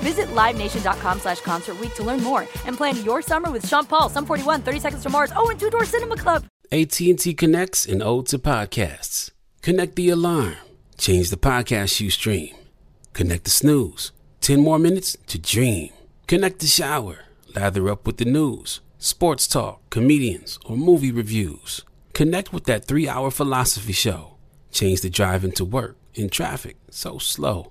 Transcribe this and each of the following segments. Visit LiveNation.com/Concert Week to learn more and plan your summer with Sean Paul, Sum 41, 30 Seconds to Mars, and Two Door Cinema Club. AT&T connects an ode to podcasts. Connect the alarm. Change the podcast you stream. Connect the snooze. 10 more minutes to dream. Connect the shower. Lather up with the news, sports talk, comedians, or movie reviews. Connect with that 3-hour philosophy show. Change the drive into work in traffic so slow.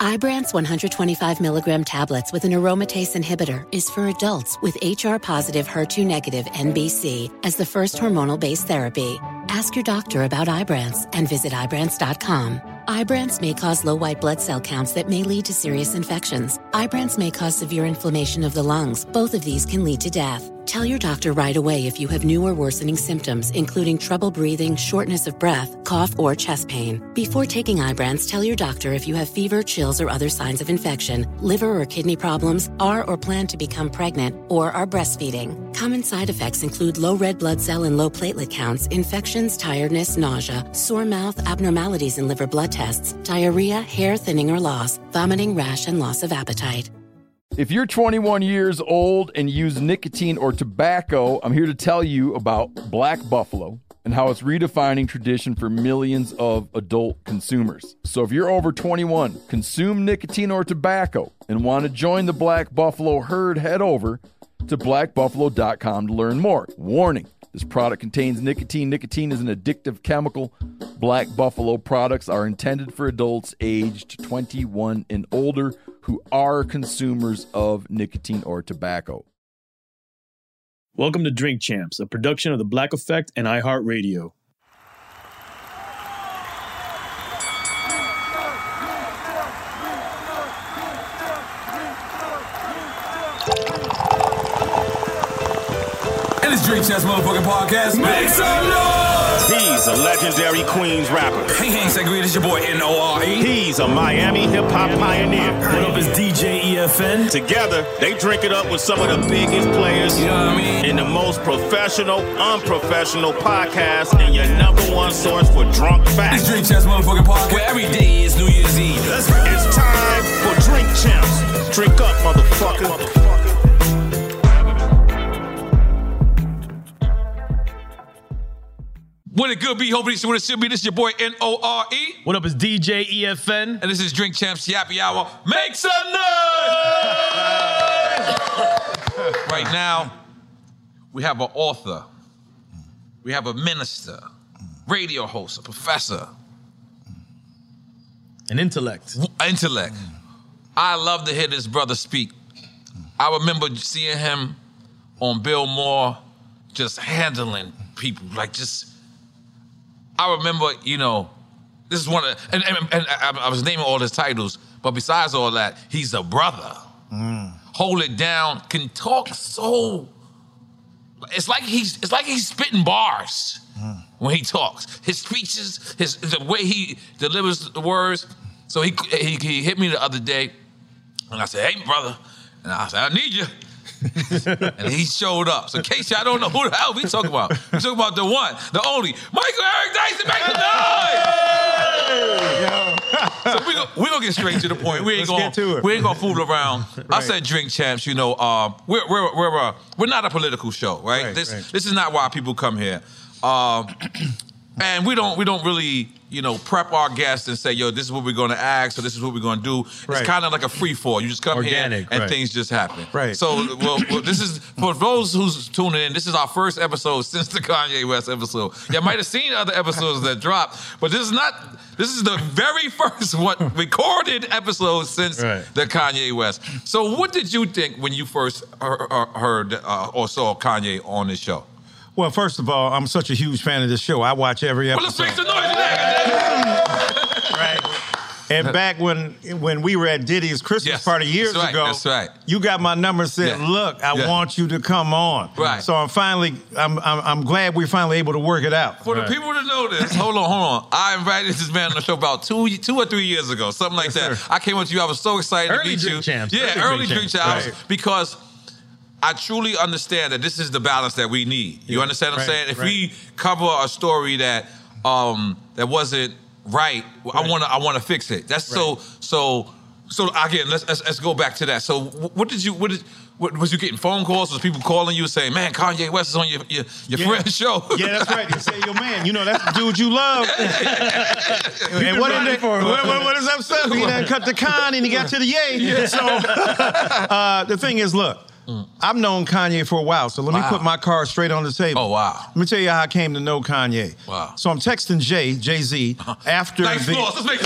Ibrance 125 milligram tablets with an aromatase inhibitor is for adults with HR-positive, HER2-negative MBC as the first hormonal-based therapy. Ask your doctor about Ibrance and visit Ibrance.com. Ibrance may cause low white blood cell counts that may lead to serious infections. Ibrance may cause severe inflammation of the lungs. Both of these can lead to death. Tell your doctor right away if you have new or worsening symptoms, including trouble breathing, shortness of breath, cough, or chest pain. Before taking Ibrance, tell your doctor if you have fever, chills, or other signs of infection, liver or kidney problems, are or plan to become pregnant, or are breastfeeding. Common side effects include low red blood cell and low platelet counts, infections, tiredness, nausea, sore mouth, abnormalities in liver blood tests, diarrhea, hair thinning or loss, vomiting, rash, and loss of appetite. If you're 21 years old and use nicotine or tobacco, I'm here to tell you about Black Buffalo and how it's redefining tradition for millions of adult consumers. So if you're over 21, consume nicotine or tobacco, and want to join the Black Buffalo herd, head over to blackbuffalo.com to learn more. Warning, this product contains nicotine. Nicotine is an addictive chemical. Black Buffalo products are intended for adults aged 21 and older who are consumers of nicotine or tobacco. Welcome to Drink Champs, a production of The Black Effect and iHeartRadio. And it's Drink Champs motherfucking podcast. Make some noise! He's a legendary Queens rapper. Hey, Segre, this your boy N.O.R.E. He's a Miami hip-hop pioneer. What up, is DJ EFN. Together, they drink it up with some of the biggest players, you know what I mean, in the most professional, unprofessional podcast, and your number one source for drunk facts. It's Drink Champs motherfucking podcast, where every day is New Year's Eve. Let's go. It's time for Drink Champs. Drink up, motherfucker. What it could be, hopefully it's what it should be. This is your boy N.O.R.E. What up, it's DJ EFN. And this is Drink Champs Yappy Hour. Make some noise! Right now, we have an author. We have a minister, radio host, a professor. An intellect. Intellect. I love to hear this brother speak. I remember seeing him on Bill Maher just handling people, like just... I remember, you know, this is one of, and I was naming all his titles, but besides all that, he's a brother. Hold it down, can talk so, it's like he's spitting bars when he talks. His speeches, the way he delivers the words. So he hit me the other day, and I said, hey, brother. And I said, I need you. And he showed up. So, Casey, I don't know who the hell we talking about. We talking about the one, the only, Michael Eric Dyson. Make the noise! So we gonna get straight to the point. We ain't gonna fool around. Right. I said, Drink Champs. You know, we're not a political show, right? This is not why people come here, and we don't really. you know, prep our guests and say, yo, this is what we're going to ask, or this is what we're going to do. Right. It's kind of like a free fall. You just come here and things just happen. Right. So, well, this is, for those who's tuning in, this is our first episode since the Kanye West episode. You might have seen other episodes that dropped, but this is not, this is the very first one recorded episode since the Kanye West. So what did you think when you first heard or saw Kanye on this show? Well, first of all, I'm such a huge fan of this show. I watch every episode. Well, let's make some noise. And back when we were at Diddy's Christmas party years ago, you got my number and said, look, I want you to come on. Right. So I'm finally, I'm glad we're finally able to work it out. For the people to know this, hold on. I invited this man on the show about two or three years ago, something like that. Sir. I came up to you. I was so excited to meet you. Early Drink Champs. Because I truly understand that this is the balance that we need. You understand what I'm saying? If we cover a story that that wasn't I want to fix it. That's so again, let's go back to that. So what did you was you getting phone calls? Was people calling you saying, man, Kanye West is on your friend's show? Yeah, that's right. They say, yo, man, you know, that's the dude you love. And what is upset? He done cut the con and he got to the yay. Yeah. So the thing is, look, I've known Kanye for a while, so let me put my card straight on the table. Oh, wow. Let me tell you how I came to know Kanye. Wow. So I'm texting Jay-Z after the... Let's make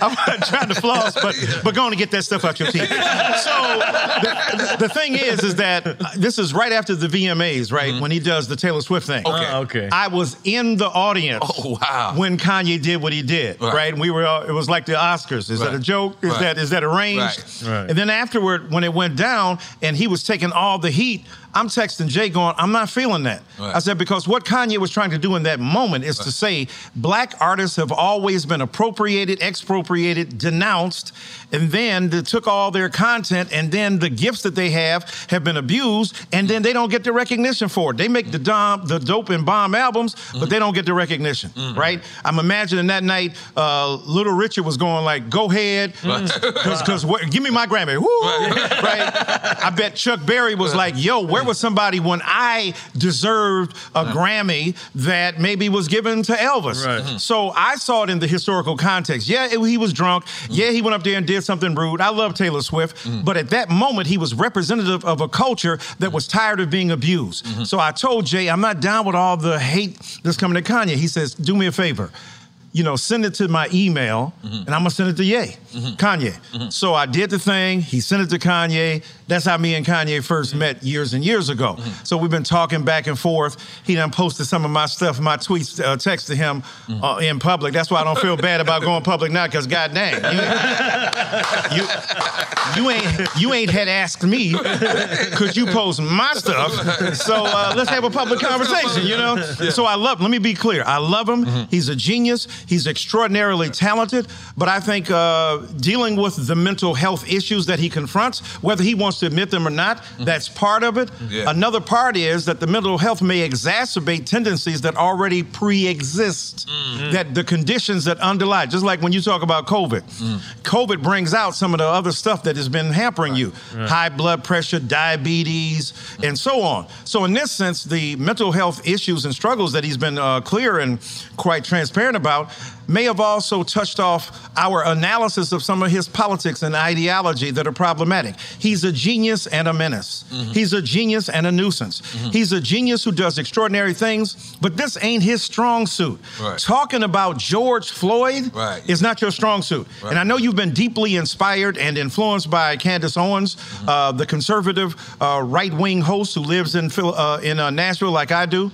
I'm not trying to floss, but go on and get that stuff out your teeth. So the thing is that this is right after the VMAs, right? Mm-hmm. When he does the Taylor Swift thing. Okay. I was in the audience when Kanye did what he did, right? We were all, it was like the Oscars. Is that a joke? Is that arranged? Right. And then afterward, when it went down and he was taking all the heat, I'm texting Jay going, I'm not feeling that. Right. I said, because what Kanye was trying to do in that moment is to say, black artists have always been appropriated, expropriated, denounced, and then they took all their content, and then the gifts that they have been abused, and then they don't get the recognition for it. They make the dope and bomb albums, but they don't get the recognition, right? I'm imagining that night, Little Richard was going like, go ahead, because give me my Grammy, woo, right? I bet Chuck Berry was like, yo, where was somebody when I deserved a Grammy that maybe was given to Elvis? Right. Mm-hmm. So I saw it in the historical context. Yeah, he was drunk. Mm-hmm. Yeah, he went up there and did something rude. I love Taylor Swift. Mm-hmm. But at that moment, he was representative of a culture that was tired of being abused. Mm-hmm. So I told Jay, I'm not down with all the hate that's coming to Kanye. He says, do me a favor. You know, send it to my email, and I'm gonna send it to Kanye. Mm-hmm. So I did the thing, he sent it to Kanye. That's how me and Kanye first met years and years ago. Mm-hmm. So we've been talking back and forth. He done posted some of my stuff, my tweets, text to him in public. That's why I don't feel bad about going public now, because goddamn, you ain't had asked me, could you post my stuff? So let's have a public conversation, you know? Yeah. So I love, let me be clear, I love him, he's a genius, he's extraordinarily talented, but I think dealing with the mental health issues that he confronts, whether he wants to admit them or not, that's part of it. Yeah. Another part is that the mental health may exacerbate tendencies that already pre-exist, that the conditions that underlie, just like when you talk about COVID. COVID brings out some of the other stuff that has been hampering you. Right. High blood pressure, diabetes, and so on. So in this sense, the mental health issues and struggles that he's been clear and quite transparent about may have also touched off our analysis of some of his politics and ideology that are problematic. He's a genius and a menace. He's a genius and a nuisance. He's a genius who does extraordinary things, but this ain't his strong suit. Right. Talking about George Floyd is not your strong suit. Right. And I know you've been deeply inspired and influenced by Candace Owens, the conservative right-wing host who lives in Nashville like I do.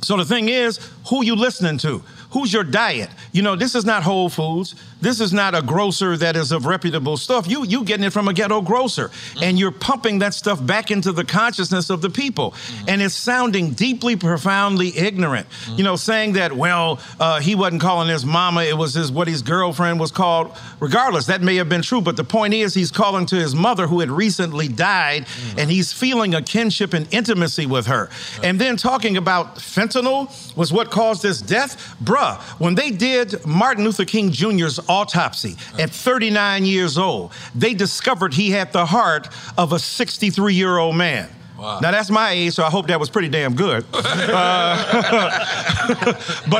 So the thing is, who you listening to? Who's your diet? You know, this is not Whole Foods. This is not a grocer that is of reputable stuff. You getting it from a ghetto grocer, and you're pumping that stuff back into the consciousness of the people. And it's sounding deeply, profoundly ignorant. You know, saying that, well, he wasn't calling his mama, it was what his girlfriend was called. Regardless, that may have been true, but the point is he's calling to his mother who had recently died, and he's feeling a kinship and intimacy with her. And then talking about fentanyl was what caused this death. Bruh, when they did Martin Luther King Jr.'s autopsy at 39 years old, they discovered he had the heart of a 63-year-old man. Wow. Now that's my age, so I hope that was pretty damn good. But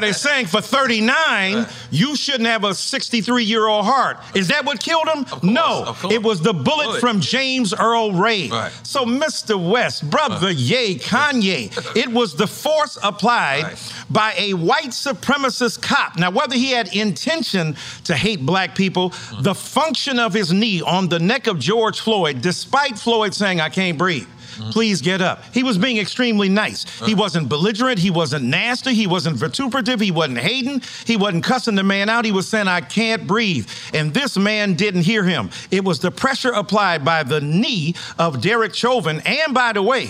it's saying for 39, you shouldn't have a 63-year-old heart. Is that what killed him? Course, no, it was the bullet from James Earl Ray. Right. So Mr. West, brother, yay, Kanye, it was the force applied by a white supremacist cop. Now, whether he had intention to hate black people, the function of his knee on the neck of George Floyd, despite Floyd saying, I can't breathe. Please get up. He was being extremely nice. He wasn't belligerent. He wasn't nasty. He wasn't vituperative. He wasn't hating. He wasn't cussing the man out. He was saying, I can't breathe. And this man didn't hear him. It was the pressure applied by the knee of Derek Chauvin. And by the way,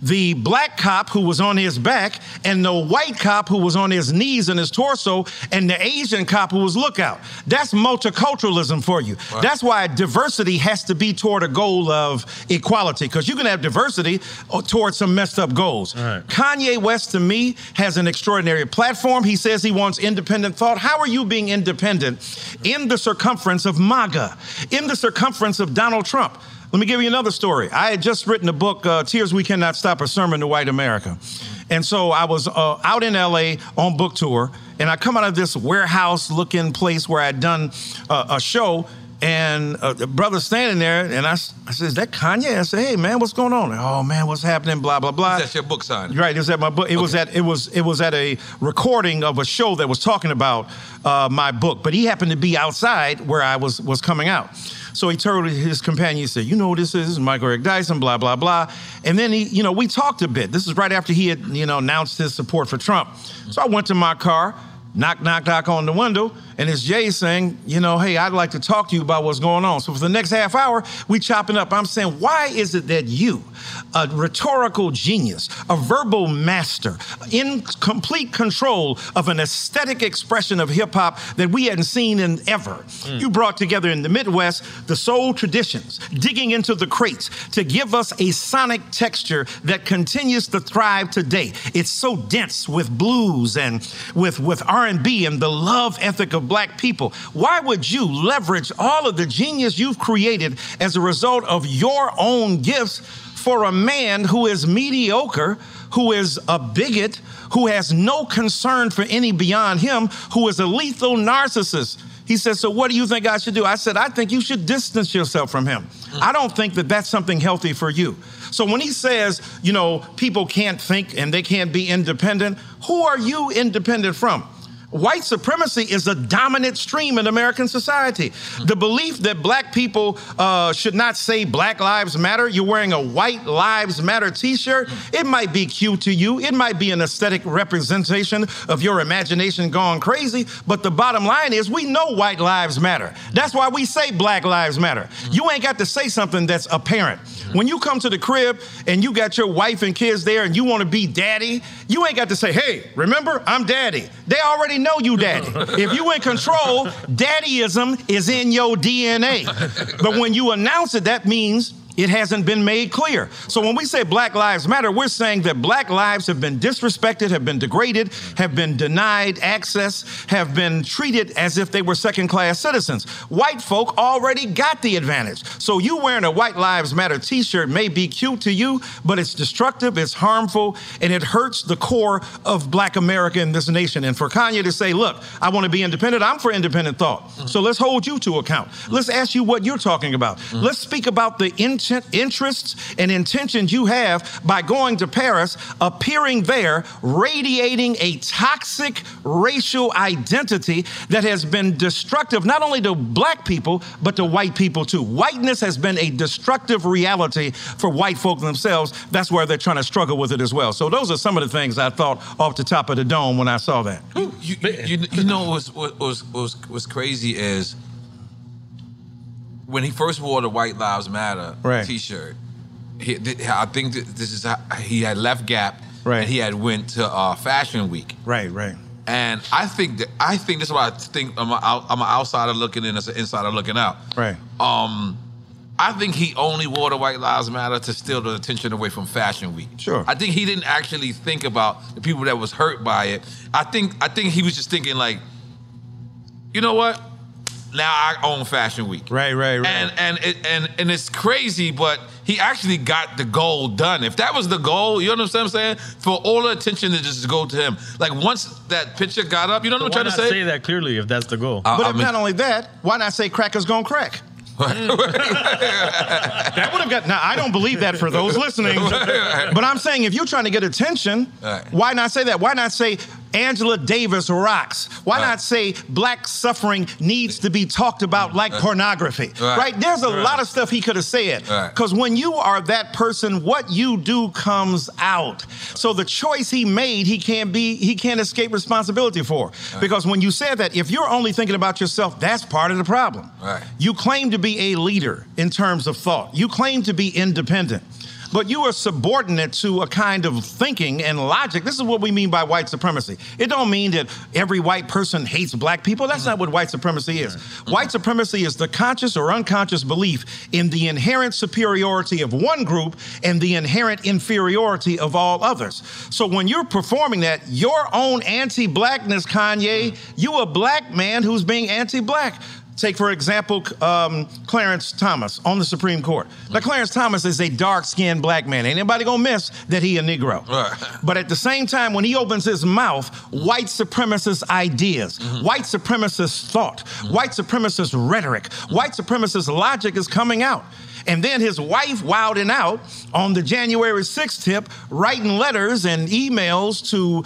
the black cop who was on his back and the white cop who was on his knees and his torso and the Asian cop who was lookout. That's multiculturalism for you. Wow. That's why diversity has to be toward a goal of equality, because you can have diversity toward some messed up goals. Right. Kanye West, to me, has an extraordinary platform. He says he wants independent thought. How are you being independent in the circumference of MAGA, in the circumference of Donald Trump? Let me give you another story. I had just written a book, Tears We Cannot Stop, A Sermon to White America. And so I was out in LA on book tour, and I come out of this warehouse looking place where I'd done a show, and a brother standing there, and I said, is that Kanye? I said, hey man, what's going on? Oh man, what's happening? Blah, blah, blah. That's your book signing. Right, it was at my book. It was at a recording of a show that was talking about my book, but he happened to be outside where I was coming out. So he turned to his companion, he said, you know who this is? Michael Eric Dyson, blah, blah, blah. And then he, you know, we talked a bit. This is right after he had, you know, announced his support for Trump. So I went to my car, knock, knock, knock on the window, and it's Jay saying, you know, hey, I'd like to talk to you about what's going on. So for the next half hour, we chopping up. I'm saying, why is it that you, a rhetorical genius, a verbal master, in complete control of an aesthetic expression of hip hop that we hadn't seen in ever. You brought together in the Midwest, the soul traditions, digging into the crates to give us a sonic texture that continues to thrive today. It's so dense with blues and with R&B and the love ethic of black people. Why would you leverage all of the genius you've created as a result of your own gifts for a man who is mediocre, who is a bigot, who has no concern for any beyond him, who is a lethal narcissist? He said, so what do you think I should do? I said, I think you should distance yourself from him. I don't think that that's something healthy for you. So when he says, you know, people can't think and they can't be independent, who are you independent from? White supremacy is a dominant stream in American society. The belief that black people should not say Black Lives Matter, you're wearing a White Lives Matter t-shirt, it might be cute to you, it might be an aesthetic representation of your imagination gone crazy, but the bottom line is we know white lives matter. That's why we say Black Lives Matter. You ain't got to say something that's apparent. When you come to the crib and you got your wife and kids there and you want to be daddy, you ain't got to say, hey, remember, I'm daddy. They already know you daddy. If you in control, daddyism is in your DNA. But when you announce it, that means it hasn't been made clear. So when we say Black Lives Matter, we're saying that black lives have been disrespected, have been degraded, have been denied access, have been treated as if they were second-class citizens. White folk already got the advantage. So you wearing a White Lives Matter t-shirt may be cute to you, but it's destructive, it's harmful, and it hurts the core of black America in this nation. And for Kanye to say, look, I want to be independent, I'm for independent thought. So let's hold you to account. Let's ask you what you're talking about. Let's speak about the interests and intentions you have by going to Paris, appearing there, radiating a toxic racial identity that has been destructive, not only to black people, but to white people too. Whiteness has been a destructive reality for white folk themselves. That's where they're trying to struggle with it as well. So those are some of the things I thought off the top of the dome when I saw that. You know what's crazy is, when he first wore the White Lives Matter t-shirt, I think this is how he had left Gap and he had went to Fashion Week. Right. And I think this is why I think I'm an outsider looking in as an insider looking out. Right. I think he only wore the White Lives Matter to steal the attention away from Fashion Week. Sure. I think he didn't actually think about the people that was hurt by it. I think he was just thinking like, you know what? now I own Fashion Week. Right. And it's crazy, but he actually got the goal done. If that was the goal, you know what I'm saying? For all the attention to just go to him. Like once that picture got up, you know what I'm trying to say? Why not say that clearly if that's the goal? Not only that, why not say crackers gonna crack? That would have got, now I don't believe that for those listening, but I'm saying if you're trying to get attention, why not say that? Why not say Angela Davis rocks? Why not say black suffering needs to be talked about like pornography, right? There's a lot of stuff he could have said, because when you are that person, what you do comes out. So the choice he made, he can't escape responsibility for, because when you said that, if you're only thinking about yourself, that's part of the problem. You claim to be a leader in terms of thought. You claim to be independent, but you are subordinate to a kind of thinking and logic. This is what we mean by white supremacy. It don't mean that every white person hates black people. That's not what white supremacy is. White supremacy is the conscious or unconscious belief in the inherent superiority of one group and the inherent inferiority of all others. So when you're performing that, your own anti-blackness, Kanye, you a black man who's being anti-black. Take, for example, Clarence Thomas on the Supreme Court. Now, Clarence Thomas is a dark-skinned black man. Ain't anybody gonna miss that he a Negro. But at the same time, when he opens his mouth, white supremacist ideas, white supremacist thought, white supremacist rhetoric, white supremacist logic is coming out. And then his wife wilding out on the January 6th tip, writing letters and emails to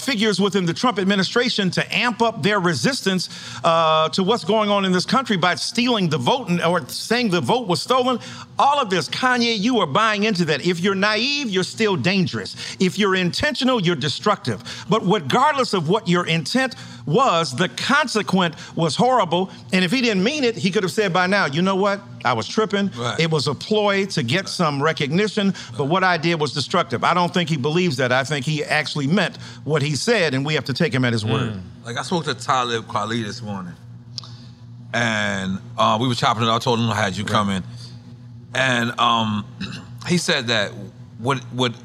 figures within the Trump administration to amp up their resistance to what's going on in this country by stealing the vote or saying the vote was stolen. All of this, Kanye, you are buying into that. If you're naive, you're still dangerous. If you're intentional, you're destructive. But regardless of what your intent was, the consequence was horrible. And if he didn't mean it, he could have said by now, you know what? I was tripping. It was a ploy to get some recognition, but what I did was destructive. I don't think he believes that. I think he actually meant what he said, and we have to take him at his word. Like, I spoke to Talib Kweli this morning, and we were chopping it up. I told him I had you come in. And he said that what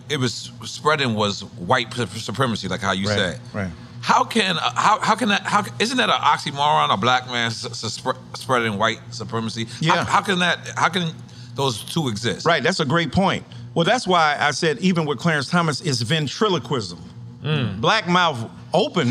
it was spreading was white supremacy, like how you said. How isn't that an oxymoron, a black man spreading white supremacy? How can those two exist? Right, that's a great point. Well, that's why I said even with Clarence Thomas is ventriloquism. Black mouth open,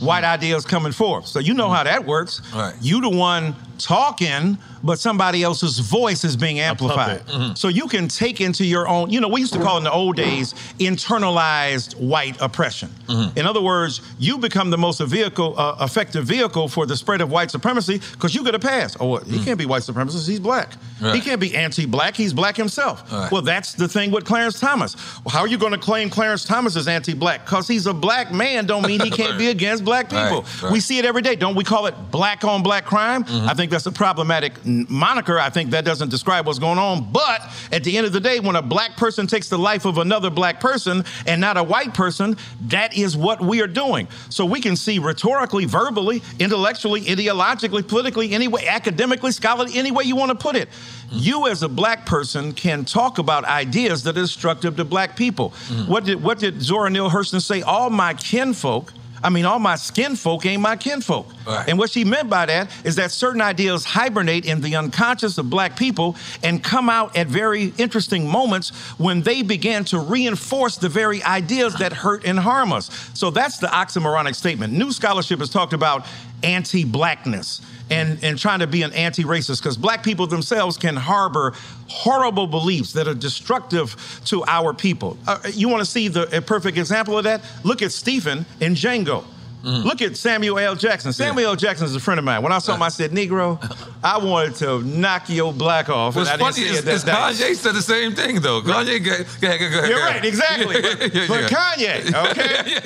white ideas coming forth. So you know how that works. You the one talking, but somebody else's voice is being amplified. So you can take into your own, you know, we used to call in the old days internalized white oppression. In other words, you become the most effective vehicle for the spread of white supremacy, because you get a pass. Oh, he can't be white supremacist, he's black. He can't be anti-black, he's black himself. Well, that's the thing with Clarence Thomas. How are you going to claim Clarence Thomas is anti-black? Because he's a black man don't mean he can't be against black people. We see it every day. Don't we call it black on black crime? I think that's a problematic moniker. I think that doesn't describe what's going on. But at the end of the day, when a black person takes the life of another black person and not a white person, that is what we are doing. So we can see rhetorically, verbally, intellectually, ideologically, politically, any way, academically, scholarly, any way you want to put it. You as a black person can talk about ideas that are destructive to black people. What did Zora Neale Hurston say? All my skin folk ain't my kinfolk. And what she meant by that is that certain ideas hibernate in the unconscious of black people and come out at very interesting moments when they began to reinforce the very ideas that hurt and harm us. So that's the oxymoronic statement. New scholarship has talked about anti-blackness and trying to be an anti-racist, because black people themselves can harbor horrible beliefs that are destructive to our people. You want to see a perfect example of that? Look at Stephen in Django. Look at Samuel L. Jackson. Samuel L. Jackson is a friend of mine. When I saw him, I said, Negro, I wanted to knock your black off. What's funny is Kanye said the same thing, though. Kanye, go ahead. You're right, exactly. But Kanye, okay?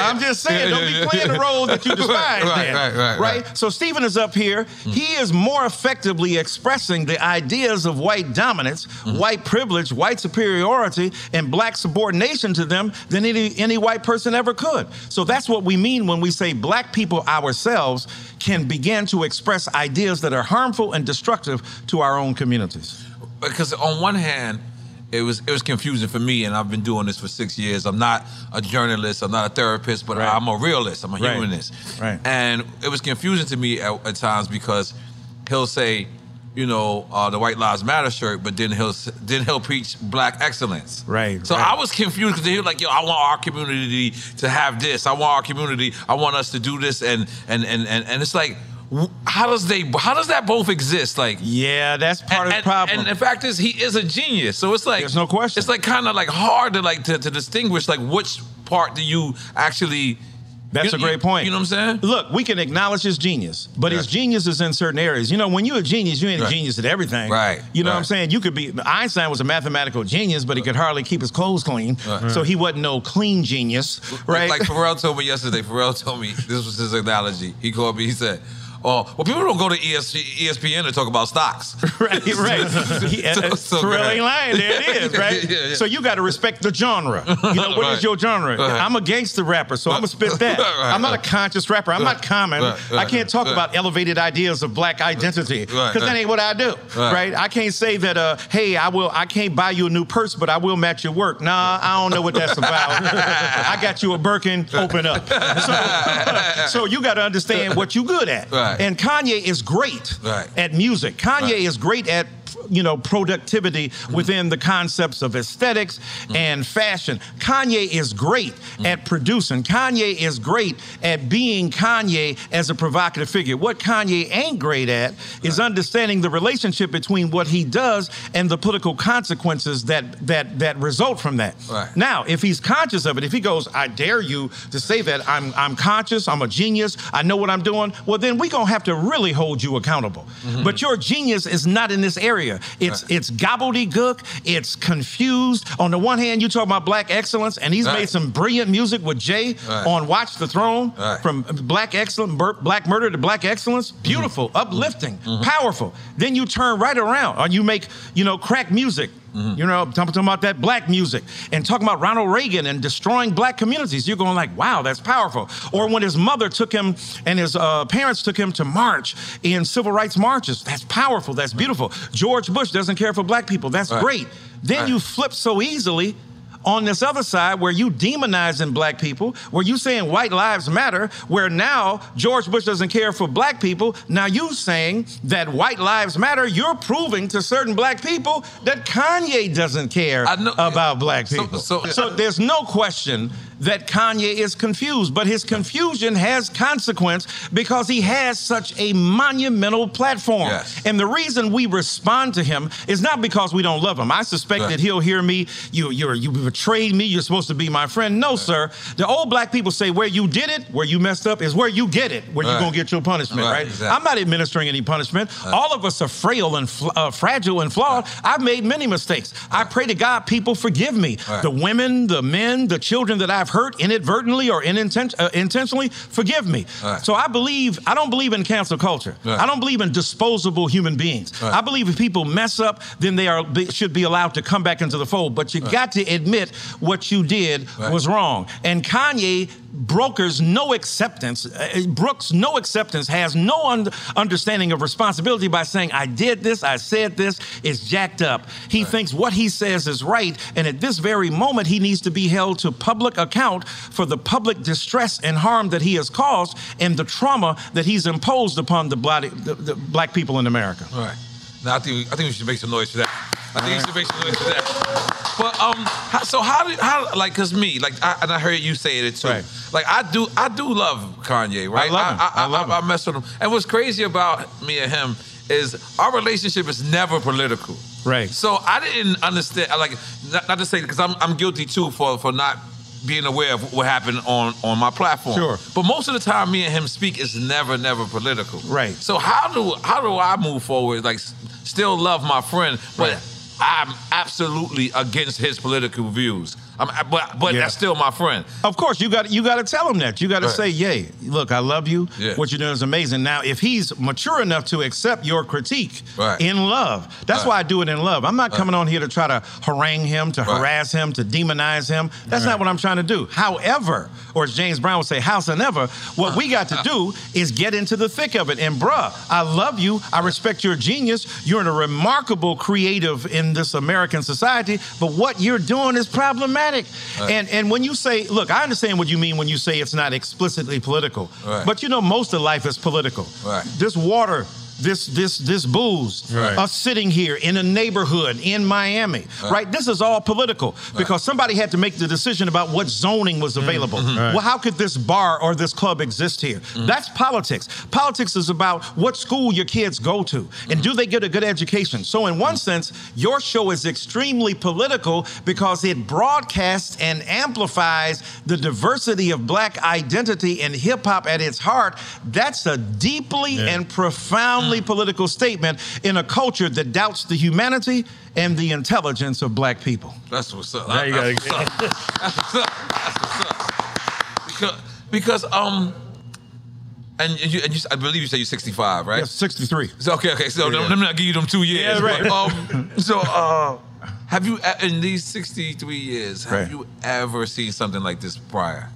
I'm just saying, don't be playing the role that you despise. Right? So Stephen is up here. He is more effectively expressing the ideas of white dominance, white privilege, white superiority, and black subordination to them than any white person ever could. So that's what we mean when we say black people ourselves can begin to express ideas that are harmful and destructive to our own communities. Because on one hand, it was confusing for me, and I've been doing this for 6 years. I'm not a journalist, I'm not a therapist, but I'm a realist, I'm a humanist. And it was confusing to me at times because he'll say, you know, the White Lives Matter shirt, but then he'll preach black excellence. Right. So I was confused because he was like, yo, I want our community to have this. I want our community. I want us to do this, and it's like, how does that both exist? Like, yeah, that's part of the problem. And the fact is, he is a genius. So it's like, there's no question. It's like kind of like hard to like to distinguish like which part do you actually. That's a great point. You know what I'm saying? Look, we can acknowledge his genius, but his genius is in certain areas. You know, when you're a genius, you ain't a genius at everything. Right. You know what I'm saying? You could be, Einstein was a mathematical genius, but he could hardly keep his clothes clean. Right. So he wasn't no clean genius, right? Like Pharrell told me yesterday, this was his analogy. He called me, he said, oh, well, people don't go to ESPN to talk about stocks. Right, right. So Pharrell ain't lying. There it is, right? Yeah. So you got to respect the genre. You know, what is your genre? I'm a gangster rapper, so I'm going to spit that. I'm not a conscious rapper. I'm not common. I can't talk about elevated ideas of black identity because that ain't what I do, right? I can't say that, hey, I can't buy you a new purse, but I will match your work. Nah, I don't know what that's about. I got you a Birkin, open up. So you got to understand what you good at. Right. And Kanye is great at music. Kanye is great at, you know, productivity within the concepts of aesthetics and fashion. Kanye is great at producing. Kanye is great at being Kanye as a provocative figure. What Kanye ain't great at is understanding the relationship between what he does and the political consequences that result from that. Right. Now, if he's conscious of it, if he goes, I dare you to say that, I'm conscious, I'm a genius, I know what I'm doing, well, then we're going to have to really hold you accountable. Mm-hmm. But your genius is not in this area. It's gobbledygook. It's confused. On the one hand, you talk about black excellence, and he's made some brilliant music with Jay on Watch the Throne, from black excellence, black murder to black excellence. Beautiful, uplifting, powerful. Then you turn right around, or you make, you know, crack music. You know, talking about that black music and talking about Ronald Reagan and destroying black communities. You're going like, wow, that's powerful. Or when his mother took him and his parents took him to march in civil rights marches. That's powerful. That's beautiful. George Bush doesn't care for black people. That's great. Then you flip so easily on this other side where you demonizing black people, where you saying white lives matter, where now George Bush doesn't care for black people. Now you saying that white lives matter. You're proving to certain black people that Kanye doesn't care about black people. So there's no question that Kanye is confused, but his confusion has consequence because he has such a monumental platform. Yes. And the reason we respond to him is not because we don't love him. I suspect that he'll hear me, you betrayed me, you're supposed to be my friend. No, sir. The old black people say where you did it, where you messed up is where you get it, where you're going to get your punishment, right? Exactly. I'm not administering any punishment. All of us are frail and fragile and flawed. I've made many mistakes. I pray to God people forgive me. The women, the men, the children that I've hurt inadvertently or intentionally, forgive me. So I don't believe in cancel culture. I don't believe in disposable human beings. I believe if people mess up, then they should be allowed to come back into the fold. But you got to admit what you did was wrong. And Kanye brokers no acceptance, brooks no acceptance, has no understanding of responsibility by saying, I did this, I said this, it's jacked up. He thinks what he says is right, and at this very moment, he needs to be held to public account for the public distress and harm that he has caused and the trauma that he's imposed upon the black people in America. All right. Now, I think we should make some noise for that. But so how like, cause me, like, I heard you say it too. Right. Like I do love Kanye, right? I love him. I mess with him. And what's crazy about me and him is our relationship is never political. Right. So I didn't understand, like, not to say, cause I'm guilty too for not being aware of what happened on my platform. Sure. But most of the time me and him speak is never political. Right. So how do I move forward, like still love my friend, but I'm absolutely against his political views. But that's still my friend. Of course, you got to tell him that. You got to say, "Yay, look, I love you. Yeah. What you're doing is amazing." Now, if he's mature enough to accept your critique in love, that's why I do it in love. I'm not coming on here to try to harangue him, to harass him, to demonize him. That's not what I'm trying to do. However, or as James Brown would say, "Howsoever," what we got to do is get into the thick of it. And bruh, I love you. I respect your genius. You're a remarkable creative in this American society. But what you're doing is problematic. And when you say, look, I understand what you mean when you say it's not explicitly political, but you know most of life is political. This water this booze us sitting here in a neighborhood in Miami, right? This is all political because somebody had to make the decision about what zoning was available. Well, how could this bar or this club exist here? That's politics. Politics is about what school your kids go to and do they get a good education. So in one sense, your show is extremely political because it broadcasts and amplifies the diversity of black identity and hip hop at its heart. That's a deeply and profoundly political statement in a culture that doubts the humanity and the intelligence of black people. That's what's up. There you go. That's what's up. That's what's up. Because And you, I believe you said you're 65, right? Yes, 63. So, okay. So let me not give you them 2 years. Yeah, right. But, have you, in these 63 years, have you ever seen something like this prior?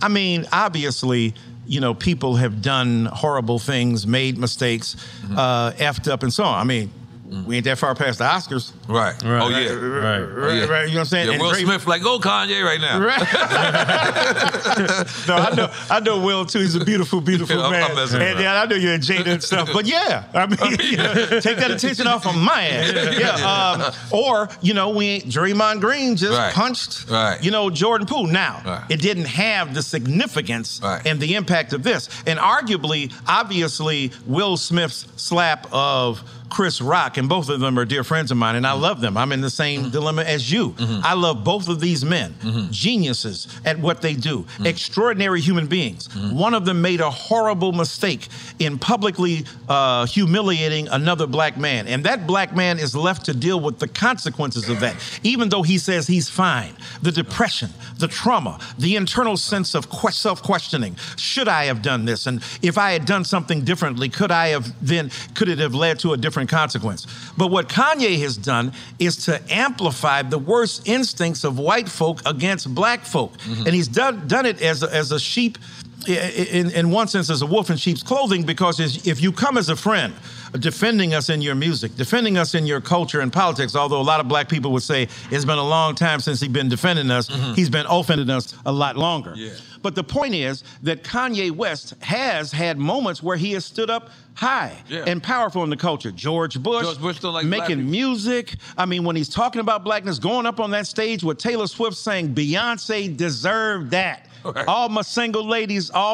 I mean, obviously, you know, people have done horrible things, made mistakes, effed up and so on. I mean, we ain't that far past the Oscars. Right. Oh, yeah. Right. You know what I'm saying? Yeah, Will Smith like, go Kanye right now. Right. No, I know Will, too. He's a beautiful, beautiful man. Yeah, I know you're in Jada and stuff. But, I mean, you know, take that attention off of my ass. Or, you know, Draymond Green just punched, you know, Jordan Poole. Now, it didn't have the significance and the impact of this. And arguably, obviously, Will Smith's slap of Chris Rock, and both of them are dear friends of mine, and I love them. I'm in the same dilemma as you. I love both of these men, geniuses at what they do, extraordinary human beings. One of them made a horrible mistake in publicly humiliating another black man, and that black man is left to deal with the consequences of that, even though he says he's fine. The depression, the trauma, the internal sense of self-questioning. Should I have done this? And if I had done something differently, could it have led to a different consequence? But what Kanye has done is to amplify the worst instincts of white folk against black folk. And he's done it as a sheep, in one sense, as a wolf in sheep's clothing, because if you come as a friend, defending us in your music, defending us in your culture and politics, although a lot of black people would say it's been a long time since he's been defending us, he's been offending us a lot longer. Yeah. But the point is that Kanye West has had moments where he has stood up high and powerful in the culture. George Bush don't like making music. I mean, when he's talking about blackness, going up on that stage with Taylor Swift saying, Beyonce deserved that. Right. All my single ladies. Even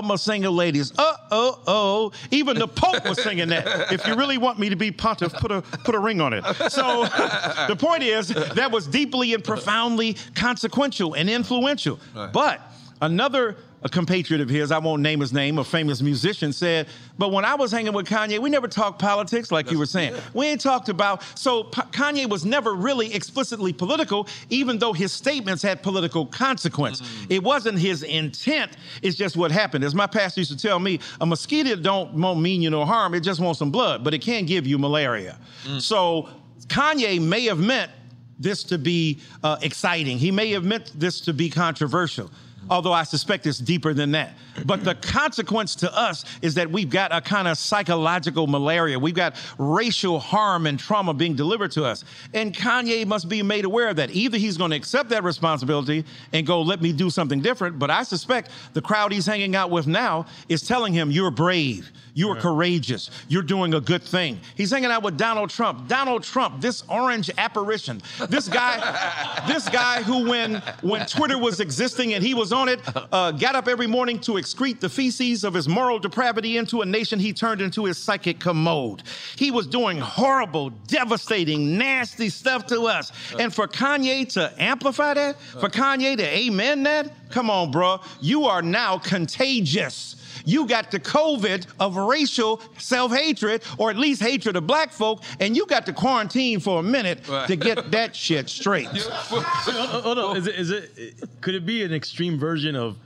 the Pope was singing that. If you really want me to be pontiff, put a ring on it. So the point is, that was deeply and profoundly consequential and influential. Right. But another compatriot of his, I won't name his name, a famous musician, said, but when I was hanging with Kanye, we never talked politics like you were saying. We ain't talked about, so Kanye was never really explicitly political, even though his statements had political consequence. It wasn't his intent, it's just what happened. As my pastor used to tell me, a mosquito won't mean you no harm, it just wants some blood, but it can give you malaria. So Kanye may have meant this to be exciting. He may have meant this to be controversial. Although I suspect it's deeper than that. But the consequence to us is that we've got a kind of psychological malaria. We've got racial harm and trauma being delivered to us. And Kanye must be made aware of that. Either he's going to accept that responsibility and go, let me do something different. But I suspect the crowd he's hanging out with now is telling him, you're brave, you are courageous, you're doing a good thing. He's hanging out with Donald Trump. Donald Trump, this orange apparition, this guy who when Twitter was existing and he was on it, got up every morning to excrete the feces of his moral depravity into a nation he turned into his psychic commode. He was doing horrible, devastating, nasty stuff to us. And for Kanye to amplify that, for Kanye to amen that, come on, bro, you are now contagious. You got the COVID of racial self-hatred, or at least hatred of black folk, and you got to quarantine for a minute to get that shit straight. Hold on. Could it be an extreme version of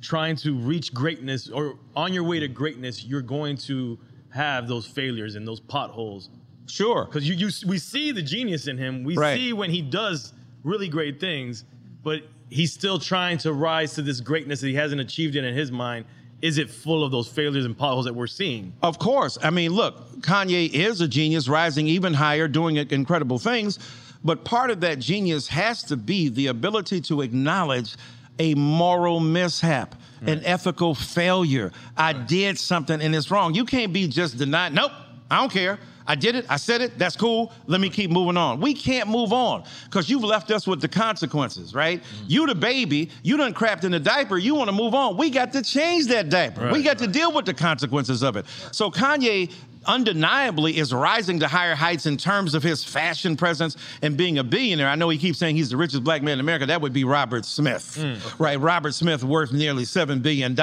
trying to reach greatness, or on your way to greatness, you're going to have those failures and those potholes? Sure. Because we see the genius in him. We see when he does really great things, but he's still trying to rise to this greatness that he hasn't achieved in his mind. Is it full of those failures and potholes that we're seeing? Of course. I mean, look, Kanye is a genius, rising even higher, doing incredible things. But part of that genius has to be the ability to acknowledge a moral mishap, an ethical failure. I did something and it's wrong. You can't be just denying, nope, I don't care. I did it. I said it. That's cool. Let me keep moving on. We can't move on because you've left us with the consequences, right? Mm-hmm. You the baby. You done crapped in the diaper. You want to move on. We got to change that diaper. Right, we got to deal with the consequences of it. So Kanye undeniably is rising to higher heights in terms of his fashion presence and being a billionaire. I know he keeps saying he's the richest black man in America. That would be Robert Smith, right? Robert Smith worth nearly $7 billion.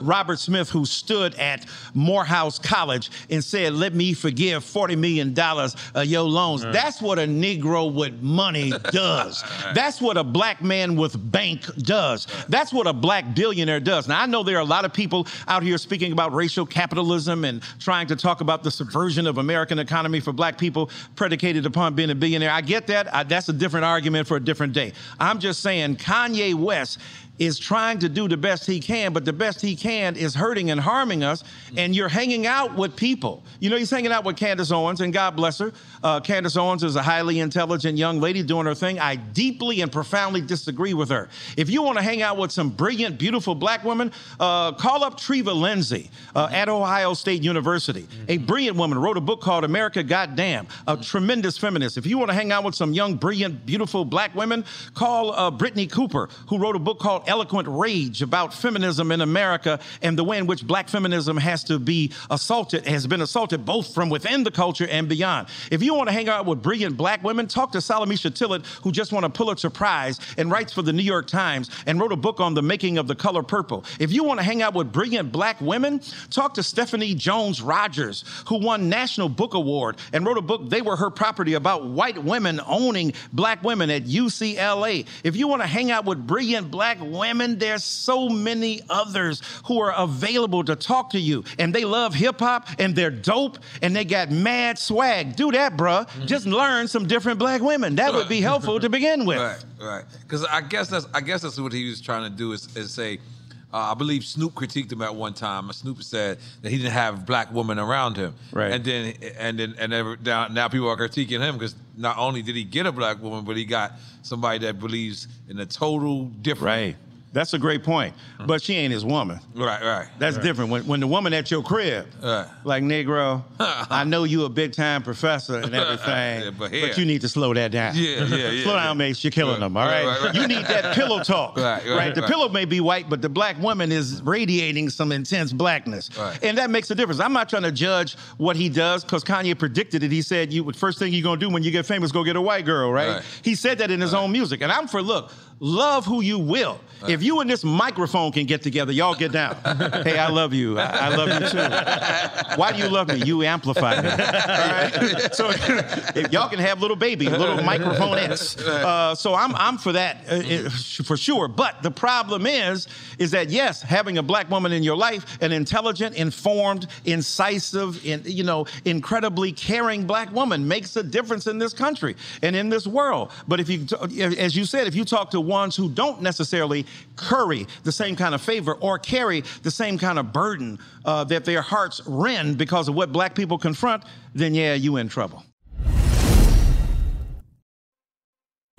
Robert Smith, who stood at Morehouse College and said, let me forgive $40 million of your loans. That's what a Negro with money does. That's what a black man with bank does. That's what a black billionaire does. Now, I know there are a lot of people out here speaking about racial capitalism and trying to talk about the subversion of American economy for black people predicated upon being a billionaire. I get that. That's a different argument for a different day. I'm just saying Kanye West is trying to do the best he can, but the best he can is hurting and harming us, and you're hanging out with people. You know, he's hanging out with Candace Owens, and God bless her. Candace Owens is a highly intelligent young lady doing her thing. I deeply and profoundly disagree with her. If you want to hang out with some brilliant, beautiful black women, call up Treva Lindsay at Ohio State University. A brilliant woman, wrote a book called America Goddamn, a tremendous feminist. If you want to hang out with some young, brilliant, beautiful black women, call Brittany Cooper, who wrote a book called Eloquent Rage about feminism in America and the way in which black feminism has to be assaulted, has been assaulted both from within the culture and beyond. If you want to hang out with brilliant black women, talk to Salome Shatillard, who just won a Pulitzer Prize and writes for the New York Times and wrote a book on the making of The Color Purple. If you want to hang out with brilliant black women, talk to Stephanie Jones Rogers, who won National Book Award and wrote a book, They Were Her Property, about white women owning black women at UCLA. If you want to hang out with brilliant black women, there's so many others who are available to talk to you, and they love hip-hop, and they're dope, and they got mad swag. Do that, bruh. Just learn some different black women. That would be helpful to begin with. Right. Because I guess that's what he was trying to do is say, I believe Snoop critiqued him at one time. Snoop said that he didn't have black women around him. Right. And now people are critiquing him because not only did he get a black woman, but he got somebody that believes in a total different. Right. That's a great point. But she ain't his woman. Right. That's different. When the woman at your crib, like, Negro, I know you a big-time professor and everything, but you need to slow that down. Slow down, Mace. You're killing them, all right? Right? You need that pillow talk. Right. The pillow may be white, but the black woman is radiating some intense blackness. Right. And that makes a difference. I'm not trying to judge what he does, because Kanye predicted it. He said, "You first thing you're going to do when you get famous, go get a white girl," right? He said that in his own music. And I'm for, look, love who you will. If you and this microphone can get together, y'all get down. Hey, I love you. I love you too. Why do you love me? You amplify me. All right? So if y'all can have little baby, little microphonettes. So I'm for that for sure. But the problem is that, yes, having a black woman in your life, an intelligent, informed, incisive, incredibly caring black woman makes a difference in this country and in this world. But as you said, if you talk to ones who don't necessarily curry the same kind of favor or carry the same kind of burden that their hearts rend because of what black people confront, then yeah, you in trouble.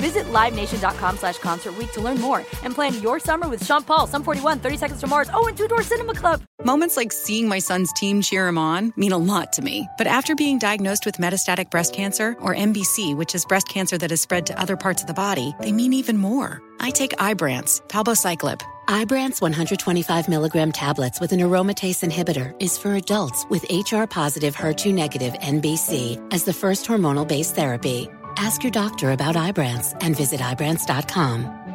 Visit LiveNation.com/Concert Week to learn more and plan your summer with Sean Paul, Sum 41, 30 Seconds to Mars, and Two Door Cinema Club. Moments like seeing my son's team cheer him on mean a lot to me. But after being diagnosed with metastatic breast cancer, or MBC, which is breast cancer that has spread to other parts of the body, they mean even more. I take Ibrance, palbociclib. Ibrance 125 milligram tablets with an aromatase inhibitor is for adults with HR positive, HER2 negative MBC as the first hormonal-based therapy. Ask your doctor about Ibrance and visit Ibrance.com.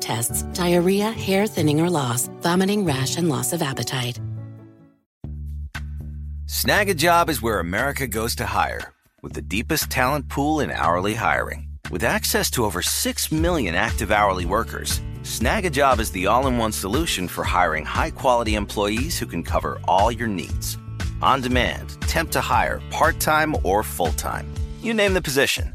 tests, diarrhea, hair thinning or loss, vomiting, rash, and loss of appetite. Snag a Job is where America goes to hire, with the deepest talent pool in hourly hiring. With access to over 6 million active hourly workers, Snag a Job is the all-in-one solution for hiring high-quality employees who can cover all your needs. On demand, temp to hire, part-time or full-time. You name the position.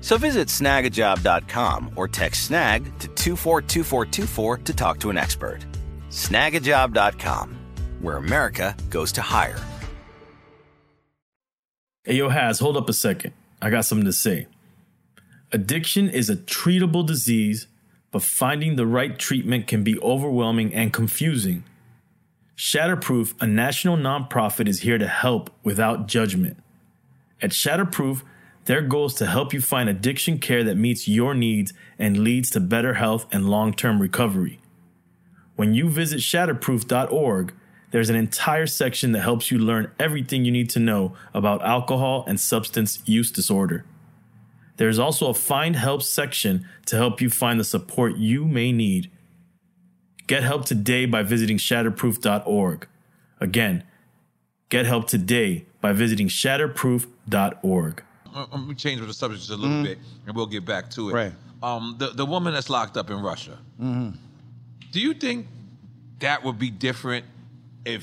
So visit snagajob.com or text snag to 242424 to talk to an expert. Snagajob.com, where America goes to hire. Hey, yo, Haz, hold up a second. I got something to say. Addiction is a treatable disease, but finding the right treatment can be overwhelming and confusing. Shatterproof, a national nonprofit, is here to help without judgment. At Shatterproof, their goal is to help you find addiction care that meets your needs and leads to better health and long-term recovery. When you visit shatterproof.org, there's an entire section that helps you learn everything you need to know about alcohol and substance use disorder. There's also a Find Help section to help you find the support you may need. Get help today by visiting shatterproof.org. Again, get help today by visiting shatterproof.org. Let me change the subject just a little bit, and we'll get back to it. Right. The woman that's locked up in Russia, do you think that would be different if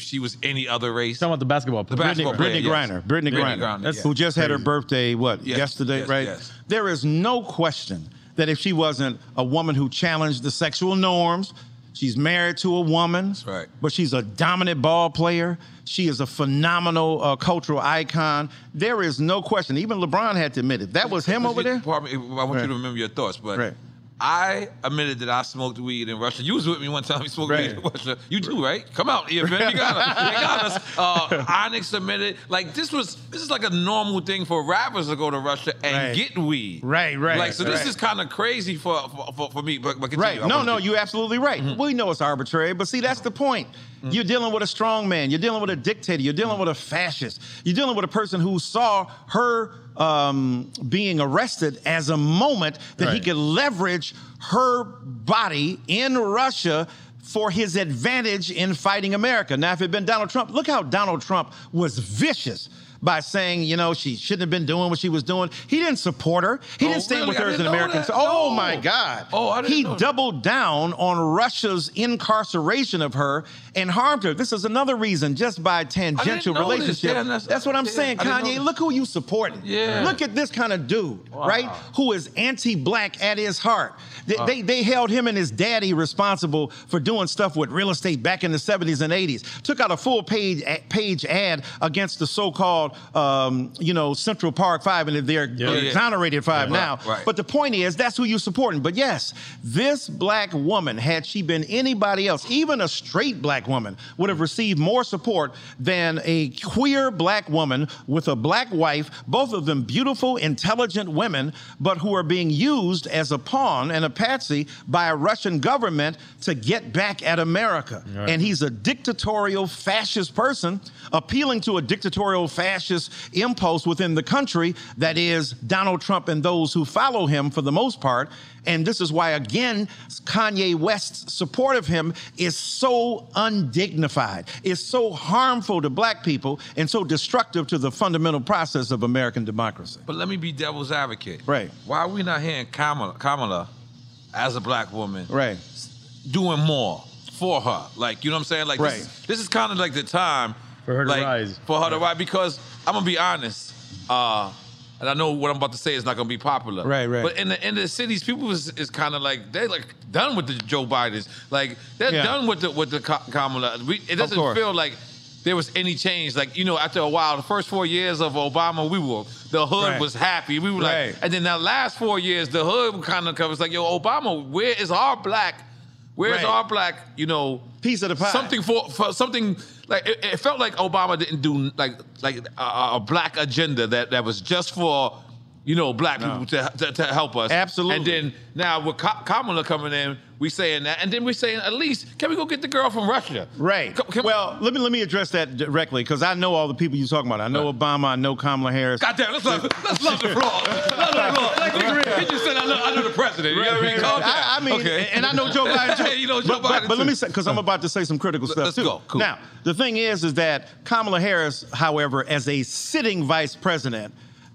she was any other race? Talking about the basketball player, Brittany Griner. Brittany Griner. That's who just had her birthday, yesterday, right? Yes. There is no question that if she wasn't a woman who challenged the sexual norms, she's married to a woman, that's right, but she's a dominant ball player. She is a phenomenal cultural icon. There is no question. Even LeBron had to admit it. That was him over there. Pardon me, I want you to remember your thoughts, but... Right. I admitted that I smoked weed in Russia. You was with me one time. We smoked weed in Russia. You do, right? Come out here, man. You got us. Onyx admitted. Like, this is like a normal thing for rappers to go to Russia and get weed. Right. Like, so this is kind of crazy for me. But continue. Right. No, you're absolutely right. Mm-hmm. We know it's arbitrary, but see, that's the point. Mm-hmm. You're dealing with a strong man. You're dealing with a dictator. You're dealing with a fascist. You're dealing with a person who saw her being arrested as a moment that he could leverage her body in Russia for his advantage in fighting America. Now, if it had been Donald Trump, look how Donald Trump was vicious by saying, she shouldn't have been doing what she was doing. He didn't support her. He didn't stand with her as an American. Oh, my God. He doubled down on Russia's incarceration of her and harmed her. This is another reason, just by tangential relationship. That's what I'm saying, Kanye. Look who you supported. Yeah. Look at this kind of dude, who is anti-black at his heart. They held him and his daddy responsible for doing stuff with real estate back in the 70s and 80s. Took out a full page ad against the so-called Central Park 5, and they're exonerated 5 now. Right. But the point is, that's who you're supporting. But yes, this black woman, had she been anybody else, even a straight black woman, would have received more support than a queer black woman with a black wife, both of them beautiful, intelligent women, but who are being used as a pawn and a patsy by a Russian government to get back at America. Right. And he's a dictatorial fascist person appealing to a dictatorial fascist impulse within the country, that is Donald Trump and those who follow him for the most part. And this is why, again, Kanye West's support of him is so undignified, is so harmful to black people, and so destructive to the fundamental process of American democracy. But let me be devil's advocate. Right. Why are we not hearing Kamala as a black woman, right, doing more for her. Like, you know what I'm saying? Like, right. This is kind of like the time for her to rise. For her to rise, because I'm going to be honest, and I know what I'm about to say is not going to be popular. Right, right. But in the cities, people is kind of like, they're like done with the Joe Bidens. Like, they're done with the Kamala. It doesn't feel like there was any change. Like, you know, after a while, the first 4 years of Obama, the hood was happy. We were like, and then the last 4 years, the hood kind of covers like, yo, Obama, where is our black? Where's our black, you know, piece of the pie? Something for something like it felt like Obama didn't do like a black agenda that was just for, you know, black people to help us. Absolutely. And then now with Kamala coming in, we saying that, and then we're saying at least can we go get the girl from Russia? Right. Well, let me address that directly because I know all the people you're talking about. I know Obama. I know Kamala Harris. Goddamn, let's love the floor. He just said I know the president. You know what I mean? I mean, and I know Joe Biden too. You know Joe Biden. But let me say, because I'm about to say some critical stuff too. Let's go. Cool. Now, the thing is that Kamala Harris, however, as a sitting vice president,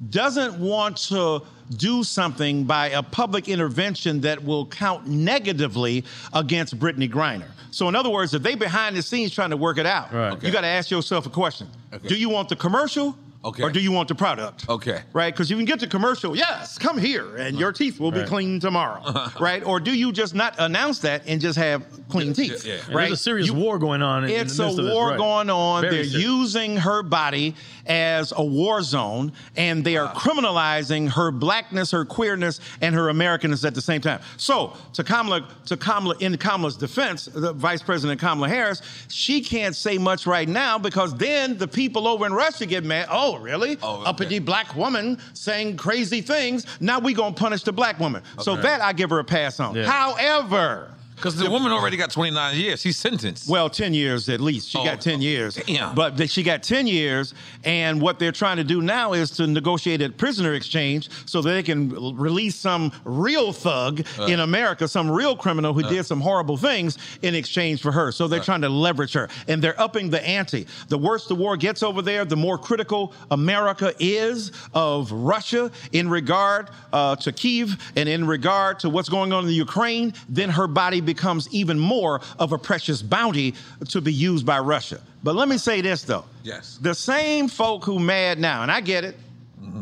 doesn't want to do something by a public intervention that will count negatively against Brittany Griner. So in other words, if they behind the scenes trying to work it out, you got to ask yourself a question. Okay. Do you want the commercial? Okay. Or do you want the product? Okay. Right? Because you can get the commercial, yes, come here, and your teeth will be clean tomorrow. Right? Or do you just not announce that and just have clean teeth? Yeah. Right? There's a serious war going on. It's a war going on. They're using her body as a war zone, and they are criminalizing her blackness, her queerness, and her Americanness at the same time. So, in Kamala's defense, the Vice President Kamala Harris, she can't say much right now because then the people over in Russia get mad. Oh, really? Oh, okay. Uppity black woman saying crazy things. Now we gonna punish the black woman. Okay. So that I give her a pass on. Yeah. However, because the woman already got 29 years. She's sentenced. Well, 10 years at least. She got 10 years. Damn. But she got 10 years, and what they're trying to do now is to negotiate a prisoner exchange so that they can release some real thug in America, some real criminal who did some horrible things in exchange for her. So they're trying to leverage her, and they're upping the ante. The worse the war gets over there, the more critical America is of Russia in regard to Kyiv and in regard to what's going on in the Ukraine. Then her body becomes even more of a precious bounty to be used by Russia. But let me say this, though. Yes. The same folk who mad now, and I get it,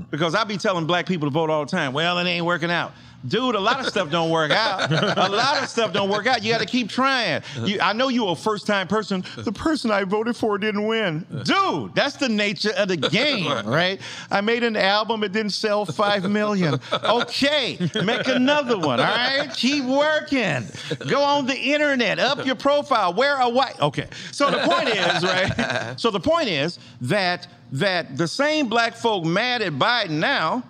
because I be telling black people to vote all the time, well, it ain't working out. Dude, a lot of stuff don't work out. A lot of stuff don't work out. You got to keep trying. I know you're a first-time person. The person I voted for didn't win. Dude, that's the nature of the game, right? I made an album. It didn't sell 5 million. Okay, make another one, all right? Keep working. Go on the internet. Up your profile. Wear a white. Okay, so the point is, right? So the point is that the same black folk mad at Biden now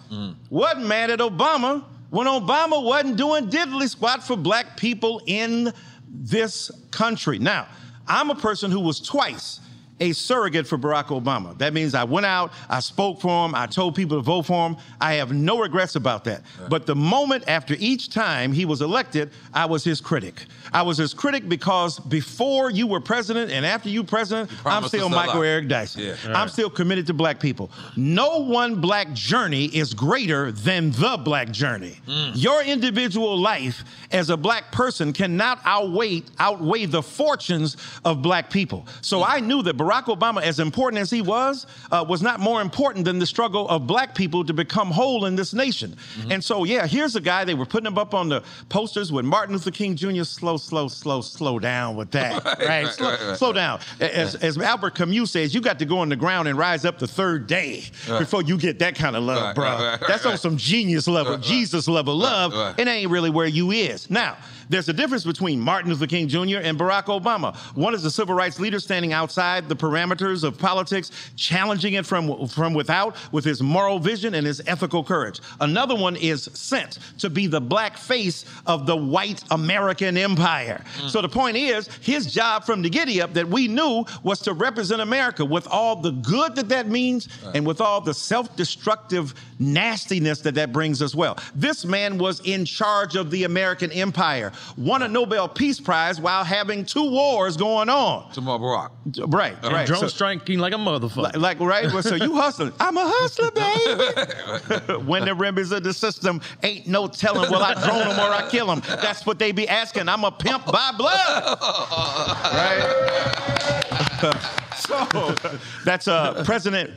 wasn't mad at Obama when Obama wasn't doing diddly squat for black people in this country. Now, I'm a person who was twice a surrogate for Barack Obama. That means I went out, I spoke for him, I told people to vote for him. I have no regrets about that. But the moment after each time he was elected, I was his critic. I was his critic because before you were president and after you president, I'm still Michael Eric Dyson. Yeah. I'm still committed to black people. No one black journey is greater than the black journey. Your individual life as a black person cannot outweigh the fortunes of black people. So I knew that Barack Obama, as important as he was not more important than the struggle of black people to become whole in this nation. And so, yeah, here's a guy, they were putting him up on the posters with Martin Luther King Jr. Slow down with that, Slow down. As Albert Camus says, you got to go on the ground and rise up the third day before you get that kind of love, bro. That's on some genius level, Jesus level love, and that ain't really where you is. Now, there's a difference between Martin Luther King Jr. and Barack Obama. One is a civil rights leader standing outside the parameters of politics, challenging it from without with his moral vision and his ethical courage. Another one is sent to be the black face of the white American empire. So the point is, his job from the giddy-up that we knew was to represent America with all the good that means and with all the self-destructive nastiness that brings as well. This man was in charge of the American empire, won a Nobel Peace Prize while having two wars going on. Tomorrow, Barack. Right. And right. Drone so, striking like a motherfucker. Like, right? Well, so you hustling. I'm a hustler, baby. When the remedies of the system, ain't no telling, will I drone them or I kill them? That's what they be asking. I'm a pimp by blood. Right? So that's a president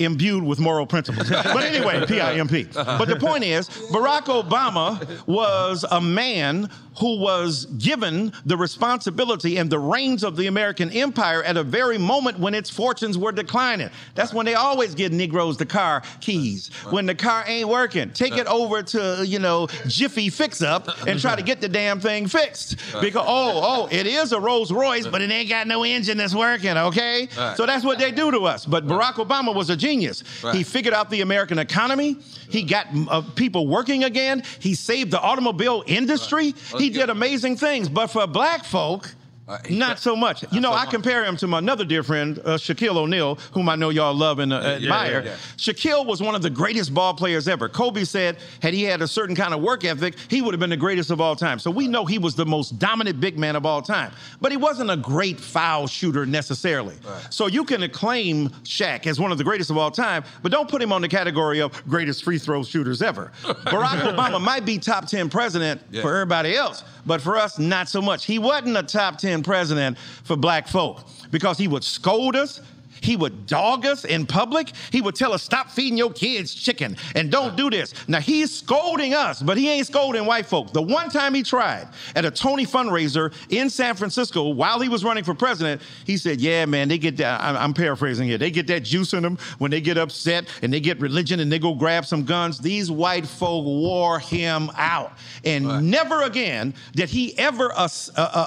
imbued with moral principles. But anyway, PIMP. But the point is, Barack Obama was a man who was given the responsibility and the reins of the American empire at a very moment when its fortunes were declining. That's when they always give Negroes the car keys. When the car ain't working, take it over to, you know, Jiffy Fix Up and try to get the damn thing fixed. Because, oh, it is a Rolls Royce, but it ain't got no engine that's working, okay? Right. So that's what they do to us. But Barack Obama was a genius. Right. He figured out the American economy. He got people working again. He saved the automobile industry. Right. He did amazing things. But for black folk, not so much. You know, I compare him to my another dear friend, Shaquille O'Neal, whom I know y'all love and admire. Yeah. Shaquille was one of the greatest ball players ever. Kobe said, had he had a certain kind of work ethic, he would have been the greatest of all time. So we know he was the most dominant big man of all time. But he wasn't a great foul shooter necessarily. Right. So you can acclaim Shaq as one of the greatest of all time, but don't put him on the category of greatest free throw shooters ever. Barack Obama might be top 10 president for everybody else, but for us, not so much. He wasn't a top 10 president for black folk because he would scold us, he would dog us in public, he would tell us, stop feeding your kids chicken and don't do this. Now, he's scolding us, but he ain't scolding white folk. The one time he tried at a Tony fundraiser in San Francisco while he was running for president, he said, yeah, man, they get that, I'm paraphrasing here, they get that juice in them when they get upset and they get religion and they go grab some guns. These white folk wore him out. And never again did he ever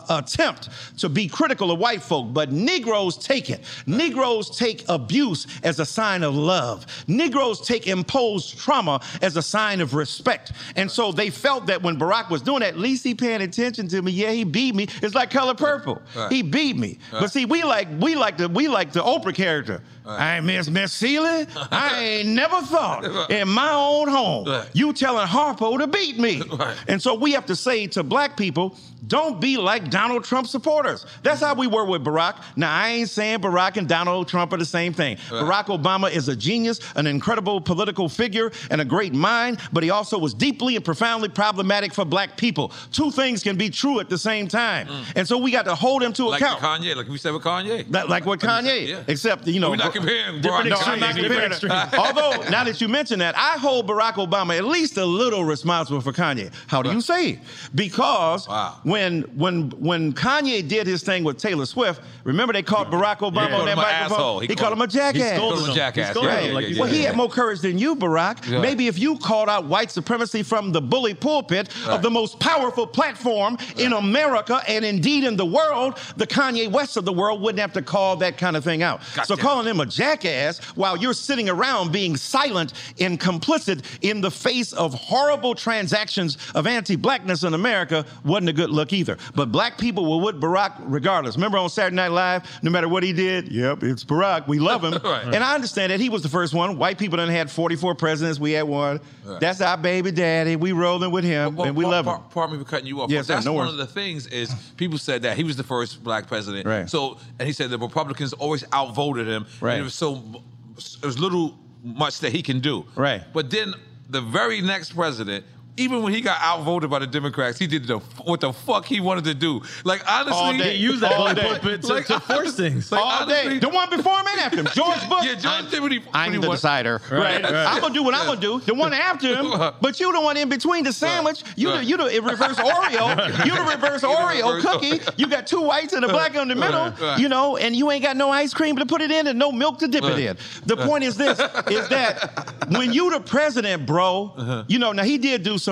attempt to be critical of white folk, but Negroes take it. Negroes take abuse as a sign of love. Negroes take imposed trauma as a sign of respect. And so they felt that when Barack was doing that, at least he paying attention to me. Yeah, he beat me. It's like Color Purple. Right. He beat me. Right. But see, we like the Oprah character. Right. I ain't Miss Seeley. I ain't never thought in my own home you telling Harpo to beat me. Right. And so we have to say to black people, don't be like Donald Trump supporters. That's how we were with Barack. Now, I ain't saying Barack and Donald Trump are the same thing. Right. Barack Obama is a genius, an incredible political figure, and a great mind, but he also was deeply and profoundly problematic for black people. Two things can be true at the same time. Mm. And so we got to hold him to account. Like Kanye, like we said with Kanye. Like with Kanye, except, you know. We're not comparing Barack. No, I'm not comparing it. Although, now that you mention that, I hold Barack Obama at least a little responsible for Kanye. How do you say it? Because when Kanye did his thing with Taylor Swift, remember they called Barack Obama on that microphone? He called him a jackass. He called him a jackass. Well, he had more courage than you, Barack. Yeah. Maybe if you called out white supremacy from the bully pulpit of the most powerful platform in America and indeed in the world, the Kanye West of the world wouldn't have to call that kind of thing out. So calling him a jackass while you're sitting around being silent and complicit in the face of horrible transactions of anti-blackness in America wasn't a good look either. But black people were with Barack regardless. Remember on Saturday Night Live, no matter what he did, it's Barack, we love him. And I understand that he was the first one. White people done had 44 presidents, we had one. That's our baby daddy, we rolling with him, and we love him. Pardon me for cutting you off, but that's one of the things is people said that he was the first black president. Right. So, and he said the Republicans always outvoted him. Right. And it was little much that he can do. Right. But then the very next president, even when he got outvoted by the Democrats, he did what the fuck he wanted to do. Like, honestly, he used that bully pulpit to force things. Like, all honestly, day. The one before him and after him. George Bush. Yeah, George did what he wanted. I'm the decider. Right. I'm going to do what I'm going to do. The one after him, but you the one in between the sandwich. You the reverse Oreo. You the reverse Oreo cookie. You got two whites and a black in the middle, you know, and you ain't got no ice cream to put it in and no milk to dip it in. The point is this, is that when you the president, bro, you know, now he did do some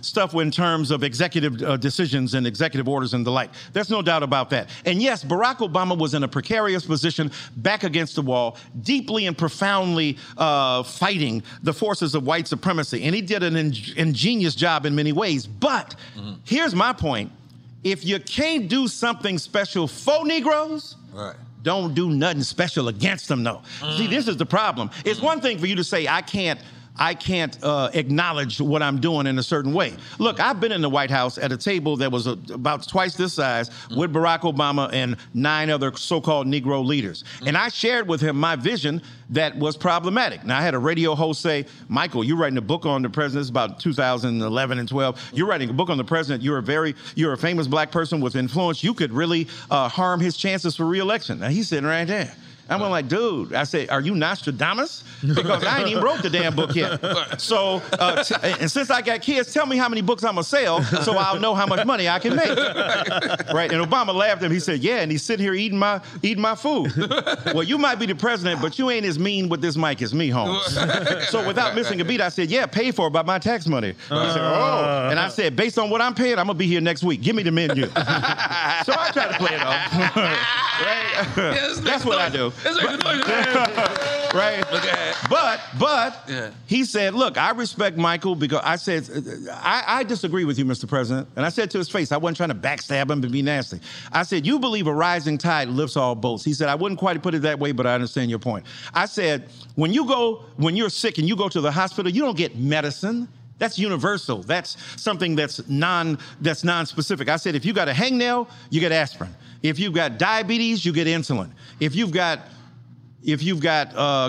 stuff in terms of executive decisions and executive orders and the like. There's no doubt about that. And yes, Barack Obama was in a precarious position, back against the wall, deeply and profoundly fighting the forces of white supremacy. And he did an ingenious job in many ways. But here's my point. If you can't do something special for Negroes, don't do nothing special against them, though. See, this is the problem. It's one thing for you to say, I can't I can't acknowledge what I'm doing in a certain way. Look, I've been in the White House at a table that was about twice this size with Barack Obama and 9 other so-called Negro leaders. And I shared with him my vision that was problematic. Now, I had a radio host say, Michael, you're writing a book on the president. This is about 2011 and 12. You're writing a book on the president. You're a famous black person with influence. You could really harm his chances for re-election. Now, he's sitting right there. I went like, dude, I said, are you Nostradamus? Because I ain't even wrote the damn book yet. So, and since I got kids, tell me how many books I'm going to sell so I'll know how much money I can make. Right? And Obama laughed at him. He said, yeah, and he's sitting here eating my food. Well, you might be the president, but you ain't as mean with this mic as me, Holmes. So without missing a beat, I said, yeah, paid for by my tax money. He said, oh. And I said, based on what I'm paying, I'm going to be here next week. Give me the menu. So I tried to play it off. Right? Yeah, that's what I do. Right? But yeah. He said, look, I respect Michael because I said, I disagree with you, Mr. President. And I said to his face, I wasn't trying to backstab him and be nasty. I said, you believe a rising tide lifts all boats. He said, I wouldn't quite put it that way, but I understand your point. I said, when you're sick and you go to the hospital, you don't get medicine. That's universal. That's something that's non-specific. I said, if you got a hangnail, you get aspirin. If you've got diabetes, you get insulin. If you've got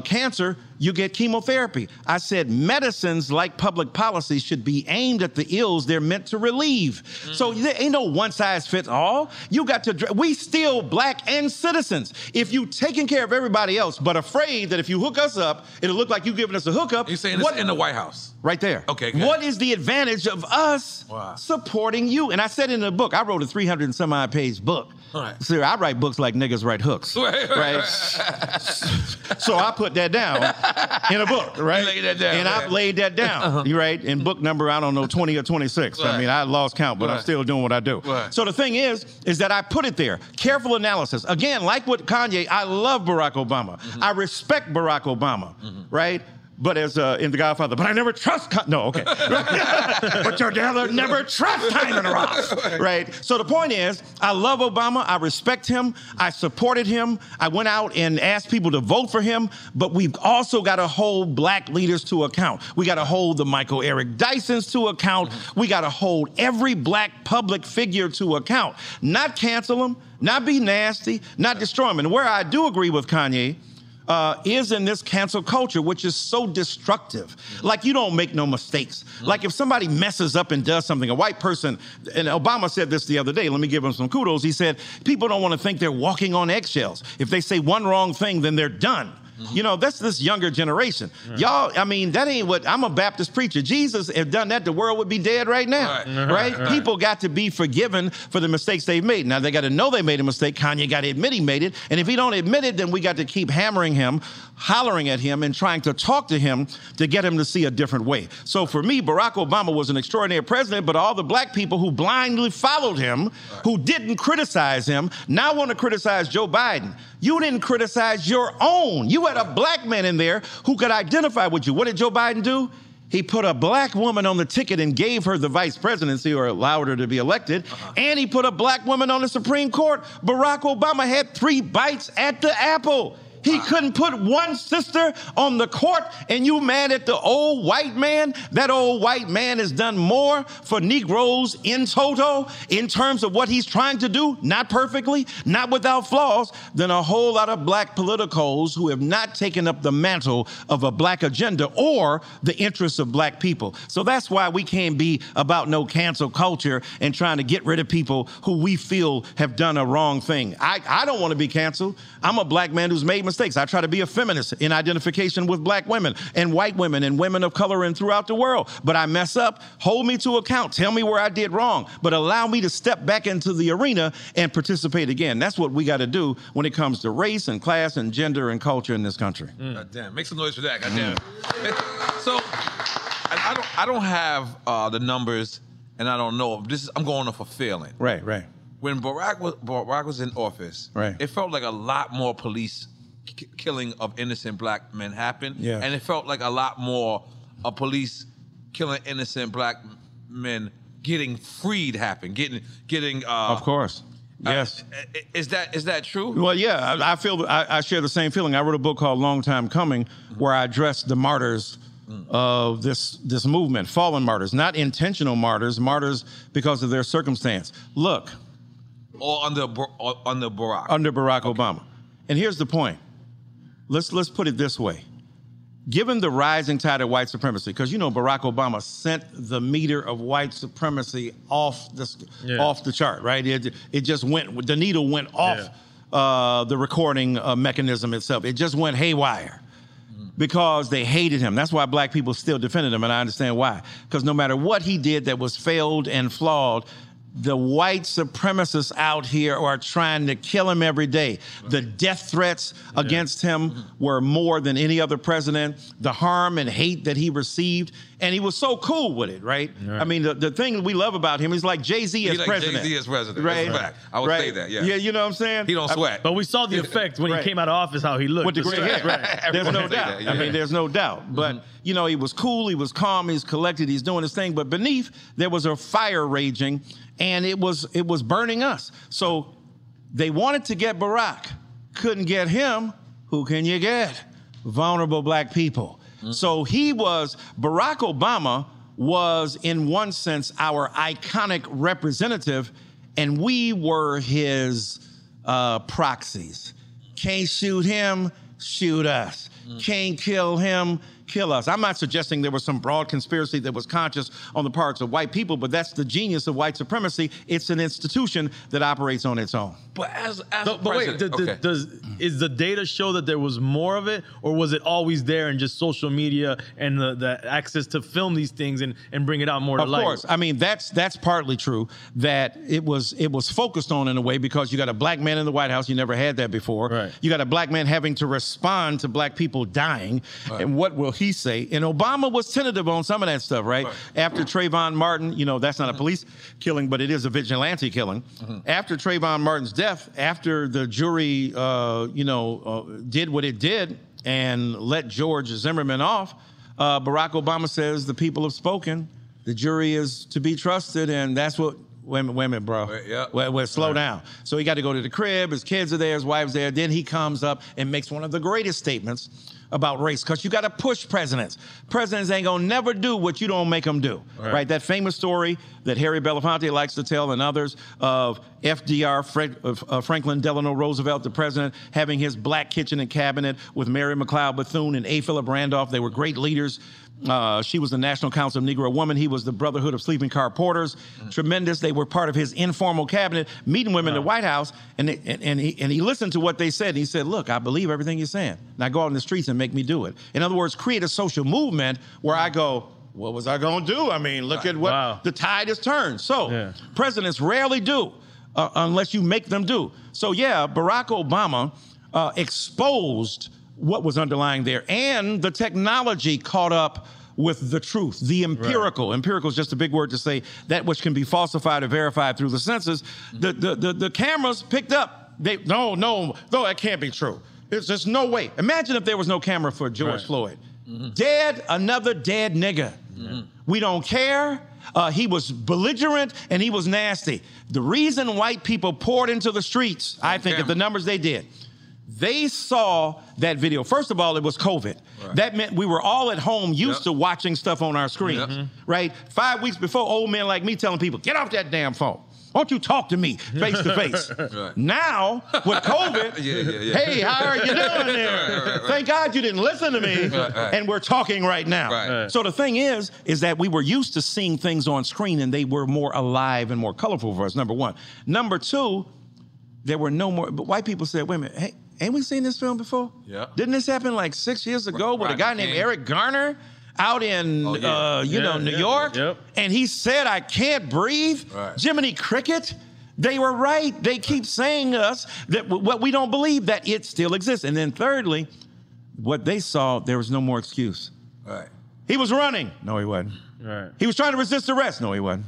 cancer, you get chemotherapy. I said medicines, like public policy, should be aimed at the ills they're meant to relieve. So there ain't no one size fits all. You got to, we still black and citizens. If you taking care of everybody else, but afraid that if you hook us up, it'll look like you giving us a hookup. You're saying it's in the White House. Right there. Okay. Good. What is the advantage of us supporting you? And I said in the book, I wrote a 300 and some odd page book. Right. So I write books like niggas write hooks. Right? So I put that down in a book, right? Lay that down, and I've laid that down, you right? In book number, I don't know, 20 or 26. Right. I mean, I lost count, but I'm still doing what I do. Right. So the thing is that I put it there. Careful analysis. Again, like with Kanye, I love Barack Obama. Mm-hmm. I respect Barack Obama, right? But as in The Godfather, but I never trust... but your dad never trust Hyman Roth, right? So the point is, I love Obama. I respect him. I supported him. I went out and asked people to vote for him. But we've also got to hold black leaders to account. We got to hold the Michael Eric Dysons to account. We got to hold every black public figure to account. Not cancel them, not be nasty, not destroy them. And where I do agree with Kanye... is in this cancel culture, which is so destructive. Like, you don't make no mistakes. Like, if somebody messes up and does something, a white person, and Obama said this the other day, let me give him some kudos. He said, people don't want to think they're walking on eggshells. If they say one wrong thing, then they're done. You know, that's this younger generation. Y'all, I mean, that ain't what, I'm a Baptist preacher. Jesus had done that, the world would be dead right now, right? People got to be forgiven for the mistakes they've made. Now, they got to know they made a mistake. Kanye got to admit he made it. And if he don't admit it, then we got to keep hammering him, hollering at him, and trying to talk to him to get him to see a different way. So for me, Barack Obama was an extraordinary president, but all the black people who blindly followed him, who didn't criticize him, now want to criticize Joe Biden. You didn't criticize your own. You had a black man in there who could identify with you. What did Joe Biden do? He put a black woman on the ticket and gave her the vice presidency, or allowed her to be elected. And he put a black woman on the Supreme Court. Barack Obama had 3 bites at the apple. He couldn't put one sister on the court, and you mad at the old white man? That old white man has done more for Negroes in toto, in terms of what he's trying to do, not perfectly, not without flaws, than a whole lot of black politicals who have not taken up the mantle of a black agenda or the interests of black people. So that's why we can't be about no cancel culture and trying to get rid of people who we feel have done a wrong thing. I don't want to be canceled. I'm a black man who's made mistakes. I try to be a feminist in identification with black women and white women and women of color and throughout the world. But I mess up. Hold me to account. Tell me where I did wrong. But allow me to step back into the arena and participate again. That's what we got to do when it comes to race and class and gender and culture in this country. Goddamn. Make some noise for that. Goddamn. So I don't have the numbers, and I don't know. I'm going off a feeling. Right. When Barack was in office, it felt like a lot more police killing of innocent black men happened. And it felt like a lot more of police killing innocent black men getting freed happened, getting of course. Yes. Is that true? Well, yeah, I share the same feeling. I wrote a book called Long Time Coming, where I addressed the martyrs of this movement, fallen martyrs, not intentional martyrs, martyrs because of their circumstance. Look. Or under Barack. Under Barack Obama. And here's the point. Let's put it this way. Given the rising tide of white supremacy, because you know Barack Obama sent the meter of white supremacy off the chart, right? It just went, the needle went off the recording mechanism itself. It just went haywire because they hated him. That's why black people still defended him, and I understand why. Because no matter what he did that was failed and flawed, the white supremacists out here are trying to kill him every day. The death threats against him were more than any other president. The harm and hate that he received, and he was so cool with it, right? I mean, the thing we love about him, he's like Jay-Z as president. Jay-Z as president, right? I would say that, yeah, you know what I'm saying? He don't sweat. But we saw the effect when he came out of office, how he looked. With the gray hair, right? There's no doubt. I mean, there's no doubt. But, you know, he was cool, he was calm, he's collected, he's doing his thing. But beneath, there was a fire raging, and it was burning us. So they wanted to get Barack, couldn't get him. Who can you get? Vulnerable black people. So Barack Obama was, in one sense, our iconic representative, and we were his proxies. Can't shoot him, shoot us. Can't kill him, kill us. I'm not suggesting there was some broad conspiracy that was conscious on the parts of white people, but that's the genius of white supremacy. It's an institution that operates on its own. But does the data show that there was more of it, or was it always there and just social media and the access to film these things and bring it out more to light? Of course. I mean, that's partly true, that it was focused on in a way, because you got a black man in the White House. You never had that before. Right. You got a black man having to respond to black people dying. Right. And what will he say? And Obama was tentative on some of that stuff, right? After Trayvon Martin, you know, that's not a police killing, but it is a vigilante killing. After Trayvon Martin's death, after the jury, did what it did and let George Zimmerman off, Barack Obama says, the people have spoken, the jury is to be trusted, and that's what. Women, bro. Well, slow down. So he got to go to the crib. His kids are there. His wife's there. Then he comes up and makes one of the greatest statements about race, because you got to push presidents. Presidents ain't going to never do what you don't make them do, right? That famous story that Harry Belafonte likes to tell and others of FDR, Franklin Delano Roosevelt, the president, having his black kitchen and cabinet with Mary McLeod Bethune and A. Philip Randolph. They were great leaders. She was the National Council of Negro Women. He was the Brotherhood of Sleeping Car Porters. Tremendous. They were part of his informal cabinet, meeting women in the White House, and he listened to what they said. And he said, look, I believe everything you're saying. Now go out in the streets and make me do it. In other words, create a social movement where I go, what was I going to do? I mean, look at what the tide has turned. So presidents rarely do unless you make them do. So, Barack Obama exposed what was underlying there. And the technology caught up with the truth, the empirical. Right. Empirical is just a big word to say that which can be falsified or verified through the senses. The cameras picked up. No, that can't be true. There's no way. Imagine if there was no camera for George Floyd. Dead, another dead nigga. We don't care. He was belligerent and he was nasty. The reason white people poured into the streets, at the numbers they did, they saw that video. First of all, it was COVID. That meant we were all at home used to watching stuff on our screen, right? 5 weeks before, old men like me telling people, get off that damn phone. Why don't you talk to me face to face? Now, with COVID, hey, how are you doing there? Thank God you didn't listen to me, and we're talking right now. So the thing is that we were used to seeing things on screen, and they were more alive and more colorful for us, number one. Number two, there were no more, but white people said, wait a minute, hey, ain't we seen this film before? Yeah. Didn't this happen like 6 years ago with a guy named Eric Garner out in, New York? Yeah. And he said, I can't breathe. Jiminy Cricket. They were right. They keep saying to us that what we don't believe, that it still exists. And then thirdly, what they saw, there was no more excuse. He was running. No, he wasn't. He was trying to resist arrest. No, he wasn't.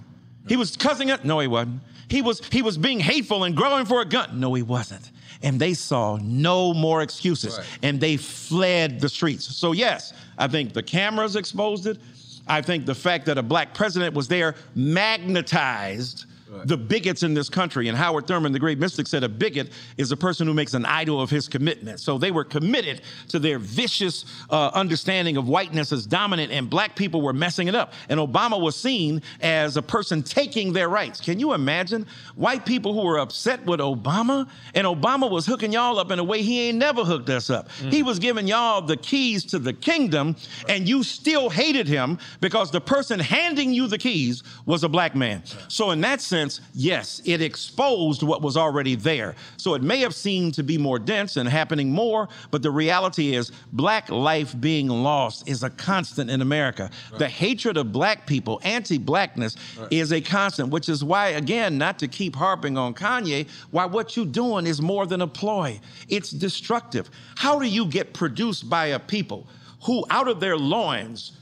He was cussing it. No, he wasn't. He was being hateful and growling for a gun. No, he wasn't. And they saw no more excuses, and they fled the streets. So yes, I think the cameras exposed it. I think the fact that a black president was there magnetized right. the bigots in this country. And Howard Thurman, the great mystic, said a bigot is a person who makes an idol of his commitment. So they were committed to their vicious understanding of whiteness as dominant, and black people were messing it up. And Obama was seen as a person taking their rights. Can you imagine white people who were upset with Obama? And Obama was hooking y'all up in a way he ain't never hooked us up. Mm. He was giving y'all the keys to the kingdom, right. and you still hated him because the person handing you the keys was a black man. Right. So in that sense, yes, it exposed what was already there. So it may have seemed to be more dense and happening more, but the reality is black life being lost is a constant in America. Right. The hatred of black people, anti-blackness, right. is a constant, which is why, again, not to keep harping on Kanye, why what you're doing is more than a ploy. It's destructive. How do you get produced by a people who out of their loins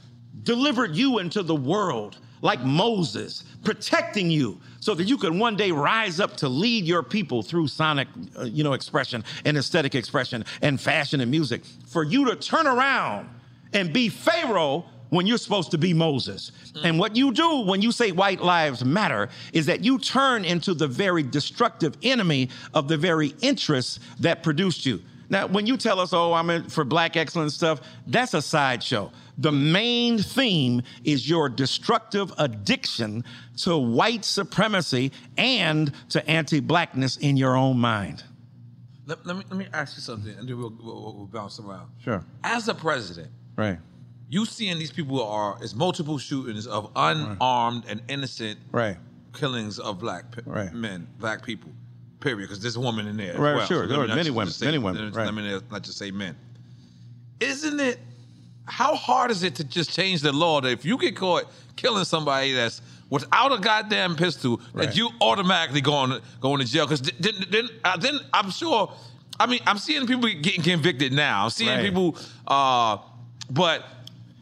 delivered you into the world like Moses, protecting you so that you can one day rise up to lead your people through sonic, expression and aesthetic expression and fashion and music, for you to turn around and be Pharaoh when you're supposed to be Moses. And what you do when you say white lives matter is that you turn into the very destructive enemy of the very interests that produced you. Now, when you tell us, oh, I'm in for black excellence stuff, that's a sideshow. The main theme is your destructive addiction to white supremacy and to anti-blackness in your own mind. Let me ask you something, and then we'll bounce around. Sure. As a president, right. you seeing these people it's multiple shootings of unarmed right. and innocent right. killings of black right. men, black people, period, because there's a woman in there as well. Right, sure, so there are many women, right. I mean, not just say men. Isn't it, how hard is it to just change the law that if you get caught killing somebody that's without a goddamn pistol, right. that you automatically going to jail? Because then I'm sure, I mean, I'm seeing people getting convicted now. I'm seeing right. people, but...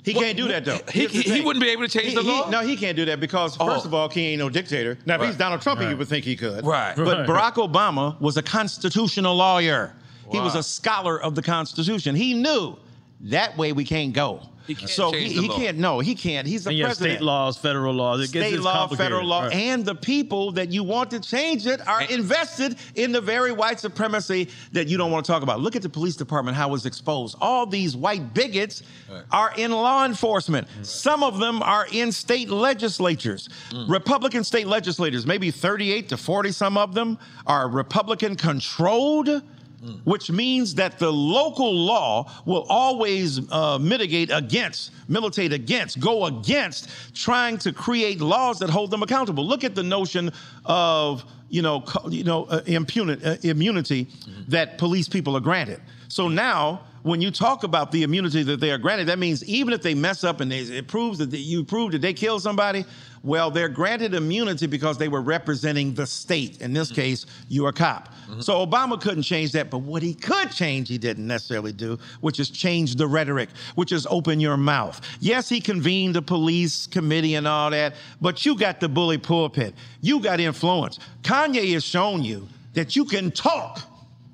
He can't do that, though. He wouldn't be able to change the law? He can't do that because, first of all, he ain't no dictator. Now, if right. he's Donald Trump, right. you would think he could. Right. But Barack Obama was a constitutional lawyer. Wow. He was a scholar of the Constitution. He knew that way we can't go. He can't change the law. He can't. He's the president. State laws, federal laws. State law, federal law, right. and the people that you want to change it are invested in the very white supremacy that you don't want to talk about. Look at the police department, how it's exposed. All these white bigots right. are in law enforcement. Right. Some of them are in state legislatures. Mm. Republican state legislators, maybe 38 to 40 some of them, are Republican-controlled, which means that the local law will always go against trying to create laws that hold them accountable. Look at the notion of immunity that police people are granted. So now, when you talk about the immunity that they are granted, that means even if they mess up and it proves that you prove that they killed somebody, well, they're granted immunity because they were representing the state. In this case, you're a cop. Mm-hmm. So Obama couldn't change that, but what he could change, he didn't necessarily do, which is change the rhetoric, which is open your mouth. Yes, he convened a police committee and all that, but you got the bully pulpit. You got influence. Kanye has shown you that you can talk.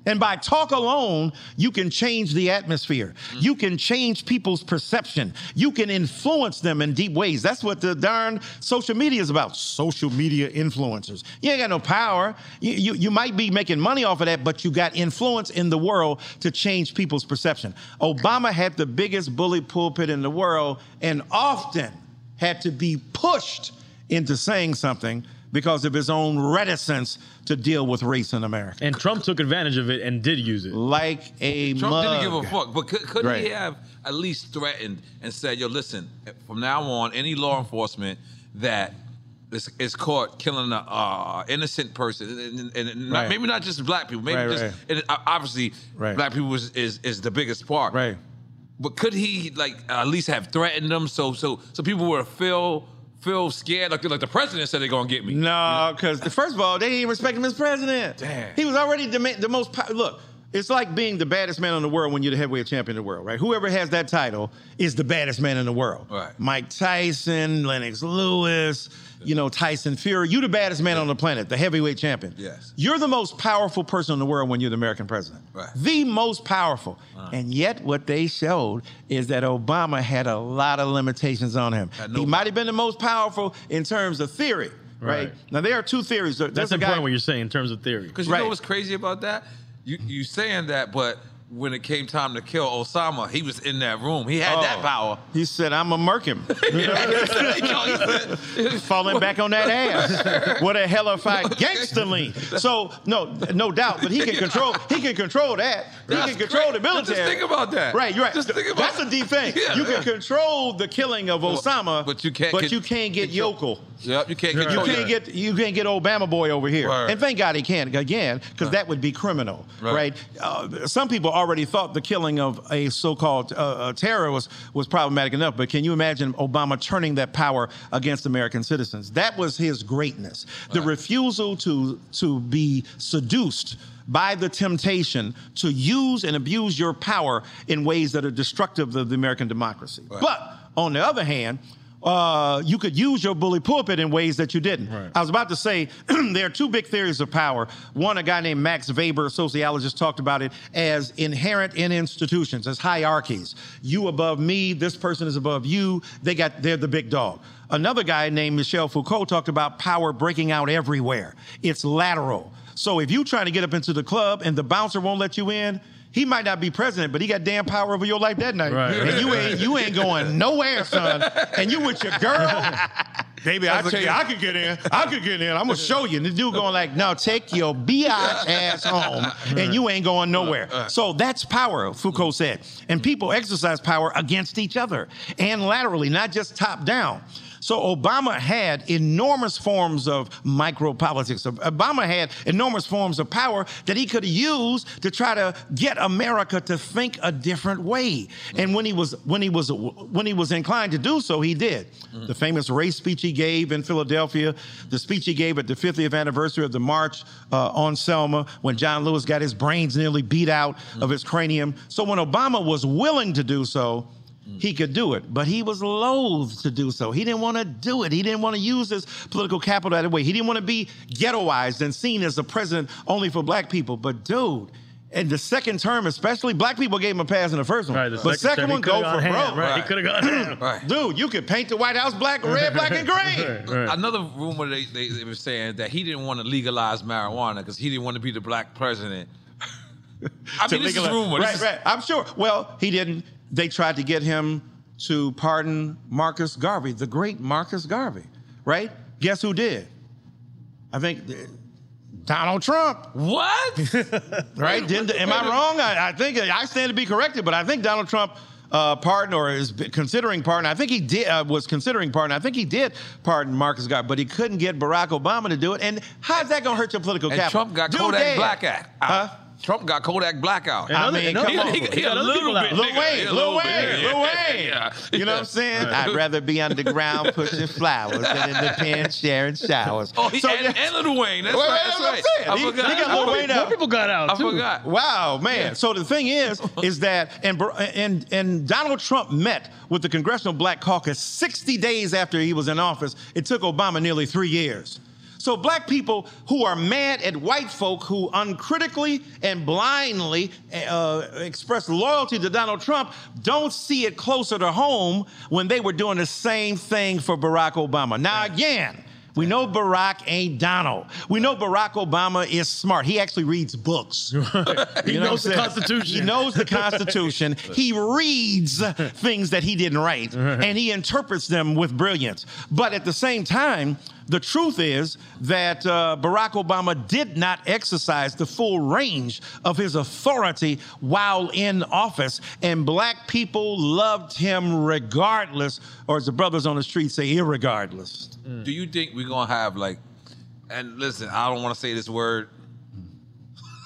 And by talk alone, you can change the atmosphere. Mm. You can change people's perception. You can influence them in deep ways. That's what the darn social media is about, social media influencers. You ain't got no power. You might be making money off of that, but you got influence in the world to change people's perception. Obama had the biggest bully pulpit in the world and often had to be pushed into saying something because of his own reticence to deal with race in America. And Trump took advantage of it and did use it. Like a mug. Trump didn't give a fuck, but could right. he have at least threatened and said, yo, listen, from now on, any law enforcement that is caught killing an innocent person, and not, right. maybe not just black people, maybe right, just, right. Obviously, right. black people is the biggest part. Right. But could he, at least have threatened them so people would feel scared, like the president said they're gonna get me? No, because first of all, they didn't even respect him as president. Damn. He was already the most, look, it's like being the baddest man in the world when you're the heavyweight champion of the world, right? Whoever has that title is the baddest man in the world. Right. Mike Tyson, Lennox Lewis, Tyson Fury, you the baddest man on the planet, the heavyweight champion. Yes. You're the most powerful person in the world when you're the American president. Right. The most powerful. And yet what they showed is that Obama had a lot of limitations on him. He might have been the most powerful in terms of theory, right? Now, there are two theories. That's important what you're saying in terms of theory. Because you know what's crazy about that? You saying that, but when it came time to kill Osama, he was in that room. He had that power. He said, I'm a murk him. Falling back on that ass. What a hellified gangster lean. So no doubt, but he can control that. He can control the military. Just think about that. Right, you're right. Just think about that's a deep thing. Yeah. You can control the killing of Osama, but you can't get Yoko. Yep, you can't get you can't get Obama boy over here. Right. And thank God he can't again, because that would be criminal, right? Some people already thought the killing of a so-called terrorist was problematic enough, but can you imagine Obama turning that power against American citizens? That was his greatness. Right. The refusal to be seduced by the temptation to use and abuse your power in ways that are destructive of the American democracy. Right. But on the other hand, you could use your bully pulpit in ways that you didn't. Right. I was about to say, there are two big theories of power. One, a guy named Max Weber, a sociologist, talked about it as inherent in institutions, as hierarchies. You above me, this person is above you, they're the big dog. Another guy named Michel Foucault talked about power breaking out everywhere. It's lateral. So if you're trying to get up into the club and the bouncer won't let you in, he might not be president, but he got damn power over your life that night. Right. And you ain't going nowhere, son. And you with your girl. Baby, I tell you, I could get in. I could get in. I'm going to show you. And the dude going like, no, take your biatch ass home, and you ain't going nowhere. So that's power, Foucault said. And people exercise power against each other and laterally, not just top down. So Obama had enormous forms of micropolitics. Obama had enormous forms of power that he could use to try to get America to think a different way. And when he was inclined to do so, he did. The famous race speech he gave in Philadelphia, the speech he gave at the 50th anniversary of the march on Selma, when John Lewis got his brains nearly beat out of his cranium. So when Obama was willing to do so, he could do it, but he was loath to do so. He didn't want to do it. He didn't want to use his political capital that way. He didn't want to be ghettoized and seen as a president only for black people. But dude, in the second term especially, black people gave him a pass in the first one. Right, the second one go for broke. Right. He could have gone. Dude, you could paint the White House black, red, black, and green. Right. Another rumor they were saying that he didn't want to legalize marijuana because he didn't want to be the black president. I mean, this is rumor. Right. I'm sure. Well, he didn't. They tried to get him to pardon Marcus Garvey, the great Marcus Garvey, right? Guess who did? I think Donald Trump. What? Right? Am I wrong? I stand to be corrected, but I think Donald Trump pardoned or is considering pardon. I think he did, was considering pardon. I think he did pardon Marcus Garvey, but he couldn't get Barack Obama to do it. And how's that going to hurt your political capital? Trump got Kodak Black out. Huh? Trump got Kodak Black out. I mean, come on. He got a little bit. Lil Wayne. You know what I'm saying? Right. I'd rather be underground pushing flowers than in the pen sharing showers. Oh, and Lil Wayne. That's right. That's what I'm saying. He got Lil Wayne out. More people got out, too. I forgot. Wow, man. Yeah. So the thing is that, and Donald Trump met with the Congressional Black Caucus 60 days after he was in office. It took Obama nearly 3 years. So black people who are mad at white folk who uncritically and blindly express loyalty to Donald Trump don't see it closer to home when they were doing the same thing for Barack Obama. Now, again, we know Barack ain't Donald. We know Barack Obama is smart. He actually reads books. He knows the Constitution. He knows the Constitution. He reads things that he didn't write, and he interprets them with brilliance. But at the same time, the truth is that Barack Obama did not exercise the full range of his authority while in office, and black people loved him regardless, or as the brothers on the street say, irregardless. Do you think we're going to have, like, and listen, I don't want to say this word.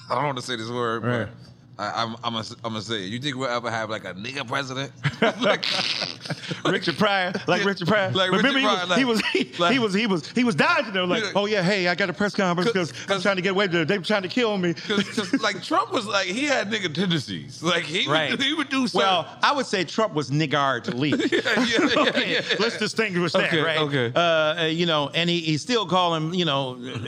I don't want to say this word, right. But I'm gonna say it. You think we'll ever have like a nigga president? Richard Pryor. He was dodging them. Like, oh yeah, hey, I got a press conference because I'm trying to get away. They were trying to kill me. Cause like Trump was like, he had nigga tendencies. Like he would do something. Well, I would say Trump was niggardly. Okay. Let's distinguish that, right? Okay. And he still called him.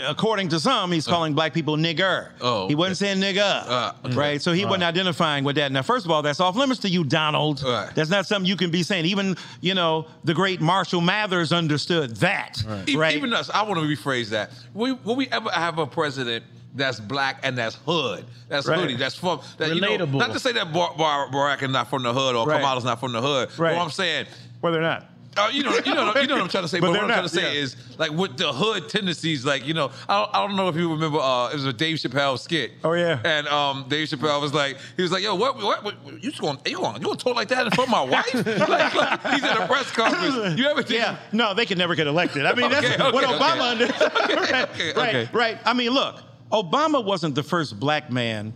According to some, he's calling black people nigger. Oh, he wasn't saying nigga. Right. So he wasn't identifying with that. Now, first of all, that's off limits to you, Donald. Right. That's not something you can be saying. Even, you know, the great Marshall Mathers understood that. Right. Right? Even us, I want to rephrase that. Will we ever have a president that's black and that's hood, that's right. Hoodie, that's from, that, relatable. You know, not to say that Barack is not from the hood or right. Kamala's not from the hood, right. But what I'm saying. Well, they're not. You know what I'm trying to say, but what I'm trying to say is, like, with the hood tendencies, like, you know, I don't know if you remember, it was a Dave Chappelle skit. Oh, yeah. And Dave Chappelle was like, yo, what you gonna talk like that in front of my wife? like, he's at a press conference. You ever think? Yeah, no, they could never get elected. I mean, that's what Obama understood. Right. I mean, look, Obama wasn't the first black man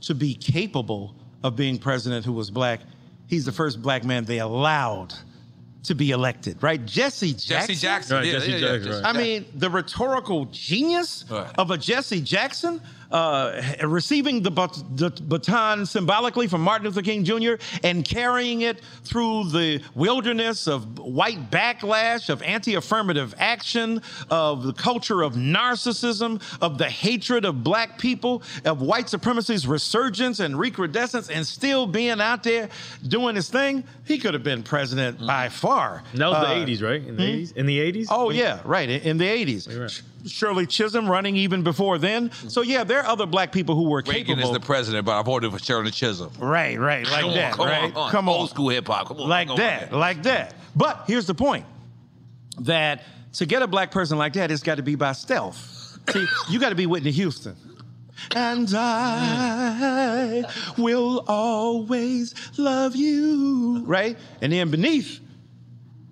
to be capable of being president who was black. He's the first black man they allowed to be elected, right? Jesse Jackson. Right, yeah, Jesse Jackson. Right. I mean, the rhetorical genius of a Jesse Jackson, receiving the baton symbolically from Martin Luther King Jr. and carrying it through the wilderness of white backlash, of anti-affirmative action, of the culture of narcissism, of the hatred of black people, of white supremacy's resurgence and recrudescence, and still being out there doing his thing. He could have been president by far. And that was the 80s, right? In the 80s? In the 80s? Oh, yeah, right. In the 80s. Right. Shirley Chisholm running even before then. So, yeah, there are other black people who were capable. Reagan is the president, but I voted for Shirley Chisholm. Right, like that, Come on. Old school hip-hop, come on. Like that. But here's the point, that to get a black person like that, it's got to be by stealth. See, you got to be Whitney Houston. And I will always love you. Right? And then beneath,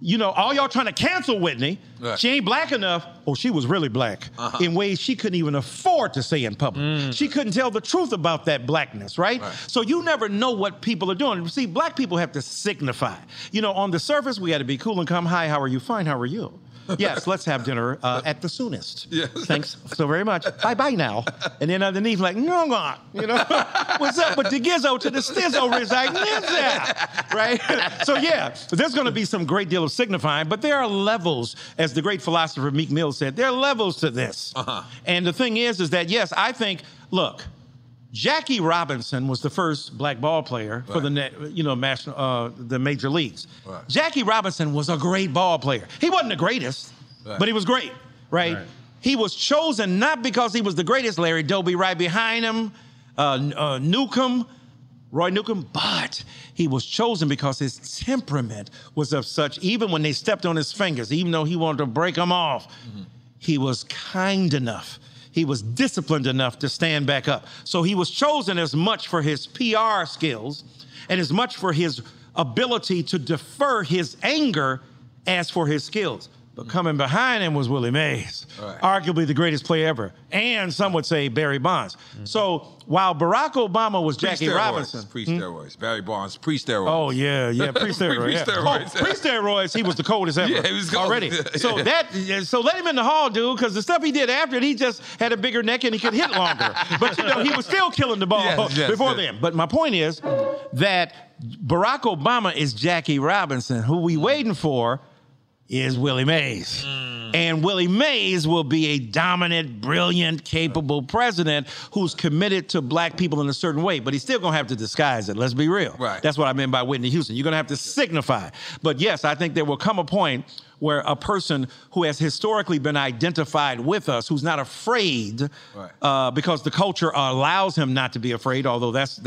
you know, all y'all trying to cancel Whitney. Right. She ain't black enough. Oh, she was really black in ways she couldn't even afford to say in public. She couldn't tell the truth about that blackness, right? So you never know what people are doing. See, black people have to signify. You know, on the surface, we got to be cool and calm. Hi, how are you? Fine, how are you? Yes, let's have dinner at the soonest. Yes. Thanks so very much. Bye-bye now. And then underneath, like, no, God, you know, what's up? But the gizzo to the stizzo is like, right? So, yeah, there's going to be some great deal of signifying, but there are levels, as the great philosopher Meek Mill said, there are levels to this. And the thing is that, yes, I think, look, Jackie Robinson was the first black ball player for the major leagues. Right. Jackie Robinson was a great ball player. He wasn't the greatest, but he was great, right? He was chosen not because he was the greatest, Larry Doby right behind him, Newcomb, Roy Newcomb, but he was chosen because his temperament was of such, even when they stepped on his fingers, even though he wanted to break them off, he was kind enough. He was disciplined enough to stand back up. So he was chosen as much for his PR skills and as much for his ability to defer his anger as for his skills. But coming behind him was Willie Mays, arguably the greatest player ever, and some would say Barry Bonds. So while Barack Obama was Jackie Robinson. Pre-steroids. Barry Bonds, pre-steroids. Oh, yeah, pre-steroids. Pre-steroids. Pre-steroids, he was the coldest ever. Yeah, he was cold. Already. So let him in the hall, dude, because the stuff he did after it, he just had a bigger neck and he could hit longer. But, you know, he was still killing the ball before then. But my point is that Barack Obama is Jackie Robinson, who we waiting for is Willie Mays. And Willie Mays will be a dominant, brilliant, capable president who's committed to black people in a certain way, but he's still gonna have to disguise it, let's be real. Right. That's what I meant by Whitney Houston. You're gonna have to signify. But yes, I think there will come a point where a person who has historically been identified with us, who's not afraid, because the culture allows him not to be afraid, although that's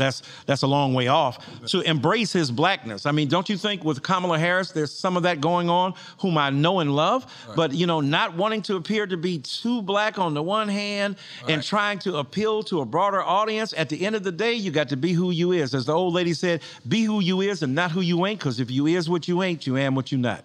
a long way off, to embrace his blackness. I mean, don't you think with Kamala Harris, there's some of that going on, whom I know and love, but, you know, not wanting to appear to be too black on the one hand and trying to appeal to a broader audience. At the end of the day, you got to be who you is. As the old lady said, be who you is and not who you ain't, because if you is what you ain't, you am what you not.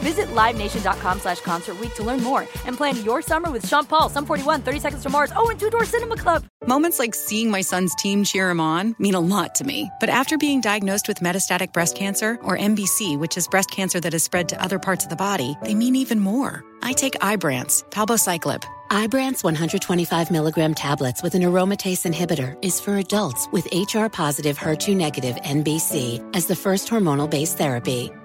Visit LiveNation.com/Concert Week to learn more and plan your summer with Sean Paul, Sum 41, 30 Seconds to Mars, and Two Door Cinema Club. Moments like seeing my son's team cheer him on mean a lot to me. But after being diagnosed with metastatic breast cancer, or MBC, which is breast cancer that has spread to other parts of the body, they mean even more. I take Ibrance, palbociclib. Ibrance 125 milligram tablets with an aromatase inhibitor is for adults with HR-positive, HER2-negative MBC as the first hormonal-based therapy.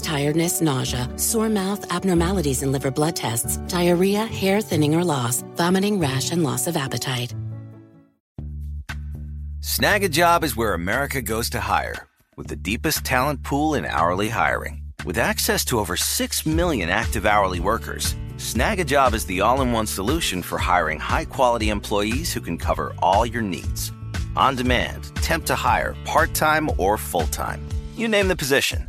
tiredness, nausea, sore mouth, abnormalities in liver blood tests, diarrhea, hair thinning or loss, vomiting, rash, and loss of appetite. Snag a Job is where America goes to hire, with the deepest talent pool in hourly hiring. With access to over 6 million active hourly workers, Snag a Job is the all-in-one solution for hiring high-quality employees who can cover all your needs. On demand, temp to hire, part-time or full-time. You name the position: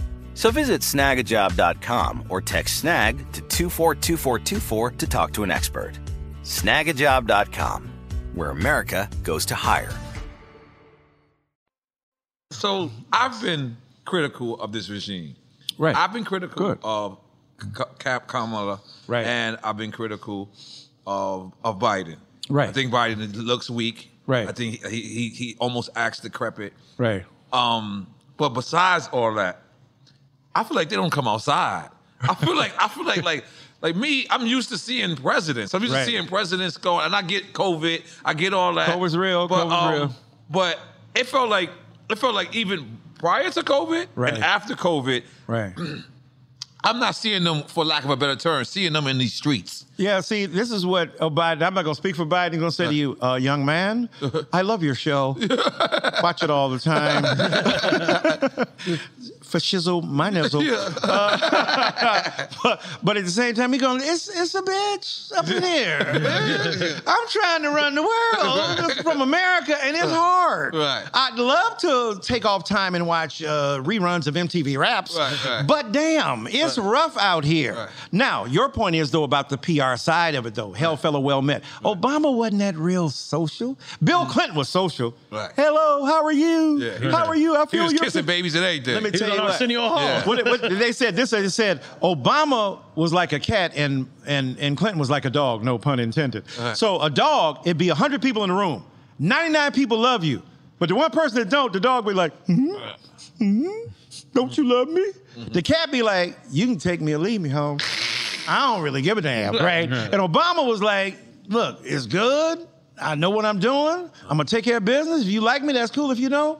So visit snagajob.com or text Snag to 242424 to talk to an expert. Snagajob.com, where America goes to hire. So I've been critical of this regime. Right. I've been critical of Kamala. Right. And I've been critical of Biden. Right. I think Biden looks weak. Right. I think he almost acts decrepit. Right. But besides all that, I feel like they don't come outside. I feel like me, I'm used to seeing presidents. I'm used to seeing presidents go, and I get COVID, I get all that. COVID's real. But it felt like. It felt like even prior to COVID and after COVID, I'm not seeing them, for lack of a better term, seeing them in these streets. Yeah, see, this is what Biden, I'm not going to speak for Biden, I'm going to say to you, young man, I love your show. Watch it all the time. For shizzle, my nizzle. But at the same time, he going, it's a bitch up in here. I'm trying to run the world from America, and it's hard. Right. I'd love to take off time and watch reruns of MTV Raps, but damn, it's rough out here. Right. Now, your point is, though, about the PR side of it, though. Hell, fellow, well met. Right. Obama wasn't that real social. Bill Clinton was social. Right. Hello, how are you? Yeah. How are you? I feel you. He was kissing babies and everything. Let me tell you what. Arsenio Hall. Yeah. What they said this. They said Obama was like a cat and Clinton was like a dog. No pun intended. Right. So a dog, it'd be 100 people in the room. 99 people love you, but the one person that don't, the dog would be like, don't you love me? Mm-hmm. The cat be like, you can take me or leave me home. I don't really give a damn, right? And Obama was like, look, it's good. I know what I'm doing. I'm going to take care of business. If you like me, that's cool. If you don't,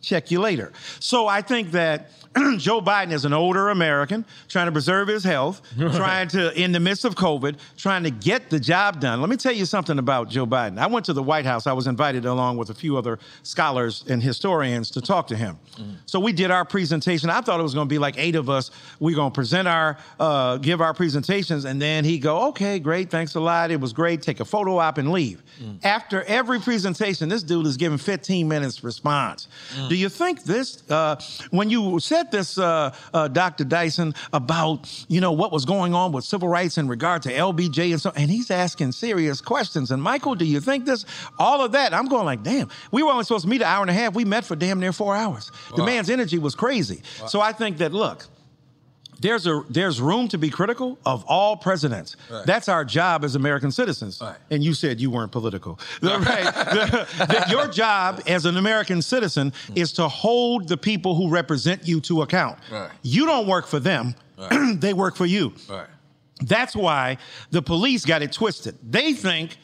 check you later. So I think that Joe Biden is an older American trying to preserve his health, trying to, in the midst of COVID, trying to get the job done. Let me tell you something about Joe Biden. I went to the White House. I was invited along with a few other scholars and historians to talk to him. Mm-hmm. So we did our presentation. I thought it was going to be like 8 of us. We're going to present give our presentations, and then he go, okay, great, thanks a lot. It was great. Take a photo op and leave. Mm-hmm. After every presentation, this dude is giving 15 minutes response. Mm-hmm. Do you think this, when you said said this, Dr. Dyson, about, you know, what was going on with civil rights in regard to LBJ and so, and he's asking serious questions. And Michael, do you think this, all of that? I'm going like, damn, we were only supposed to meet an hour and a half. We met for damn near 4 hours. Wow. The man's energy was crazy. Wow. So I think that, look, there's room to be critical of all presidents. Right. That's our job as American citizens. Right. And you said you weren't political. Right. Your job as an American citizen is to hold the people who represent you to account. Right. You don't work for them. Right. They work for you. Right. That's why the police got it twisted. They think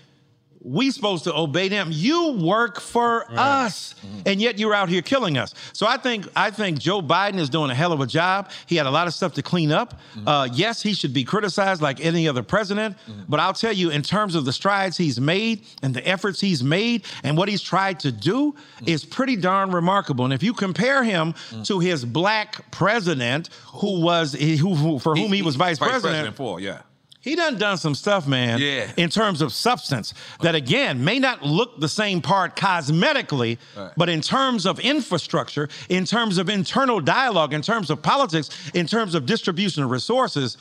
we supposed to obey them. You work for us, and yet you're out here killing us. So I think Joe Biden is doing a hell of a job. He had a lot of stuff to clean up. Yes, he should be criticized like any other president, but I'll tell you, in terms of the strides he's made and the efforts he's made and what he's tried to do is pretty darn remarkable. And if you compare him to his black president, whom he was vice president for, yeah. He done some stuff, man, in terms of substance that, again, may not look the same part cosmetically, but in terms of infrastructure, in terms of internal dialogue, in terms of politics, in terms of distribution of resources,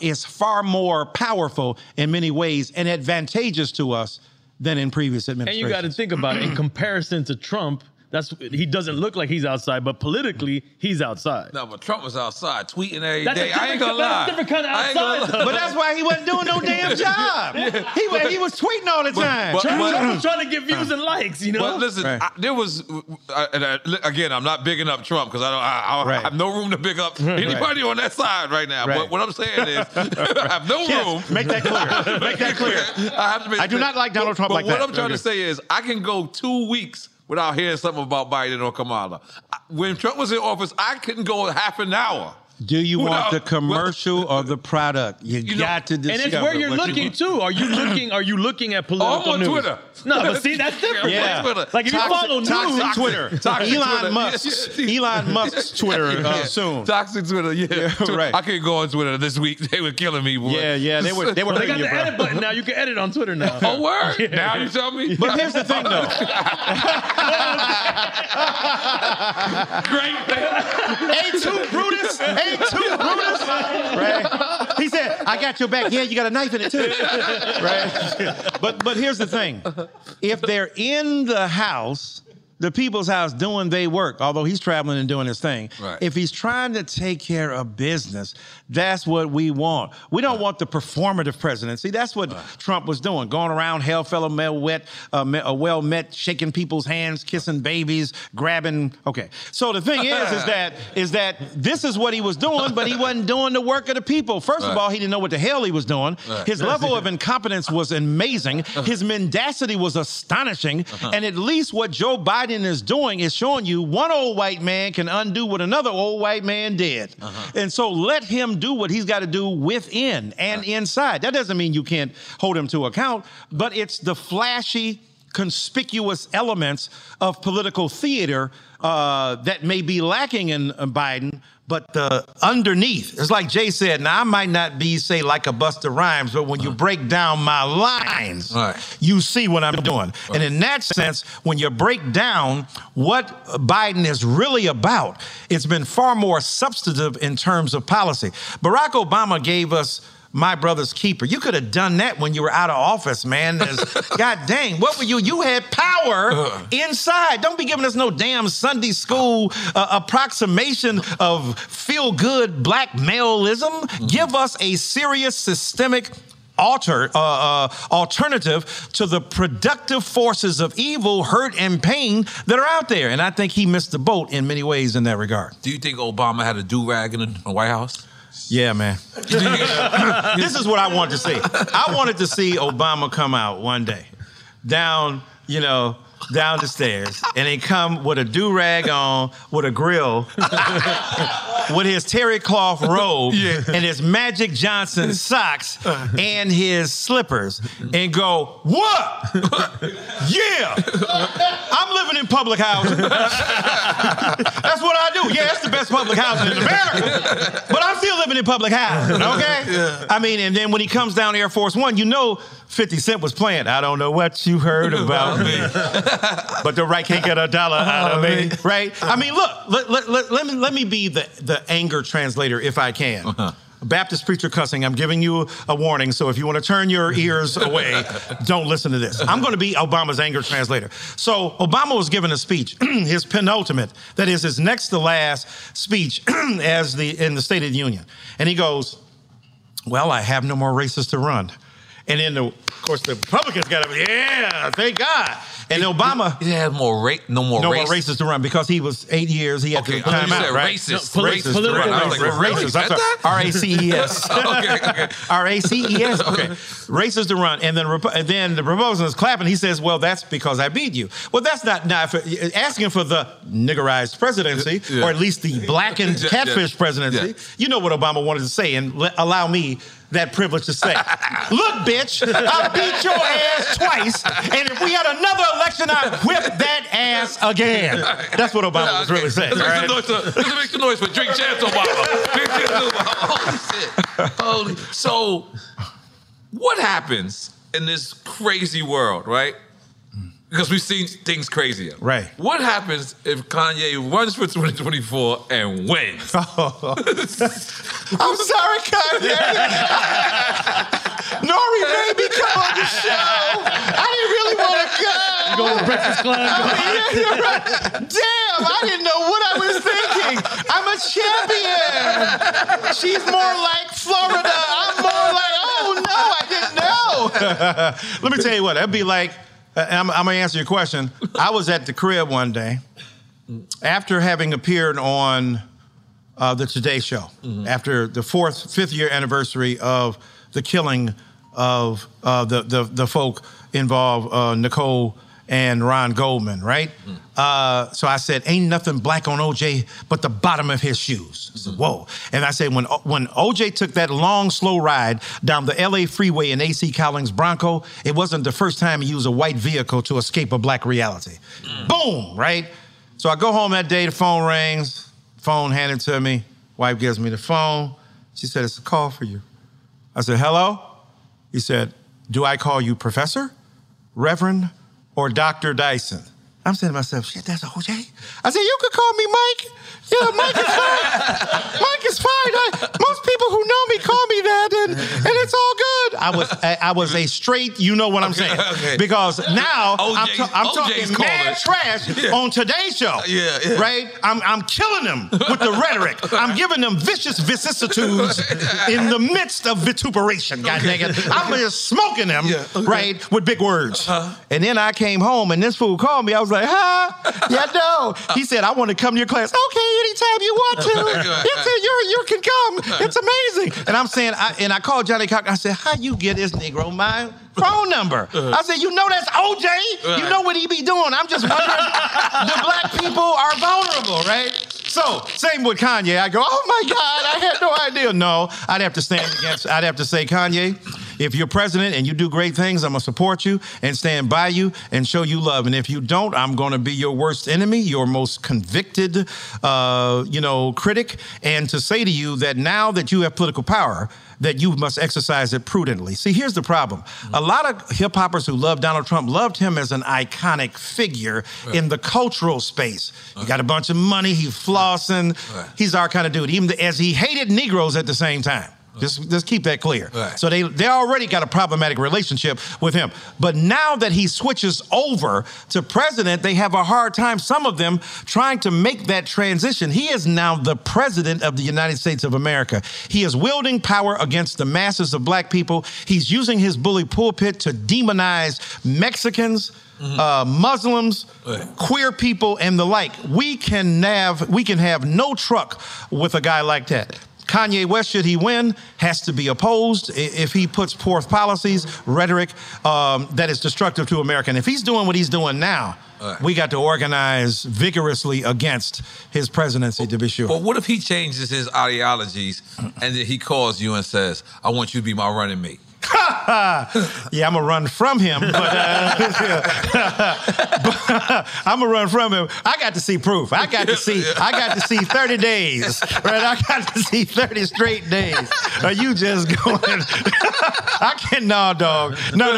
is far more powerful in many ways and advantageous to us than in previous administrations. And you got to think about it in comparison to Trump. He doesn't look like he's outside, but politically, he's outside. No, but Trump was outside tweeting every day. I ain't gonna lie. That's a different kind of outside. But that's why he wasn't doing no damn job. He was tweeting all the time. Trump was trying to get views and likes, you know? But listen, again, I'm not bigging up Trump because I have no room to big up anybody on that side right now. But what I'm saying is, I have no room. Make that clear. Make that clear. I do not like Donald Trump like that. But what I'm trying to say is, I can go 2 weeks without hearing something about Biden or Kamala. When Trump was in office, I couldn't go half an hour. Do you want the commercial or the product? You got to discover. And it's where you're looking too. Are you looking at political news? I'm on Twitter. No, but see, that's different. Yeah. Like if you follow news, Twitter. Elon Musk's Twitter soon. Toxic Twitter. Yeah, right. I couldn't go on Twitter this week. They were killing me, boy. Yeah. They were. They got the edit button now. You can edit on Twitter now. Oh, word. Yeah. Now you tell me. But here's the thing, though. Great. Ain't too Brutus. Right? He said, I got your back. Yeah, you got a knife in it, too. Right? But here's the thing. If they're in the house, the people's house, doing their work, although he's traveling and doing his thing, if he's trying to take care of business, that's what we want. We don't want the performative presidency. That's what Trump was doing, going around, hail fellow well met, shaking people's hands, kissing babies, grabbing. Okay. So the thing is that this is what he was doing, but he wasn't doing the work of the people. First of all, he didn't know what the hell he was doing. His level of incompetence was amazing. His mendacity was astonishing. And at least what Joe Biden is doing is showing you one old white man can undo what another old white man did. And so let him do what he's got to do within and inside. That doesn't mean you can't hold him to account, but it's the flashy, conspicuous elements of political theater that may be lacking in Biden, but underneath, it's like Jay said, now I might not be, say, like a Busta Rhymes, but when you break down my lines, you see what I'm doing. And in that sense, when you break down what Biden is really about, it's been far more substantive in terms of policy. Barack Obama gave us My Brother's Keeper. You could have done that when you were out of office, man. God dang, what were you? You had power inside. Don't be giving us no damn Sunday school approximation of feel-good black maleism. Give us a serious systemic alternative to the productive forces of evil, hurt, and pain that are out there. And I think he missed the boat in many ways in that regard. Do you think Obama had a do-rag in the White House? Yeah, man. This is what I wanted to see. I wanted to see Obama come out one day down the stairs, and he come with a do-rag on, with a grill, with his terry cloth robe, and his Magic Johnson socks, and his slippers, and go, what? Yeah! I'm living in public housing. That's what I do. Yeah, that's the best public housing in America. But I'm still living in public housing, okay? I mean, and then when he comes down Air Force One, you know 50 Cent was playing, I don't know what you heard about me, but the right can't get a dollar out of me, right? I mean, look, let me be the anger translator if I can. Uh-huh. Baptist preacher cussing, I'm giving you a warning, so if you want to turn your ears away, don't listen to this. I'm going to be Obama's anger translator. So Obama was giving a speech, his penultimate, that is his next to last speech in the State of the Union. And he goes, well, I have no more races to run. And then, of course, the Republicans got up, yeah, thank God. And Obama... He didn't have no more races to run because he was 8 years. He had to time out, right? Racist. No, racist to run. I was like, racist. I'm sorry. R-A-C-E-S. Okay. R-A-C-E-S. Okay. Races to run. And then the Republican is clapping. He says, well, that's because I beat you. Well, that's not for, asking for the niggerized presidency, or at least the blackened catfish presidency. Yeah. You know what Obama wanted to say, and allow me that privilege to say. Look, bitch, I beat your ass twice, and if we had another election, I'd whip that ass again. That's what Obama was really saying. Let's make some noise for Drink Champs Obama. Drink Champs Obama. Holy shit. Holy. So what happens in this crazy world, right? Because we've seen things crazier. Right. What happens if Kanye runs for 2024 and wins? Oh. I'm sorry, Kanye. Nori, baby, come on the show. I didn't really want to go. You going to Breakfast Club? I mean, yeah, you're right. Damn, I didn't know what I was thinking. I'm a champion. She's more like Florida. I'm more like, oh, no, I didn't know. Let me tell you what, that'd be like, I'm going to answer your question. I was at the crib one day after having appeared on the Today Show, after the fifth year anniversary of the killing of the folk involved, Nicole and Ron Goldman, right? So I said, ain't nothing black on OJ but the bottom of his shoes. I said, whoa. And I said, when OJ took that long, slow ride down the LA freeway in A.C. Collins Bronco, it wasn't the first time he used a white vehicle to escape a black reality. Boom, right? So I go home that day, the phone rings, phone handed to me, wife gives me the phone. She said, it's a call for you. I said, hello? He said, do I call you Professor, Reverend, or Dr. Dyson? I'm saying to myself, shit, that's OJ? I said, you could call me Mike. Yeah, Mike is fine. Mike is fine. Most people who know me call me that, and it's all good. I was a straight, you know what I'm saying. Okay. Because now I'm talking mad trash on Today's Show, right? I'm killing them with the rhetoric. I'm giving them vicious vicissitudes in the midst of vituperation, goddammit. I'm just smoking them, right, with big words. And then I came home, and this fool called me. I was like, huh? Yeah, no. He said, I want to come to your class. Okay, anytime you want to. You can come. It's amazing. And I'm saying, I called Johnny Cochran. I said, how you get this Negro my phone number? I said, you know that's OJ. You know what he be doing. I'm just wondering, the black people are vulnerable, right? So, same with Kanye. I go, oh my God, I had no idea. No, I'd have to say, Kanye, if you're president and you do great things, I'm gonna support you and stand by you and show you love. And if you don't, I'm gonna be your worst enemy, your most convicted, critic. And to say to you that now that you have political power, that you must exercise it prudently. See, here's the problem. A lot of hip hoppers who love Donald Trump loved him as an iconic figure in the cultural space. He got a bunch of money, he's flossing. He's our kind of dude, even as he hated Negroes at the same time. Just keep that clear. Right. So they already got a problematic relationship with him. But now that he switches over to president, they have a hard time, some of them, trying to make that transition. He is now the president of the United States of America. He is wielding power against the masses of black people. He's using his bully pulpit to demonize Mexicans, Muslims, queer people, and the like. We can have no truck with a guy like that. Kanye West, should he win, has to be opposed if he puts forth policies, rhetoric that is destructive to America. And if he's doing what he's doing now, we got to organize vigorously against his presidency, to be sure. But what if he changes his ideologies and then he calls you and says, I want you to be my running mate? Yeah, I'm going to run from him. But, I'm going to run from him. I got to see proof. I got to see 30 days. Right? I got to see 30 straight days. Are you just going? I can't, no, dog. No.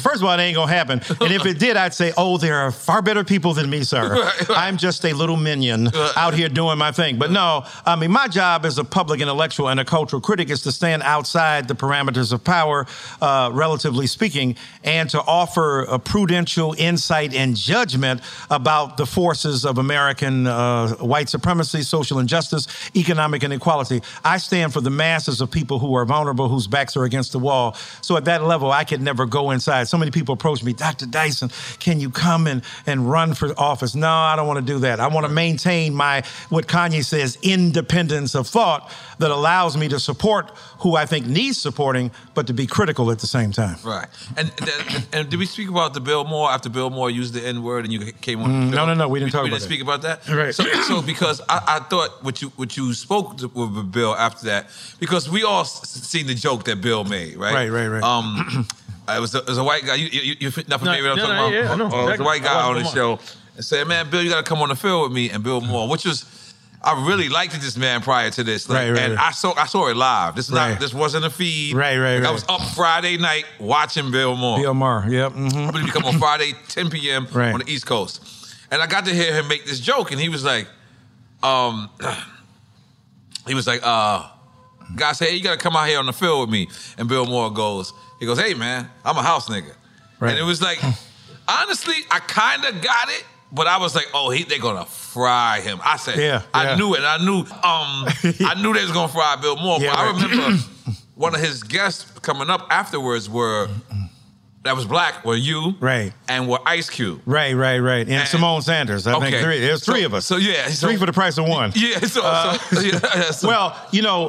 First of all, it ain't going to happen. And if it did, I'd say, oh, there are far better people than me, sir. I'm just a little minion out here doing my thing. But no, I mean, my job as a public intellectual and a cultural critic is to stand outside the parameters of power, relatively speaking, and to offer a prudential insight and judgment about the forces of American white supremacy, social injustice, economic inequality. I stand for the masses of people who are vulnerable, whose backs are against the wall. So at that level, I could never go inside. So many people approach me, Dr. Dyson, can you come and run for office? No, I don't want to do that. I want to maintain my, what Kanye says, independence of thought that allows me to support who I think needs supporting, but to be critical at the same time. Right. And did we speak about the Bill Moore, after Bill Moore used the N-word and you came on? No, we didn't talk about that. We didn't speak about that? Right. So because I thought what you spoke to, with Bill after that, because we all seen the joke that Bill made, right? Right. It was a white guy. You're not familiar with what I'm talking about? Yeah, I know. It was a white guy on the show and said, man, Bill, you got to come on the field with me. And Bill Moore, which was, I really liked this man prior to this. I saw it live. This wasn't a feed. I was up Friday night watching Bill Moore. Bill Moore, yep. Mm-hmm. I believe he come on Friday, 10 p.m. on the East Coast. And I got to hear him make this joke, and he was like, God said, hey, you got to come out here on the field with me. And Bill Moore goes, hey, man, I'm a house nigga. Right. And it was like, honestly, I kind of got it. But I was like, oh, they're going to fry him. I said, I knew it. I knew they was going to fry Bill Moore. Yeah, but I remember one of his guests coming up afterwards were you and Ice Cube. Right. And Simone Sanders. I think three. There's three of us. So three for the price of one. So. Well,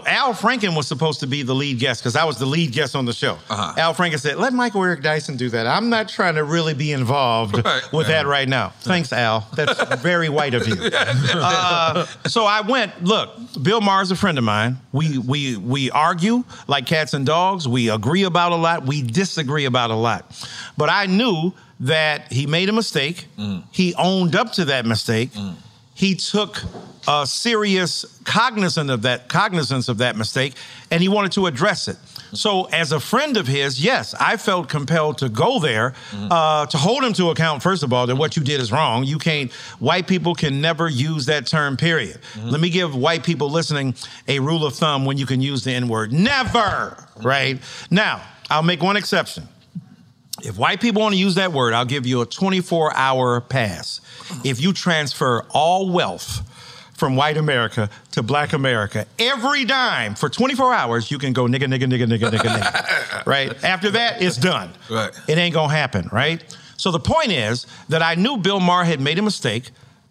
Al Franken was supposed to be the lead guest because I was the lead guest on the show. Uh-huh. Al Franken said, let Michael Eric Dyson do that. I'm not trying to really be involved with that right now. Thanks, Al. That's very white of you. So I went, look, Bill Maher's a friend of mine. We argue like cats and dogs. We agree about a lot. We disagree about a lot. But I knew that he made a mistake. He owned up to that mistake. He took a serious cognizance of that mistake, and he wanted to address it. So as a friend of his, yes, I felt compelled to go there to hold him to account, first of all, that what you did is wrong. You can't, white people can never use that term, period. Let me give white people listening a rule of thumb when you can use the N-word. Never, right? Now, I'll make one exception. If white people want to use that word, I'll give you a 24-hour pass. If you transfer all wealth from white America to black America, every dime for 24 hours, you can go nigga, right? After that, it's done. Right. It ain't going to happen, right? So the point is that I knew Bill Maher had made a mistake.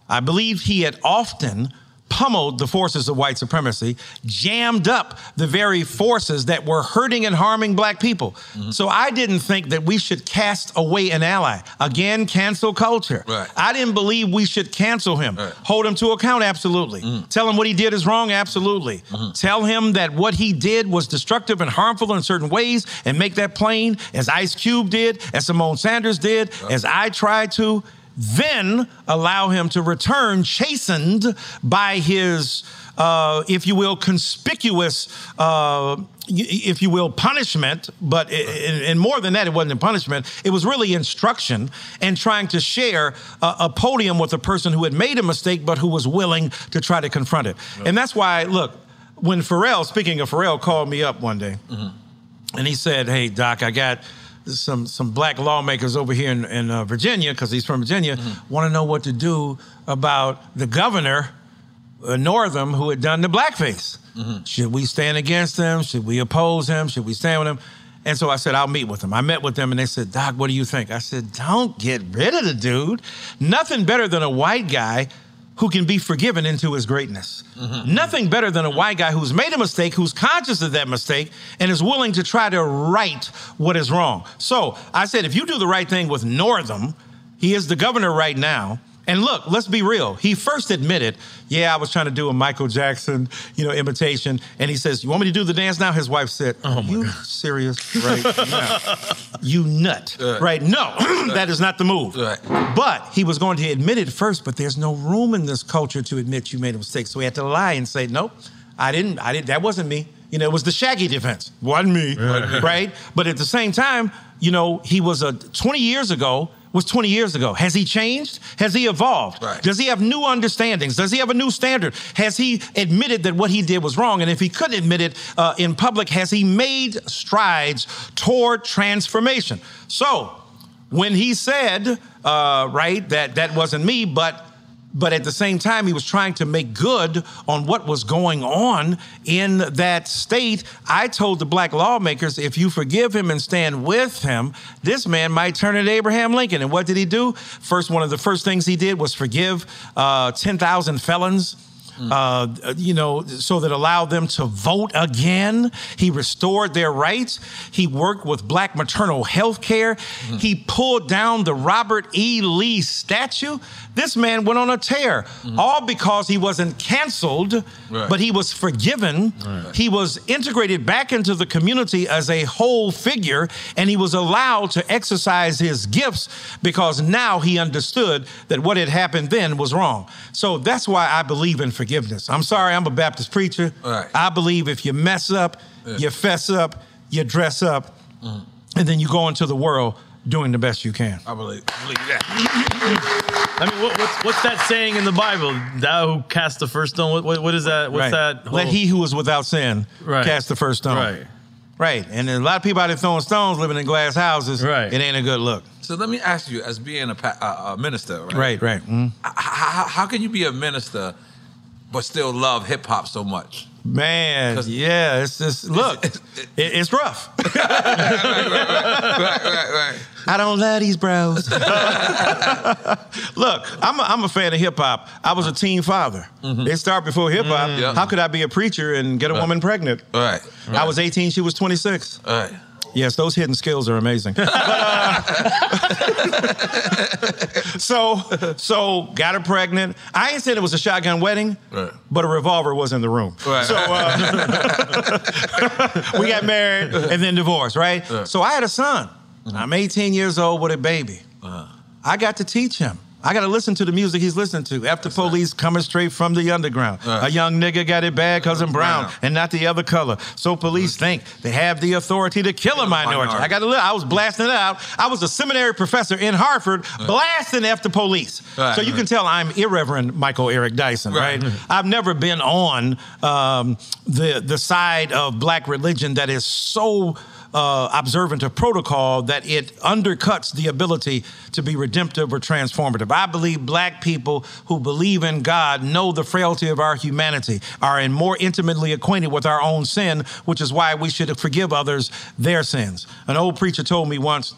I believe he had often pummeled the forces of white supremacy, jammed up the very forces that were hurting and harming black people. So I didn't think that we should cast away an ally. Again, cancel culture. Right. I didn't believe we should cancel him. Right. Hold him to account, absolutely. Tell him what he did is wrong, absolutely. Tell him that what he did was destructive and harmful in certain ways, and make that plain, as Ice Cube did, as Simone Sanders did, as I tried to. Then allow him to return chastened by his, if you will, conspicuous, if you will, punishment. But and more than that, it wasn't a punishment. It was really instruction and trying to share a podium with a person who had made a mistake, but who was willing to try to confront it. Right. And that's why, look, when Pharrell, speaking of Pharrell, called me up one day and he said, hey, Doc, I got some black lawmakers over here in Virginia, because he's from Virginia, want to know what to do about the governor, Northam, who had done the blackface. Should we stand against him? Should we oppose him? Should we stand with him? And so I said, I'll meet with them. I met with them and they said, Doc, what do you think? I said, don't get rid of the dude. Nothing better than a white guy who can be forgiven into his greatness. Nothing better than a white guy who's made a mistake, who's conscious of that mistake, and is willing to try to right what is wrong. So I said, if you do the right thing with Northam, he is the governor right now, And look, let's be real. He first admitted, yeah, I was trying to do a Michael Jackson, imitation. And he says, you want me to do the dance now? His wife said, oh my God, serious right now? You nut, right? No, that is not the move. Right. But he was going to admit it first, but there's no room in this culture to admit you made a mistake. So he had to lie and say, nope, I didn't, that wasn't me. It was the Shaggy defense. Wasn't me, right? But at the same time, he was 20 years ago. Has he changed? Has he evolved? Right. Does he have new understandings? Does he have a new standard? Has he admitted that what he did was wrong? And if he couldn't admit it in public, has he made strides toward transformation? So when he said, that wasn't me, but at the same time, he was trying to make good on what was going on in that state. I told the black lawmakers, if you forgive him and stand with him, this man might turn into Abraham Lincoln. And what did he do? One of the first things he did was forgive 10,000 felons. So that allowed them to vote again. He restored their rights. He worked with black maternal health care. He pulled down the Robert E. Lee statue. This man went on a tear, all because he wasn't canceled, but he was forgiven. He was integrated back into the community as a whole figure, and he was allowed to exercise his gifts because now he understood that what had happened then was wrong. So that's why I believe in forgiveness. I'm sorry, I'm a Baptist preacher. Right. I believe if you mess up, you fess up, you dress up, and then you go into the world doing the best you can. I believe that. I mean, what's that saying in the Bible? Thou who cast the first stone, what is that? What's that? Let he who is without sin cast the first stone. Right, and a lot of people out there throwing stones, living in glass houses. It ain't a good look. So let me ask you, as being a minister, right. How can you be a minister but still love hip hop so much? Man, yeah, it's just, look, it's rough. Right. I don't love these bros. Look, I'm a fan of hip hop. I was a teen father. It started before hip hop. How could I be a preacher and get a woman pregnant? I was 18, she was 26. Yes, those hidden skills are amazing. So got her pregnant. I ain't said it was a shotgun wedding, but a revolver was in the room. So we got married and then divorced, So I had a son. I'm 18 years old with a baby. I got to teach him. I got to listen to the music he's listening to. After police coming straight from the underground. A young nigga got it bad because I'm brown and not the other color. So police think they have the authority to kill a minority. I was blasting it out. I was a seminary professor in Hartford blasting after police. So you can tell I'm irreverent Michael Eric Dyson, right? I've never been on the side of black religion that is so observant of protocol that it undercuts the ability to be redemptive or transformative. I believe black people who believe in God know the frailty of our humanity, are more intimately acquainted with our own sin, which is why we should forgive others their sins. An old preacher told me once,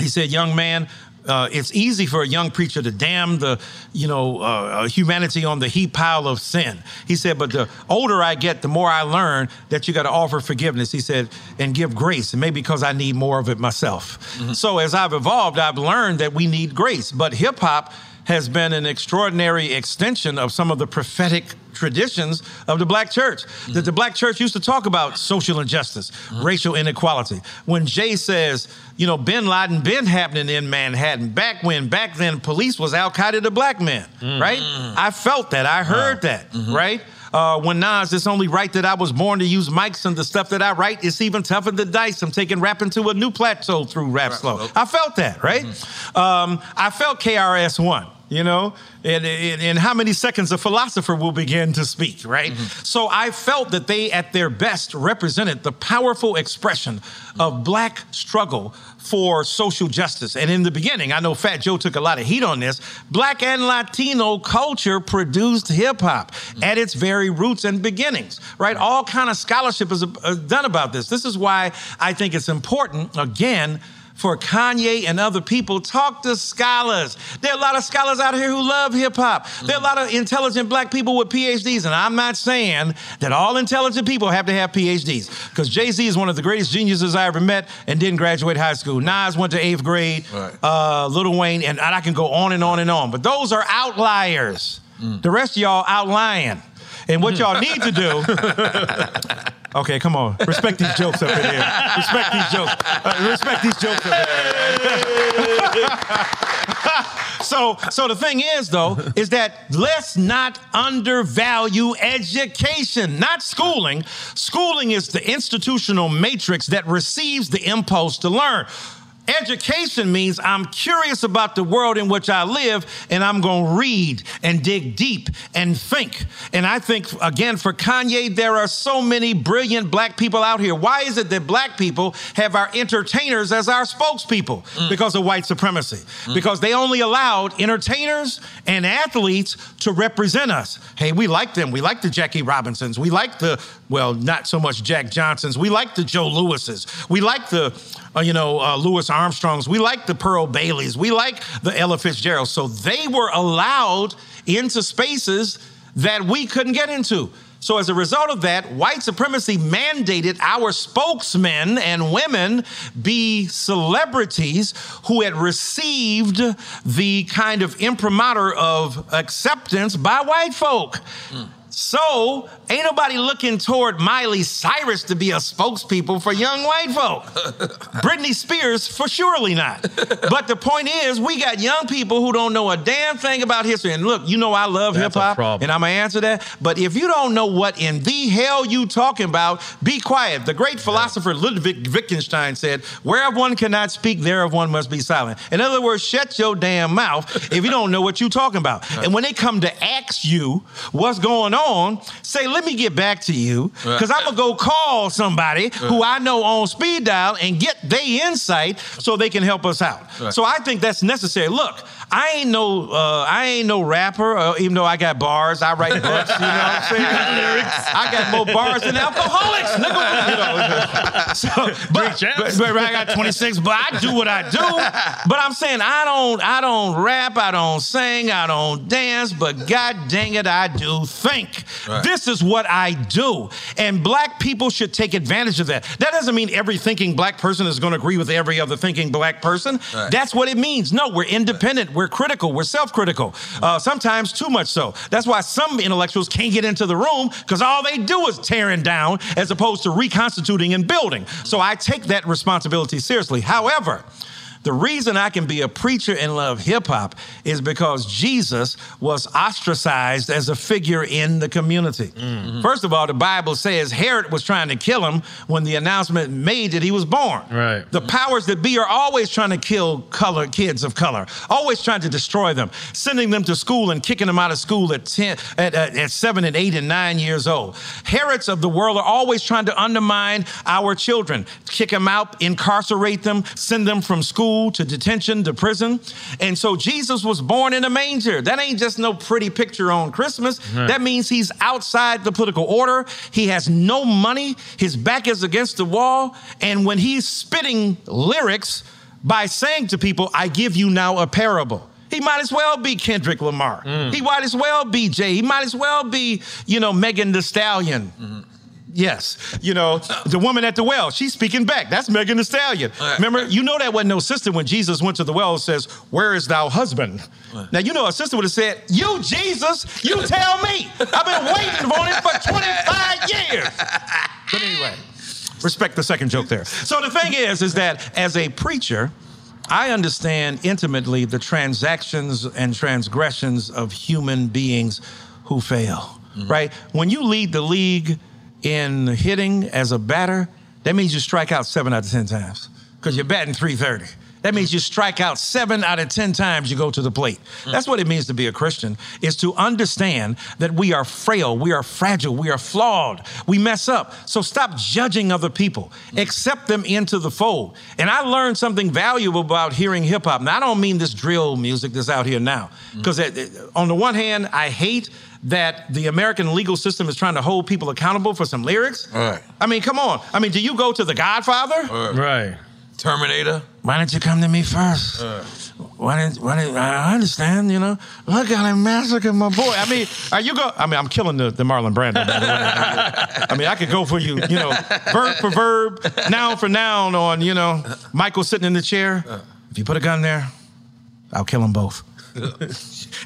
he said, young man, it's easy for a young preacher to damn the, humanity on the heap pile of sin. He said, but the older I get, the more I learn that you got to offer forgiveness, he said, and give grace. And maybe because I need more of it myself. So as I've evolved, I've learned that we need grace. But hip hop has been an extraordinary extension of some of the prophetic traditions of the black church. That the black church used to talk about social injustice, racial inequality. When Jay says, Bin Laden been happening in Manhattan, back then police was al-Qaeda to black men, right? I felt that, I heard that, right? When Nas, it's only right that I was born to use mics and the stuff that I write, it's even tougher than dice. I'm taking rap into a new plateau through Rap Slow. I felt that, right? I felt KRS-One. In how many seconds a philosopher will begin to speak, right? So I felt that they, at their best, represented the powerful expression of black struggle for social justice. And in the beginning, I know Fat Joe took a lot of heat on this, black and Latino culture produced hip hop at its very roots and beginnings, right? All kind of scholarship is done about this. This is why I think it's important, again, for Kanye and other people, talk to scholars. There are a lot of scholars out here who love hip hop. There are a lot of intelligent black people with PhDs, and I'm not saying that all intelligent people have to have PhDs, because Jay-Z is one of the greatest geniuses I ever met and didn't graduate high school. Nas went to 8th grade, Lil Wayne, and I can go on and on and on. But those are outliers. The rest of y'all outlying. And what y'all need to do... Okay, come on. Respect these jokes up in here. Respect these jokes. Respect these jokes up in here. So the thing is, though, is that let's not undervalue education, not schooling. Schooling is the institutional matrix that receives the impulse to learn. Education means I'm curious about the world in which I live, and I'm going to read and dig deep and think. And I think, again, for Kanye, there are so many brilliant black people out here. Why is it that black people have our entertainers as our spokespeople? Because of white supremacy. Because they only allowed entertainers and athletes to represent us. Hey, we like them. We like the Jackie Robinsons. We like the, well, not so much Jack Johnsons. We like the Joe Lewises. We like the, Louis Armstrongs. We like the Pearl Baileys. We like the Ella Fitzgeralds. So they were allowed into spaces that we couldn't get into. So as a result of that, white supremacy mandated our spokesmen and women be celebrities who had received the kind of imprimatur of acceptance by white folk. So ain't nobody looking toward Miley Cyrus to be a spokesperson for young white folk. Britney Spears, for surely not. But the point is, we got young people who don't know a damn thing about history. And look, you know I love hip-hop, and I'm going to answer that. But if you don't know what in the hell you talking about, be quiet. The great philosopher Ludwig Wittgenstein said, whereof one cannot speak, thereof one must be silent. In other words, shut your damn mouth if you don't know what you talking about. And when they come to ask you what's going on, say, let me get back to you, because I'm going to go call somebody who I know on speed dial and get their insight so they can help us out. So I think that's necessary. Look, I ain't no rapper, even though I got bars. I write books, you know what I'm saying? I got more bars than alcoholics. But I got 26, but I do what I do. But I'm saying I don't rap, I don't sing, I don't dance, but God dang it, I do think. This is what I do. And black people should take advantage of that. That doesn't mean every thinking black person is going to agree with every other thinking black person. That's what it means. No, we're independent. We're critical. We're self-critical. Sometimes too much so. That's why some intellectuals can't get into the room, because all they do is tearing down as opposed to reconstituting and building. So I take that responsibility seriously. However, the reason I can be a preacher and love hip-hop is because Jesus was ostracized as a figure in the community. First of all, the Bible says Herod was trying to kill him when the announcement made that he was born. The powers that be are always trying to kill kids of color, always trying to destroy them, sending them to school and kicking them out of school at 7 and 8 and 9 years old. Herods of the world are always trying to undermine our children, kick them out, incarcerate them, send them from school to detention, to prison. And so Jesus was born in a manger. That ain't just no pretty picture on Christmas. That means he's outside the political order. He has no money. His back is against the wall. And when he's spitting lyrics by saying to people, I give you now a parable, he might as well be Kendrick Lamar. He might as well be Jay. He might as well be, Megan Thee Stallion. Yes, the woman at the well, she's speaking back. That's Megan Thee Stallion. Remember, that wasn't no sister when Jesus went to the well and says, where is thou husband? Now, a sister would have said, you, Jesus, you tell me. I've been waiting for it for 25 years. But anyway, respect the second joke there. So the thing is that as a preacher, I understand intimately the transactions and transgressions of human beings who fail, right? When you lead the league in hitting as a batter, that means you strike out 7 out of 10 times, because you're batting 330. That means you strike out 7 out of 10 times you go to the plate. That's what it means to be a Christian, is to understand that we are frail, we are fragile, we are flawed, we mess up. So stop judging other people. Accept them into the fold. And I learned something valuable about hearing hip hop. Now, I don't mean this drill music that's out here now, because on the one hand, I hate that the American legal system is trying to hold people accountable for some lyrics. I mean, come on. I mean, do you go to The Godfather? Terminator. Why didn't you come to me first? Why didn't I understand, you know? Look at him massacring my boy. I mean, are you go? I mean, I'm killing the Marlon Brando. I mean, I could go for you, you know, verb for verb, noun for noun on, you know, Michael sitting in the chair. If you put a gun there, I'll kill them both.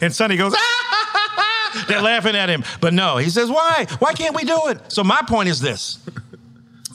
And Sonny goes, ah! They're laughing at him. But no, he says, why? Why can't we do it? So my point is this,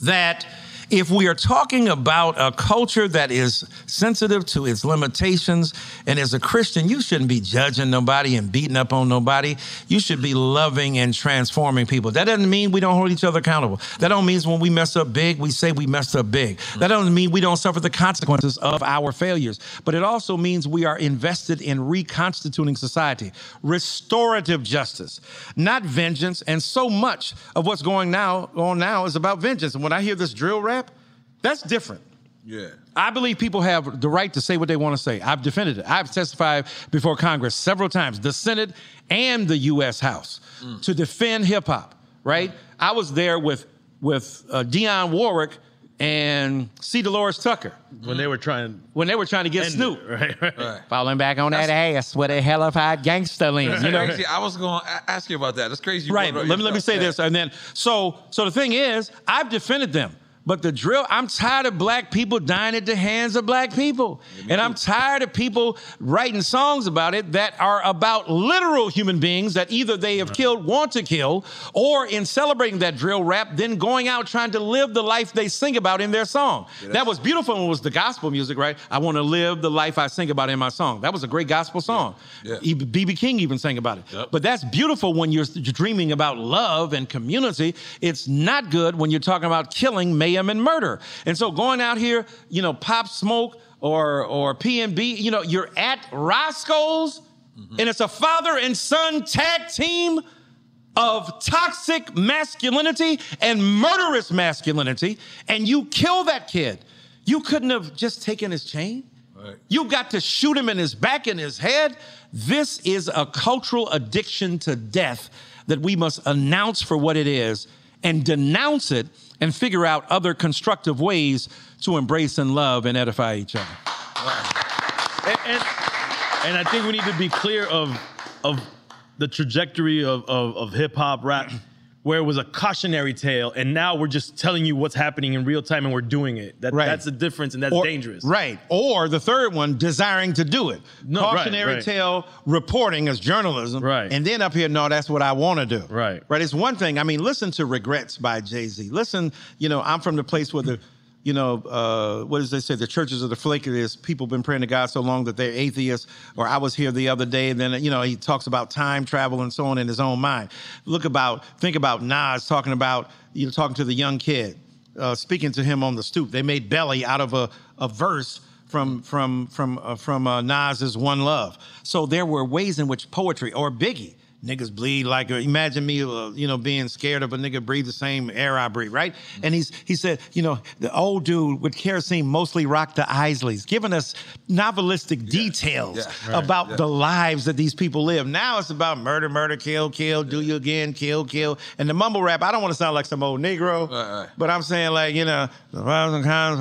that if we are talking about a culture that is sensitive to its limitations, and as a Christian, you shouldn't be judging nobody and beating up on nobody. You should be loving and transforming people. That doesn't mean we don't hold each other accountable. That don't mean when we mess up big, we say we messed up big. That doesn't mean we don't suffer the consequences of our failures. But it also means we are invested in reconstituting society. Restorative justice, not vengeance. And so much of what's going on now is about vengeance. And when I hear this drill rap, that's different. Yeah. I believe people have the right to say what they want to say. I've defended it. I've testified before Congress several times, the Senate and the U.S. House, to defend hip hop, right? I was there with Dionne Warwick and C. Dolores Tucker. When they were trying to get Snoop. Right. Falling back on that ass with a hellified gangster lean. You know? Actually, I was going to ask you about that. That's crazy. Right. Let me say this. And then, so the thing is, I've defended them. But the drill, I'm tired of black people dying at the hands of black people. And I'm tired of people writing songs about it that are about literal human beings that either they have killed, want to kill, or in celebrating that drill rap, then going out trying to live the life they sing about in their song. Yeah, that was beautiful when it was the gospel music, right? I want to live the life I sing about in my song. That was a great gospel song. B.B. King even sang about it. Yep. But that's beautiful when you're dreaming about love and community. It's not good when you're talking about killing, and murder. And so going out here, you know, Pop Smoke or PNB, you know, you're at Roscoe's and it's a father and son tag team of toxic masculinity and murderous masculinity. And you kill that kid. You couldn't have just taken his chain. Right. You got to shoot him in his back and his head. This is a cultural addiction to death that we must announce for what it is and denounce it and figure out other constructive ways to embrace and love and edify each other. Wow. And I think we need to be clear of the trajectory of hip hop rap, where it was a cautionary tale, and now we're just telling you what's happening in real time and we're doing it. That's the difference, and that's dangerous. Right, or the third one, desiring to do it. No, cautionary tale reporting as journalism, and then up here, no, that's what I want to do. Right, it's one thing, I mean, listen to Regrets by Jay-Z. Listen, you know, I'm from the place where the, you know, what does they say? The churches are the flakiest. People been praying to God so long that they're atheists. Or I was here the other day, and then, you know, he talks about time travel and so on in his own mind. Think about Nas talking about, you know, talking to the young kid, speaking to him on the stoop. They made Belly out of a verse from Nas's One Love. So there were ways in which poetry, or Biggie, niggas bleed like, imagine me, you know, being scared of a nigga breathe the same air I breathe, right? And he said, you know, the old dude with kerosene mostly rocked the Isleys, giving us novelistic details about the lives that these people live. Now it's about murder, kill, do you again, kill. And the mumble rap, I don't want to sound like some old Negro, but I'm saying, like, you know, every time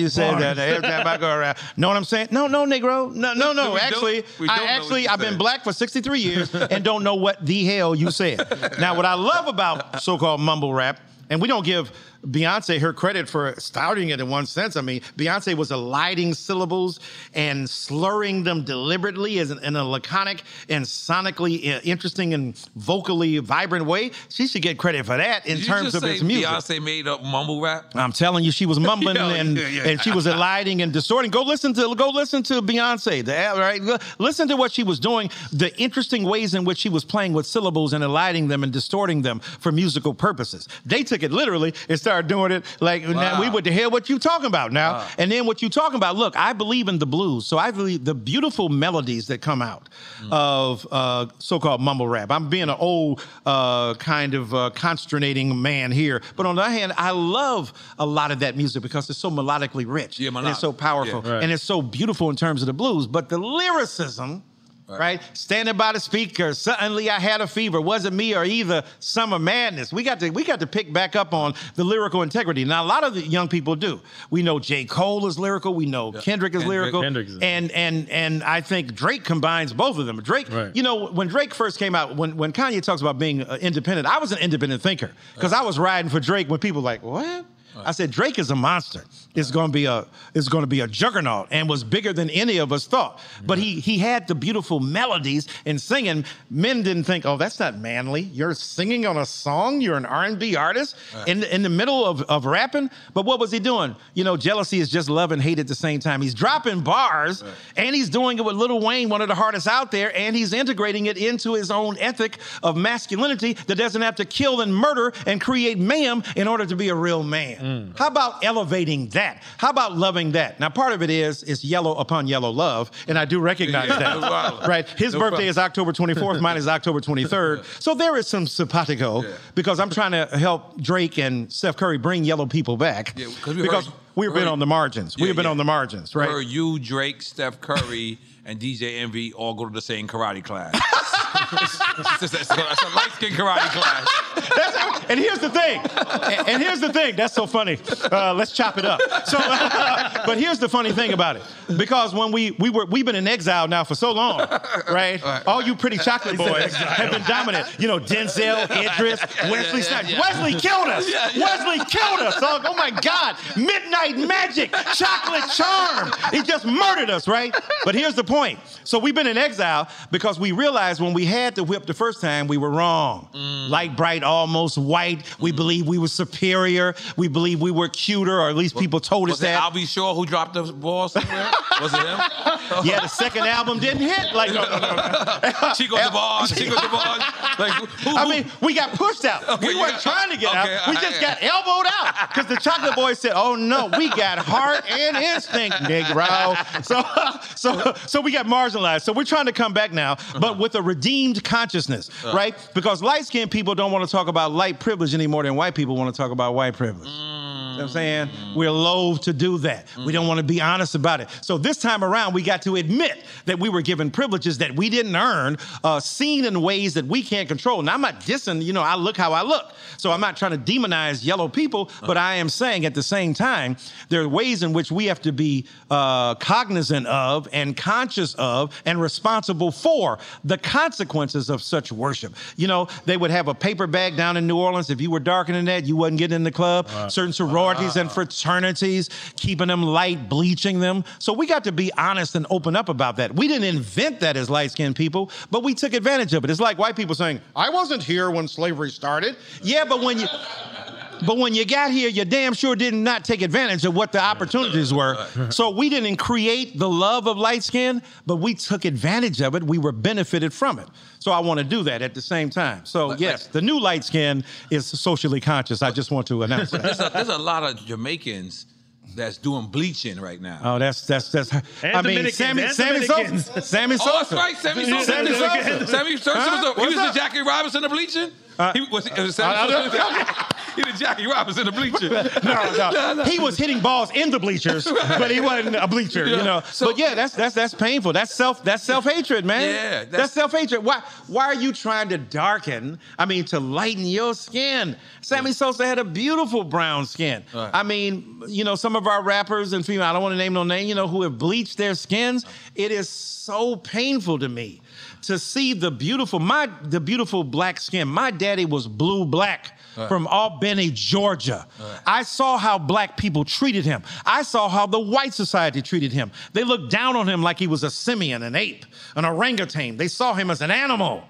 you say that, every time I go around. Know what I'm saying? No, Negro. No, actually. I've been black for 63 years and don't know what the hell you said. Now, what I love about so-called mumble rap, and we don't give Beyonce her credit for starting it in one sense. I mean, Beyonce was eliding syllables and slurring them deliberately in a laconic and sonically interesting and vocally vibrant way. She should get credit for that in terms of its music. Beyonce made up mumble rap? I'm telling you, she was mumbling and she was eliding and distorting. Go listen to Beyonce. Listen to what she was doing, the interesting ways in which she was playing with syllables and eliding them and distorting them for musical purposes. They took it literally and started doing it like, now we would hear what you talking about now. And then what you talking about, look, I believe in the blues. So I believe the beautiful melodies that come out of so-called mumble rap. I'm being an old kind of consternating man here. But on the other hand, I love a lot of that music because it's so melodically rich. And it's so powerful. And it's so beautiful in terms of the blues. But the lyricism right? Standing by the speaker, suddenly I had a fever. Wasn't me or either summer madness. We got to pick back up on the lyrical integrity. Now, a lot of the young people do. We know J. Cole is lyrical. We know Kendrick is lyrical. And I think Drake combines both of them. Drake, you know, when Drake first came out, when Kanye talks about being independent, I was an independent thinker because I was riding for Drake when people were like, what? I said, Drake is a monster. It's gonna be a juggernaut and was bigger than any of us thought. But he had the beautiful melodies and singing. Men didn't think, oh, that's not manly. You're singing on a song, you're an R&B artist in the middle of rapping. But what was he doing? You know, jealousy is just love and hate at the same time. He's dropping bars and he's doing it with Lil Wayne, one of the hardest out there, and he's integrating it into his own ethic of masculinity that doesn't have to kill and murder and create mayhem in order to be a real man. How about elevating that? How about loving that? Now, part of it is it's yellow upon yellow love, and I do recognize that, right? His birthday is October 24th, mine is October 23rd. So there is some simpatico because I'm trying to help Drake and Steph Curry bring yellow people back because we've been on the margins. We've been on the margins, right? Where you, Drake, Steph Curry, and DJ Envy all go to the same karate class. It's a light-skinned karate class. And here's the thing. That's so funny. Let's chop it up. So, but here's the funny thing about it. Because when we've been in exile now for so long, right? All you pretty chocolate boys have been dominant. You know, Denzel, Idris, Wesley Snipes. Wesley killed us. Wesley killed us. Oh my God. Midnight Magic, Chocolate Charm. He just murdered us, right? But here's the point. So we've been in exile because we realized when we had the whip the first time, we were wrong. Light, bright, almost white. We believed we were superior. We believed we were cuter, or at least people told us that. Was it I'll Be Sure who dropped the ball somewhere? Was it him? Yeah, the second album didn't hit. Like Chico DeBarge, Chico DeBarge. Like, I mean, we got pushed out. Okay, we weren't trying to get out. We just got elbowed out because the Chocolate Boys said, "Oh no, we got heart and instinct, Negro." So we got marginalized. So we're trying to come back now, but with a redeemed consciousness, right? Because light-skinned people don't want to talk about light privilege any more than white people want to talk about white privilege. You know what I'm saying? We're loath to do that. We don't want to be honest about it. So this time around, we got to admit that we were given privileges that we didn't earn, seen in ways that we can't control. Now, I'm not dissing, you know, I look how I look. So I'm not trying to demonize yellow people, but I am saying at the same time, there are ways in which we have to be cognizant of and conscious of and responsible for the consequences of such worship. You know, they would have a paper bag down in New Orleans. If you were darker than that, you wasn't getting in the club. Certain sororities and fraternities, keeping them light, bleaching them. So we got to be honest and open up about that. We didn't invent that as light-skinned people, but we took advantage of it. It's like white people saying, I wasn't here when slavery started. Yeah, but when you... But when you got here, you damn sure did not take advantage of what the opportunities were. So we didn't create the love of light skin, but we took advantage of it. We were benefited from it. So I want to do that at the same time. So yes, the new light skin is socially conscious. I just want to announce that. There's a lot of Jamaicans that's doing bleaching right now. Oh, that's. I mean, Sammy Sosa. Oh, that's right, Sammy Sosa. He was the Jackie Robinson of bleaching. He was Jackie Robinson in the bleacher. No. He was hitting balls in the bleachers, but he wasn't a bleacher, you know. So, but yeah, that's painful. That's self-hatred, man. Yeah. That's self-hatred. Why are you trying to lighten your skin? Sammy Sosa had a beautiful brown skin. Right. I mean, you know, some of our rappers and female, I don't want to name no name, you know, who have bleached their skins. It is so painful to me to see the beautiful black skin. My daddy was blue-black from Albany, Georgia. I saw how black people treated him. I saw how the white society treated him. They looked down on him like he was a simian, an ape, an orangutan. They saw him as an animal.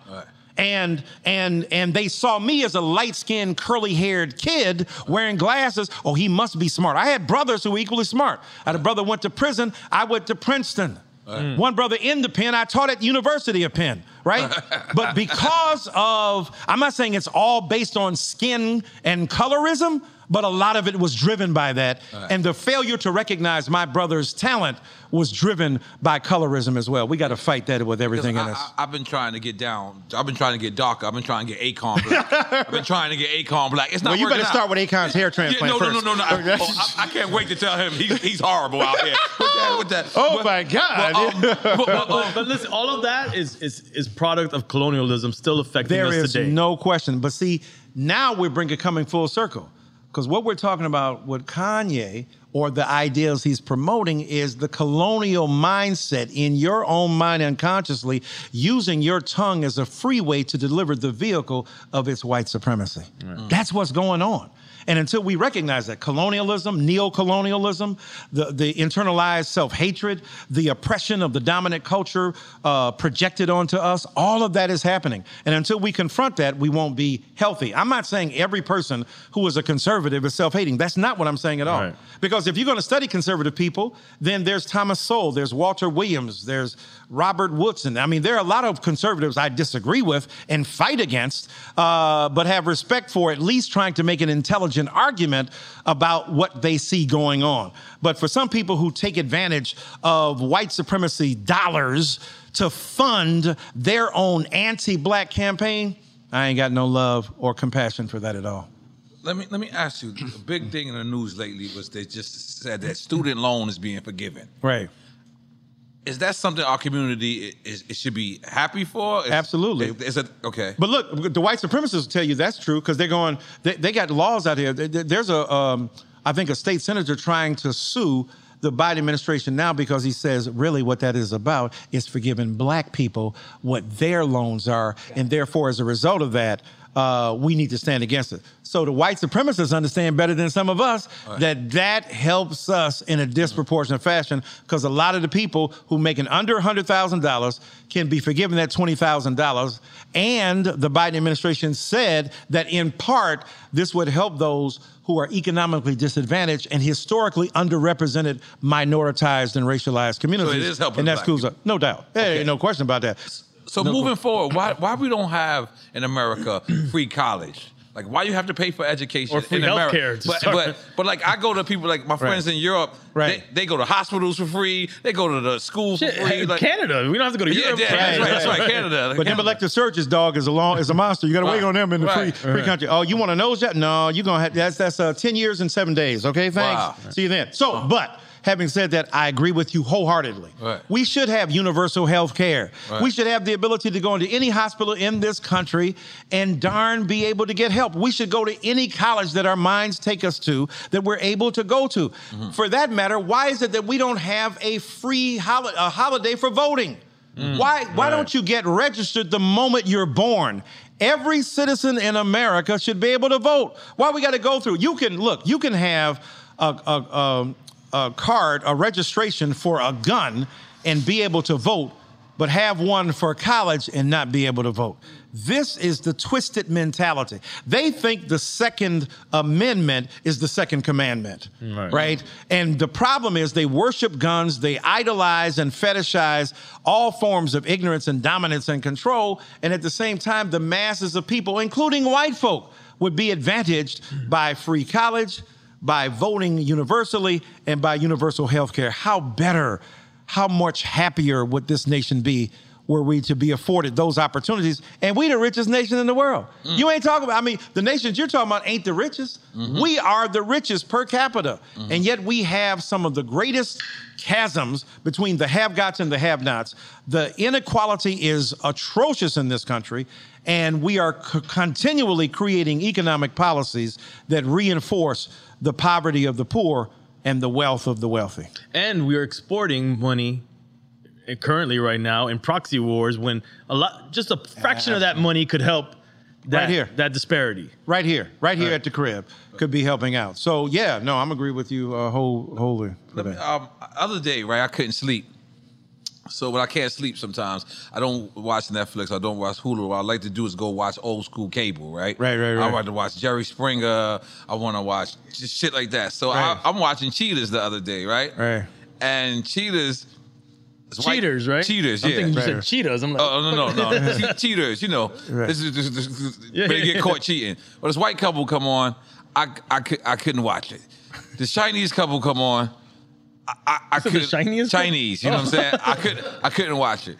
And they saw me as a light-skinned, curly-haired kid wearing glasses. Oh, he must be smart. I had brothers who were equally smart. I had a brother who went to prison. I went to Princeton. One brother in the pen. I taught at University of Penn. right? But because of, I'm not saying it's all based on skin and colorism, but a lot of it was driven by that. Right. And the failure to recognize my brother's talent was driven by colorism as well. We got to fight that with everything in us. I've been trying to get down. I've been trying to get darker. I've been trying to get Akon black. I've been trying to get Akon black. It's not working out. Well, you better start with Akon's hair transplant first. No. I can't wait to tell him he's horrible out here. With that. Oh my God. But listen, all of that is product of colonialism still affecting us today. There is no question. But see, now we're coming full circle. Because what we're talking about with Kanye or the ideas he's promoting is the colonial mindset in your own mind unconsciously, using your tongue as a freeway to deliver the vehicle of its white supremacy. Mm. That's what's going on. And until we recognize that, colonialism, neo-colonialism, the internalized self-hatred, the oppression of the dominant culture projected onto us, all of that is happening. And until we confront that, we won't be healthy. I'm not saying every person who is a conservative is self-hating. That's not what I'm saying at all. Right. Because if you're going to study conservative people, then there's Thomas Sowell, there's Walter Williams, there's Robert Woodson. I mean, there are a lot of conservatives I disagree with and fight against, but have respect for at least trying to make an intelligent argument about what they see going on. But for some people who take advantage of white supremacy dollars to fund their own anti-black campaign, I ain't got no love or compassion for that at all. Let me ask you, the big thing in the news lately was they just said that student loan is being forgiven. Right. Is that something our community it should be happy for? Absolutely. Is it okay? But look, the white supremacists will tell you that's true because they're going. They got laws out here. There's I think a state senator trying to sue the Biden administration now because he says really what that is about is forgiving black people what their loans are, and therefore as a result of that, we need to stand against it. So the white supremacists understand better than some of us that helps us in a disproportionate fashion because a lot of the people who making under $100,000 can be forgiven that $20,000. And the Biden administration said that in part, this would help those who are economically disadvantaged and historically underrepresented, minoritized, and racialized communities. So it is helping and that schools up, no doubt. Hey, okay. No question about that. So moving forward, why we don't have in America free college? Like why you have to pay for education or free healthcare? But like I go to people like my friends in Europe. Right. They go to hospitals for free. They go to the schools for free. Like, Canada, we don't have to go to Europe. Yeah, that's right. Canada. Like, but them elective surgeons, dog, is a monster. You got to wait on them in the free country. Oh, you want a nose job? No, you're gonna have that's 10 years and 7 days. Okay, thanks. Wow. See you then. So, but. Having said that, I agree with you wholeheartedly. Right. We should have universal health care. Right. We should have the ability to go into any hospital in this country and darn be able to get help. We should go to any college that our minds take us to that we're able to go to. Mm-hmm. For that matter, why is it that we don't have a free holiday for voting? Mm. Why don't you get registered the moment you're born? Every citizen in America should be able to vote. Why we got to go through? You can have a card, a registration for a gun and be able to vote, but have one for college and not be able to vote. This is the twisted mentality. They think the Second Amendment is the Second Commandment, right? And the problem is they worship guns, they idolize and fetishize all forms of ignorance and dominance and control, and at the same time, the masses of people, including white folk, would be advantaged by free college, by voting universally, and by universal health care. How better, how much happier would this nation be were we to be afforded those opportunities? And we the richest nation in the world. Mm. You ain't talking about, I mean, the nations you're talking about ain't the richest. Mm-hmm. We are the richest per capita. Mm-hmm. And yet we have some of the greatest chasms between the have-gots and the have-nots. The inequality is atrocious in this country, and we are continually creating economic policies that reinforce the poverty of the poor and the wealth of the wealthy. And we are exporting money currently right now in proxy wars when just a fraction of that money could help that disparity. Right here at the crib could be helping out. So yeah, no, I'm agree with you wholly. Other day, right, I couldn't sleep. So when I can't sleep sometimes, I don't watch Netflix, I don't watch Hulu. What I like to do is go watch old school cable, right? Right. I want to watch Jerry Springer. I want to watch just shit like that. So I'm watching Cheaters the other day, right? Right. And Cheaters, Cheaters, right? Cheaters, yeah. I think you said Cheetos. I'm like, oh, no. Cheaters, you know. Right. They get caught cheating. Well, this white couple come on. I couldn't watch it. This Chinese couple come on. I couldn't. Chinese, you know what I'm saying? I couldn't watch it.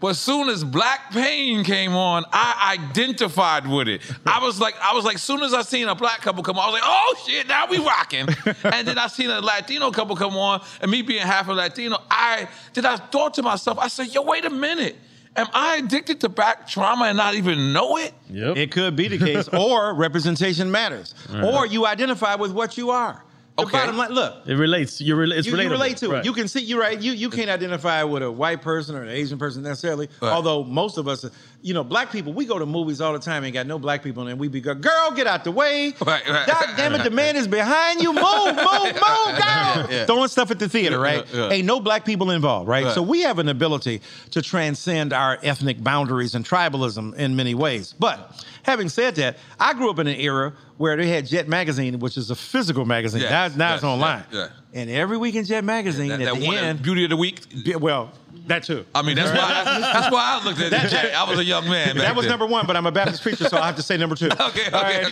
But as soon as Black Pain came on, I identified with it. I was like, as soon as I seen a black couple come on, I was like, oh shit, now we rocking. And then I seen a Latino couple come on, and me being half a Latino, I thought to myself, I said, yo, wait a minute. Am I addicted to back trauma and not even know it? Yep. It could be the case, or representation matters, or you identify with what you are. Okay. Bottom line, look. It relates. You relate to it. Right. You can see, you're right. You can't identify with a white person or an Asian person necessarily, although most of us, you know, black people, we go to movies all the time and got no black people, and we be, girl, get out the way. Right. God damn it, the man is behind you. Move, move, move, girl. Yeah. Throwing stuff at the theater, right? Yeah. Ain't no black people involved, right? So we have an ability to transcend our ethnic boundaries and tribalism in many ways. But having said that, I grew up in an era where they had Jet Magazine, which is a physical magazine. Yes, now it's online. Yes. And every week in Jet Magazine, at the end... Beauty of the Week? Well, that too. I mean, that's why I looked at Jet. I was a young man. That was number one, but I'm a Baptist preacher, so I have to say number two. Okay.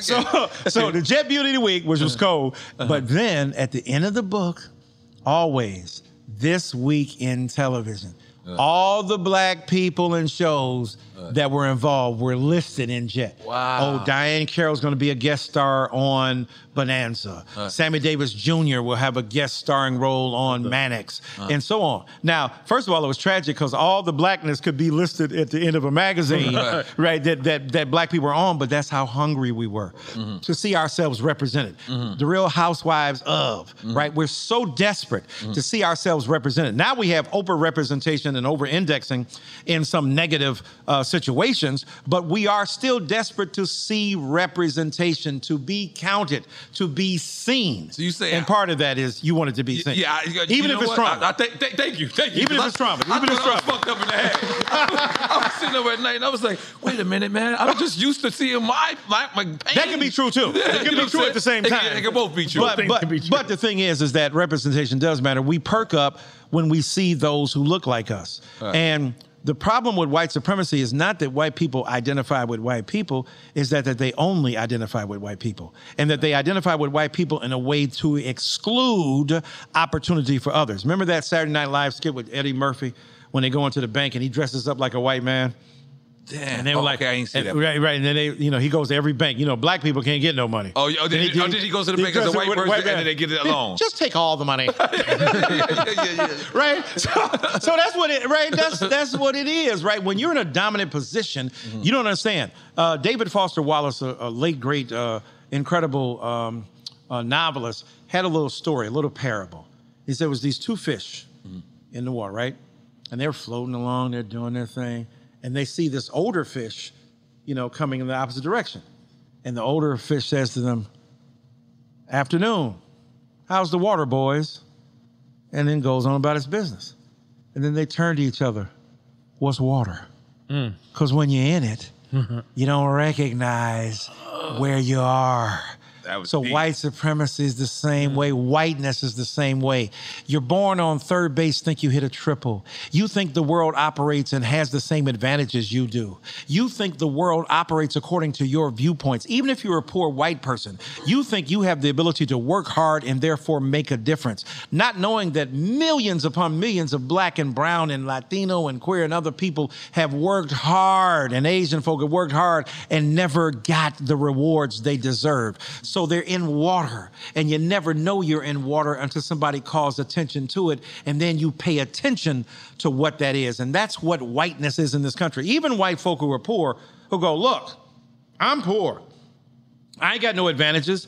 So the Jet Beauty of the Week, which was cold, but then at the end of the book, always, This Week in Television. All the black people and shows that were involved were listed in Jet. Wow. Oh, Diane Carroll's going to be a guest star on Bonanza. Sammy Davis Jr. will have a guest starring role on Mannix, and so on. Now, first of all, it was tragic because all the blackness could be listed at the end of a magazine, right? That black people were on, but that's how hungry we were to see ourselves represented. The Real Housewives of, right? We're so desperate to see ourselves represented. Now we have over-representation and over-indexing in some negative situations, but we are still desperate to see representation, to be counted, to be seen. So you say, and part of that is you want it to be seen. Yeah, even if it's trauma. Thank you. Even if it's trauma. I was fucked up in the head. I was sitting over at night and I was like, wait a minute, man. I'm just used to seeing my pain. That can be true too. It can be true at the same time. It can both be true. But the thing is that representation does matter. We perk up when we see those who look like us. And the problem with white supremacy is not that white people identify with white people, is that they only identify with white people, and that they identify with white people in a way to exclude opportunity for others. Remember that Saturday Night Live skit with Eddie Murphy when they go into the bank and he dresses up like a white man? Damn. And they were I ain't see that. Right. And then they, he goes to every bank. You know, black people can't get no money. Did he go to the bank as a white person and they get it alone? Just take all the money. Yeah. Right? So that's what it, right? That's what it is, right? When you're in a dominant position, you don't understand. David Foster Wallace, a late, great, incredible novelist, had a little story, a little parable. He said it was these two fish in the water, right? And they're floating along, they're doing their thing. And they see this older fish, coming in the opposite direction. And the older fish says to them, afternoon, how's the water, boys? And then goes on about his business. And then they turn to each other, what's water? Because when you're in it, you don't recognize where you are. So deep. White supremacy is the same way. Whiteness is the same way. You're born on third base, think you hit a triple. You think the world operates and has the same advantages you do. You think the world operates according to your viewpoints. Even if you're a poor white person, you think you have the ability to work hard and therefore make a difference. Not knowing that millions upon millions of black and brown and Latino and queer and other people have worked hard, and Asian folk have worked hard and never got the rewards they deserved. So they're in water, and you never know you're in water until somebody calls attention to it, and then you pay attention to what that is. And that's what whiteness is in this country. Even white folk who are poor who go, look, I'm poor. I ain't got no advantages.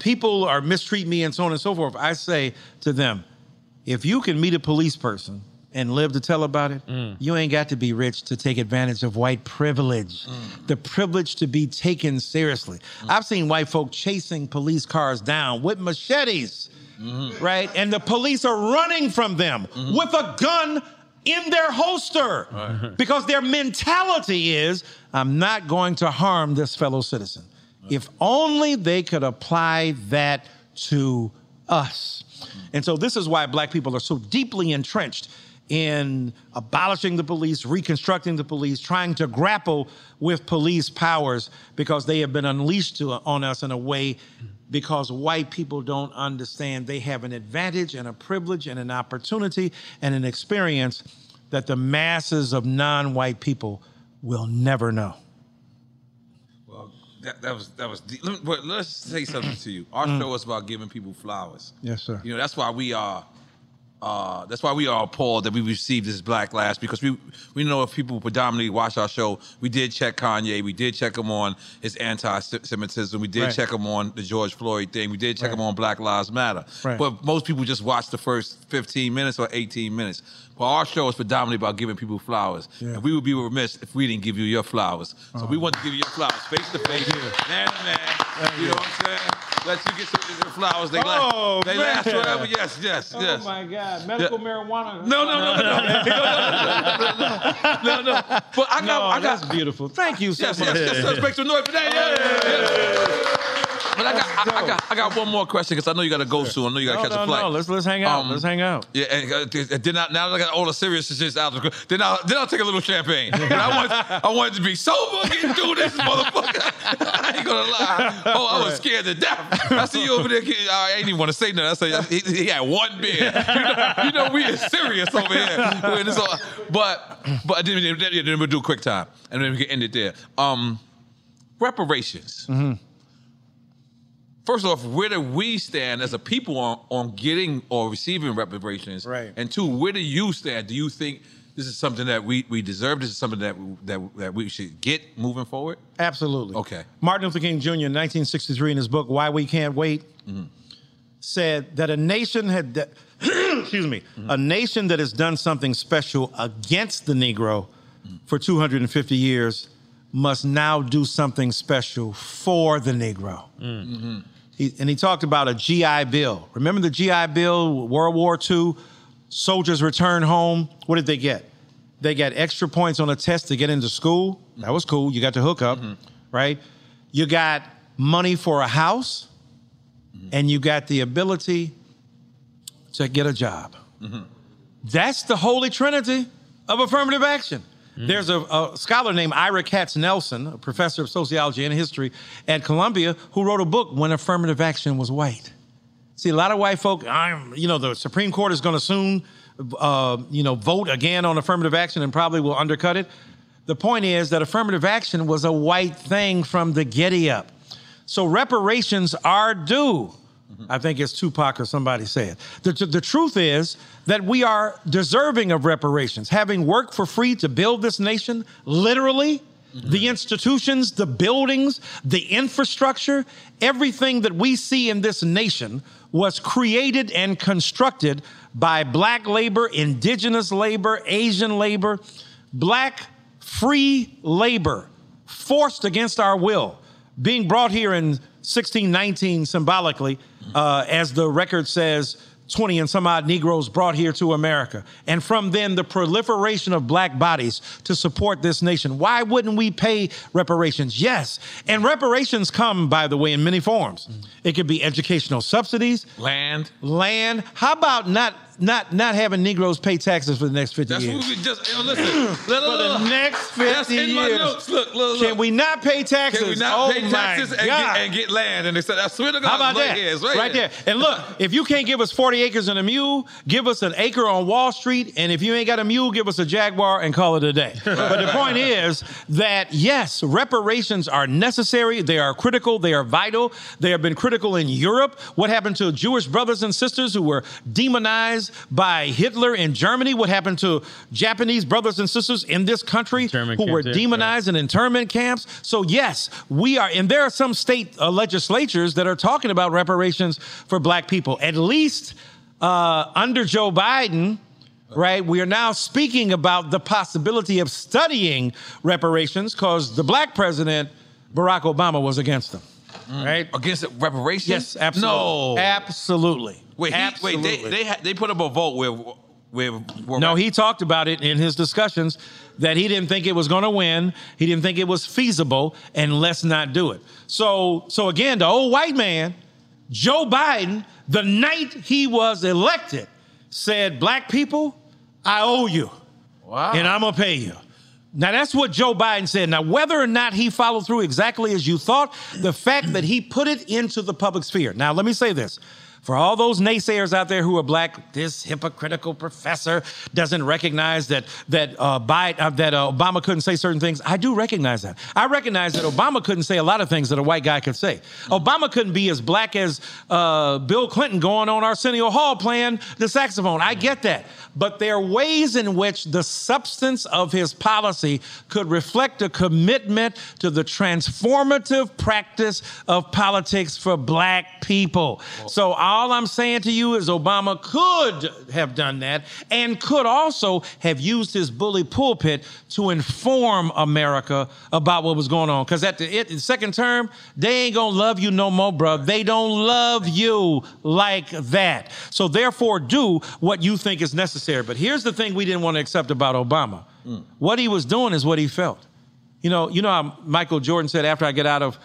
People are mistreating me and so on and so forth. I say to them, if you can meet a police person and live to tell about it, you ain't got to be rich to take advantage of white privilege. The privilege to be taken seriously. I've seen white folk chasing police cars down with machetes, right? And the police are running from them with a gun in their holster because their mentality is, I'm not going to harm this fellow citizen. If only they could apply that to us. And so this is why black people are so deeply entrenched in abolishing the police, reconstructing the police, trying to grapple with police powers, because they have been unleashed on us in a way, because white people don't understand they have an advantage and a privilege and an opportunity and an experience that the masses of non-white people will never know. Well, that was deep. Let's say something to you. Our show is about giving people flowers. Yes, sir. You know, that's why we are appalled that we received this backlash, because we know if people predominantly watch our show, we did check Kanye, we did check him on his anti-Semitism, we did check him on the George Floyd thing, we did check him on Black Lives Matter. But most people just watch the first 15 minutes or 18 minutes. But our show is predominantly about giving people flowers. Yeah. And we would be remiss if we didn't give you your flowers. So we want to give you your flowers, face to face, man to man. You know what I'm saying? Let you get some of your flowers. They last forever. Yes. Oh my God, medical marijuana. No. But I got that's beautiful. Thank you so much. Let's make some noise for that. But I got one more question, because I know you got to go soon. I know you got to catch a flight. No, let's hang out. Let's hang out. Yeah, and then now that I got all the seriousness out of the group, then I'll take a little champagne. I wanted to be sober, get through this motherfucker. I ain't gonna lie. Oh, I was scared to death. I see you over there. I ain't even want to say nothing. I said he had one beer. You know we are serious over here. But then we'll do a quick time, and then we can end it there. Reparations. Mm-hmm. First off, where do we stand as a people on getting or receiving reparations? Right. And two, where do you stand? Do you think this is something that we deserve? This is something that we should get moving forward? Absolutely. Okay. Martin Luther King Jr. in 1963, in his book, Why We Can't Wait, said that a nation a nation that has done something special against the Negro for 250 years must now do something special for the Negro. Mm-hmm. He talked about a GI Bill. Remember the GI Bill, World War II? Soldiers returned home. What did they get? They got extra points on a test to get into school. That was cool. You got to hook up, right? You got money for a house, and you got the ability to get a job. Mm-hmm. That's the holy trinity of affirmative action. Mm-hmm. There's a scholar named Ira Katz-Nelson, a professor of sociology and history at Columbia, who wrote a book, When Affirmative Action Was White. See, a lot of white folk, the Supreme Court is going to soon, vote again on affirmative action and probably will undercut it. The point is that affirmative action was a white thing from the get-up. So reparations are due. I think it's Tupac or somebody said. The truth is that we are deserving of reparations, having worked for free to build this nation, literally, the institutions, the buildings, the infrastructure, everything that we see in this nation was created and constructed by black labor, indigenous labor, Asian labor, black free labor, forced against our will, being brought here in 1619 symbolically, as the record says, 20 and some odd Negroes brought here to America. And from then, the proliferation of black bodies to support this nation. Why wouldn't we pay reparations? Yes. And reparations come, by the way, in many forms. It could be educational subsidies. Land. How about not having Negroes pay taxes for the next 50 years. That's what we just, for the next 50 years. Look. Can we not pay taxes? Can we not pay taxes and get land? And they said, I swear to God, how about that? Here, it's right there. And look, if you can't give us 40 acres and a mule, give us an acre on Wall Street. And if you ain't got a mule, give us a Jaguar and call it a day. But the point is that, yes, reparations are necessary. They are critical. They are vital. They have been critical in Europe. What happened to Jewish brothers and sisters who were demonized by Hitler in Germany? What happened to Japanese brothers and sisters in this country who were demonized in internment camps? So yes, we are, and there are some state legislatures that are talking about reparations for black people. At least under Joe Biden, we are now speaking about the possibility of studying reparations, because the black president, Barack Obama, was against them. Right? Against reparations? Yes, absolutely. No. Absolutely. Wait, they put up a vote where no, he talked about it in his discussions that he didn't think it was going to win. He didn't think it was feasible, and let's not do it. So again, the old white man Joe Biden, the night he was elected, said, black people, I owe you. Wow. And I'm going to pay you. Now, that's what Joe Biden said. Now, whether or not he followed through exactly as you thought, the fact that he put it into the public sphere. Now, let me say this. For all those naysayers out there who are black, this hypocritical professor doesn't recognize that Obama couldn't say certain things. I do recognize that. I recognize that Obama couldn't say a lot of things that a white guy could say. Obama couldn't be as black as Bill Clinton going on Arsenio Hall playing the saxophone. I get that. But there are ways in which the substance of his policy could reflect a commitment to the transformative practice of politics for black people. So all I'm saying to you is Obama could have done that and could also have used his bully pulpit to inform America about what was going on. Because at the second term, they ain't going to love you no more, bro. They don't love you like that. So therefore, do what you think is necessary. But here's the thing we didn't want to accept about Obama. What he was doing is what he felt. You know how Michael Jordan said, after I get out of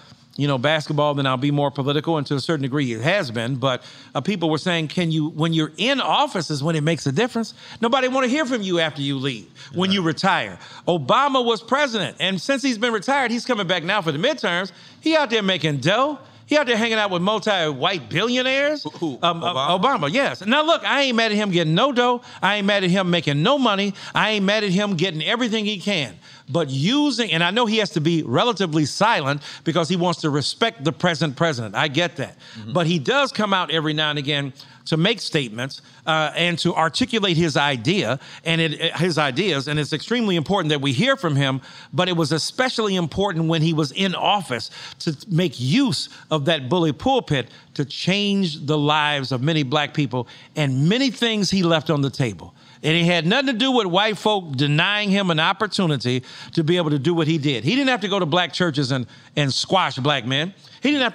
basketball, then I'll be more political, and to a certain degree it has been, but people were saying, when you're in office is when it makes a difference. Nobody want to hear from you after you leave, when you retire. Obama was president, and since he's been retired, he's coming back now for the midterms. He out there making dough. He out there hanging out with multi-white billionaires. Who? Obama, yes. Now, look, I ain't mad at him getting no dough. I ain't mad at him making no money. I ain't mad at him getting everything he can. But using, and I know he has to be relatively silent because he wants to respect the present president. I get that. But he does come out every now and again to make statements and to articulate his idea and his ideas. And it's extremely important that we hear from him, but it was especially important when he was in office to make use of that bully pulpit to change the lives of many black people and many things he left on the table. And it had nothing to do with white folk denying him an opportunity to be able to do what he did. He didn't have to go to black churches and squash black men. He didn't have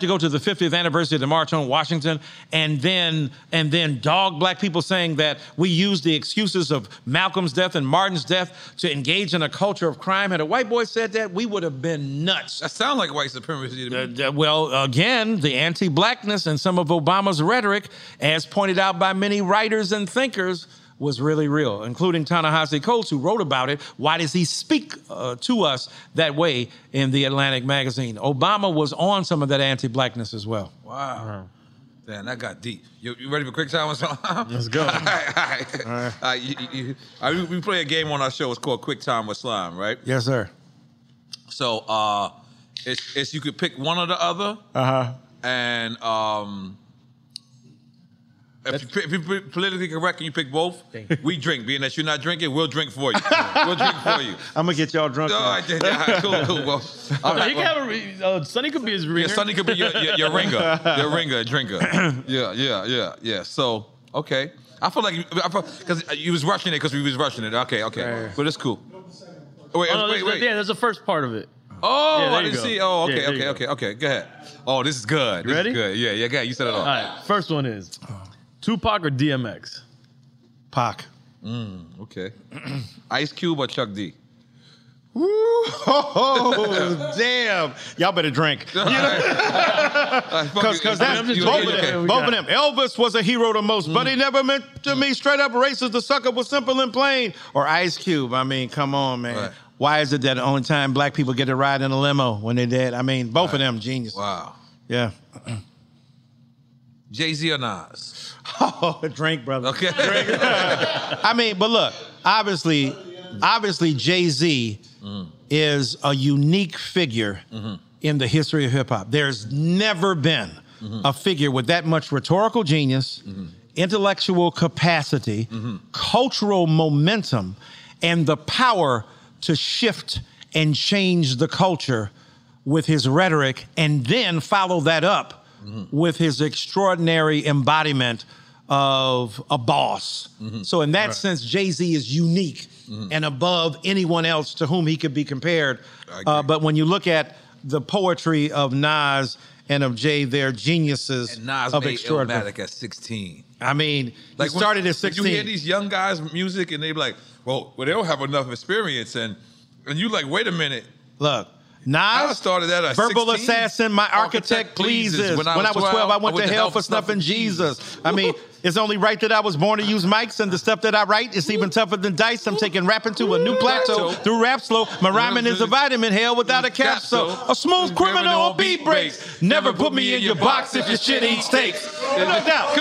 to go to the 50th anniversary of the March on Washington and then dog black people saying that we use the excuses of Malcolm's death and Martin's death to engage in a culture of crime. Had a white boy said that, we would have been nuts. That sounds like white supremacy to me. Well, again, the anti-blackness and some of Obama's rhetoric, as pointed out by many writers and thinkers, was really real, including Ta-Nehisi Coates, who wrote about it. Why does he speak to us that way in The Atlantic magazine? Obama was on some of that anti-blackness as well. Wow. Damn, that got deep. You ready for quick silence? Let's go. All right. We play a game on our show. It's called Quick Time with Slime, right? Yes, sir. So it's you could pick one or the other. Uh-huh. And... If you're politically correct and you pick both, we drink. Being that you're not drinking, we'll drink for you. I'm going to get y'all drunk. All right, cool. Well, Sonny could be his ringer. Yeah, Sonny could be your ringer. Your ringer, drinker. Yeah. So, okay. I feel like, because you was rushing it because we was rushing it. Okay. Right. But it's cool. Wait. Yeah, there's the first part of it. Oh, yeah, I didn't see. Oh, okay, yeah, okay. Go ahead. Oh, this is good. You ready? Is good. Yeah, go ahead. You said it all. All right, first one is... Tupac or DMX? Pac. Okay. Ice Cube or Chuck D? Woo! Oh, damn. Y'all better drink. Because that's both of them. Elvis was a hero to most, but he never meant to me straight up racist. The sucker was simple and plain. Or Ice Cube. I mean, come on, man. Right. Why is it that the only time black people get to ride in a limo when they're dead? I mean, both of them geniuses. Wow. Yeah. Jay-Z or Nas? Oh, drink, brother. Okay. Drink. I mean, but look, obviously Jay-Z is a unique figure in the history of hip-hop. There's never been a figure with that much rhetorical genius, intellectual capacity, cultural momentum, and the power to shift and change the culture with his rhetoric and then follow that up with his extraordinary embodiment of a boss. So in that sense, Jay-Z is unique and above anyone else to whom he could be compared. But when you look at the poetry of Nas and of Jay, they're geniuses and Nas of extraordinary. Illmatic at 16. I mean, like he started at 16. You hear these young guys' music and they be like, well, they don't have enough experience. And you like, wait a minute. Look. Nas, I started at a verbal 16. Assassin, my architect pleases. When I was 12, I went to hell for snuffing Jesus. I mean, it's only right that I was born to use mics, and the stuff that I write is even tougher than dice. I'm taking rapping to a new plateau through rap slow. My rhyming is a vitamin, hell without a capsule. A smooth criminal on beat breaks. Never put me in your box if your shit eats steaks. No doubt.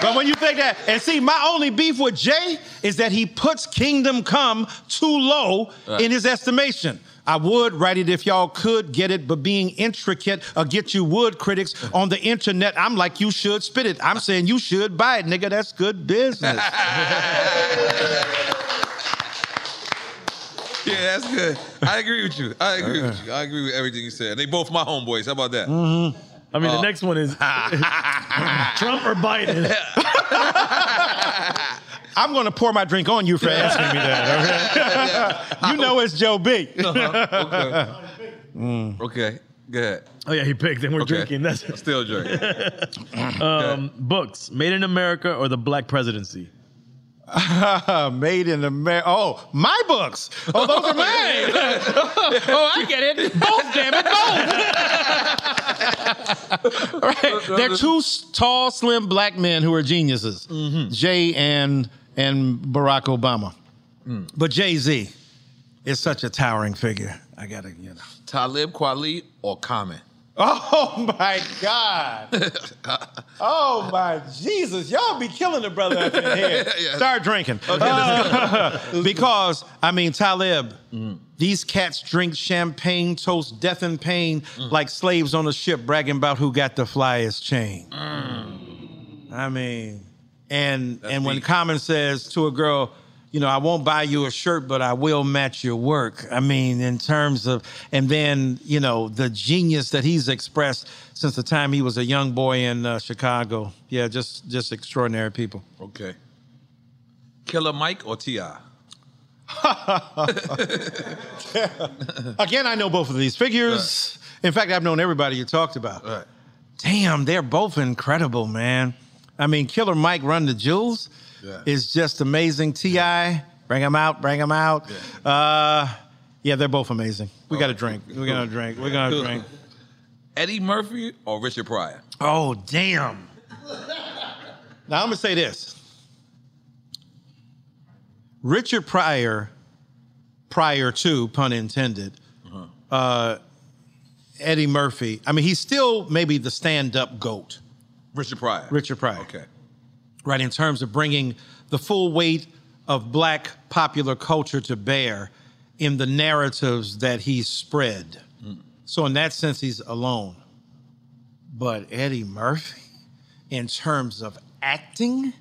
But when you think that, and see, my only beef with Jay is that he puts Kingdom Come too low in his estimation. I would write it if y'all could get it, but being intricate or get you wood critics on the internet, I'm like, you should spit it. I'm saying you should buy it, nigga. That's good business. Yeah, that's good. I agree with you. I agree with everything you said. They both my homeboys. How about that? Mm-hmm. I mean, the next one is Trump or Biden. I'm going to pour my drink on you for asking me that, okay? You know it's Joe B. Uh-huh. Okay. Okay, go ahead. Oh, yeah, he picked, and we're drinking. That's I'm still drinking. Books, Made in America or The Black Presidency? Made in America. Oh, my books. Oh, those are mine. Oh, I get it. Both, damn it, both. Right. They're two tall, slim black men who are geniuses. Mm-hmm. Jay and Barack Obama. Mm. But Jay-Z is such a towering figure. I gotta, you know. Talib Kweli or Common? Oh, my God. Oh, my Jesus. Y'all be killing the brother up in here. Yeah. Start drinking. Okay, because, I mean, Talib, these cats drink champagne, toast death and pain like slaves on a ship bragging about who got the flyest chain. Mm. I mean, and when Common says to a girl, you know, I won't buy you a shirt, but I will match your work. I mean, in terms of, and then, you know, the genius that he's expressed since the time he was a young boy in Chicago. Yeah, just extraordinary people. Okay. Killer Mike or T.I.? Again, I know both of these figures. Right. In fact, I've known everybody you talked about. Right. Damn, they're both incredible, man. I mean, Killer Mike Run the Jewels. Yeah. It's just amazing. T.I., bring them out. Yeah. Yeah, they're both amazing. We got to drink. We're going to drink. Eddie Murphy or Richard Pryor? Oh, damn. Now, I'm going to say this. Richard Pryor, prior to, pun intended, Eddie Murphy. I mean, he's still maybe the stand-up GOAT. Richard Pryor. Okay. Right, in terms of bringing the full weight of black popular culture to bear in the narratives that he spread. Mm. So in that sense, he's alone. But Eddie Murphy, in terms of acting,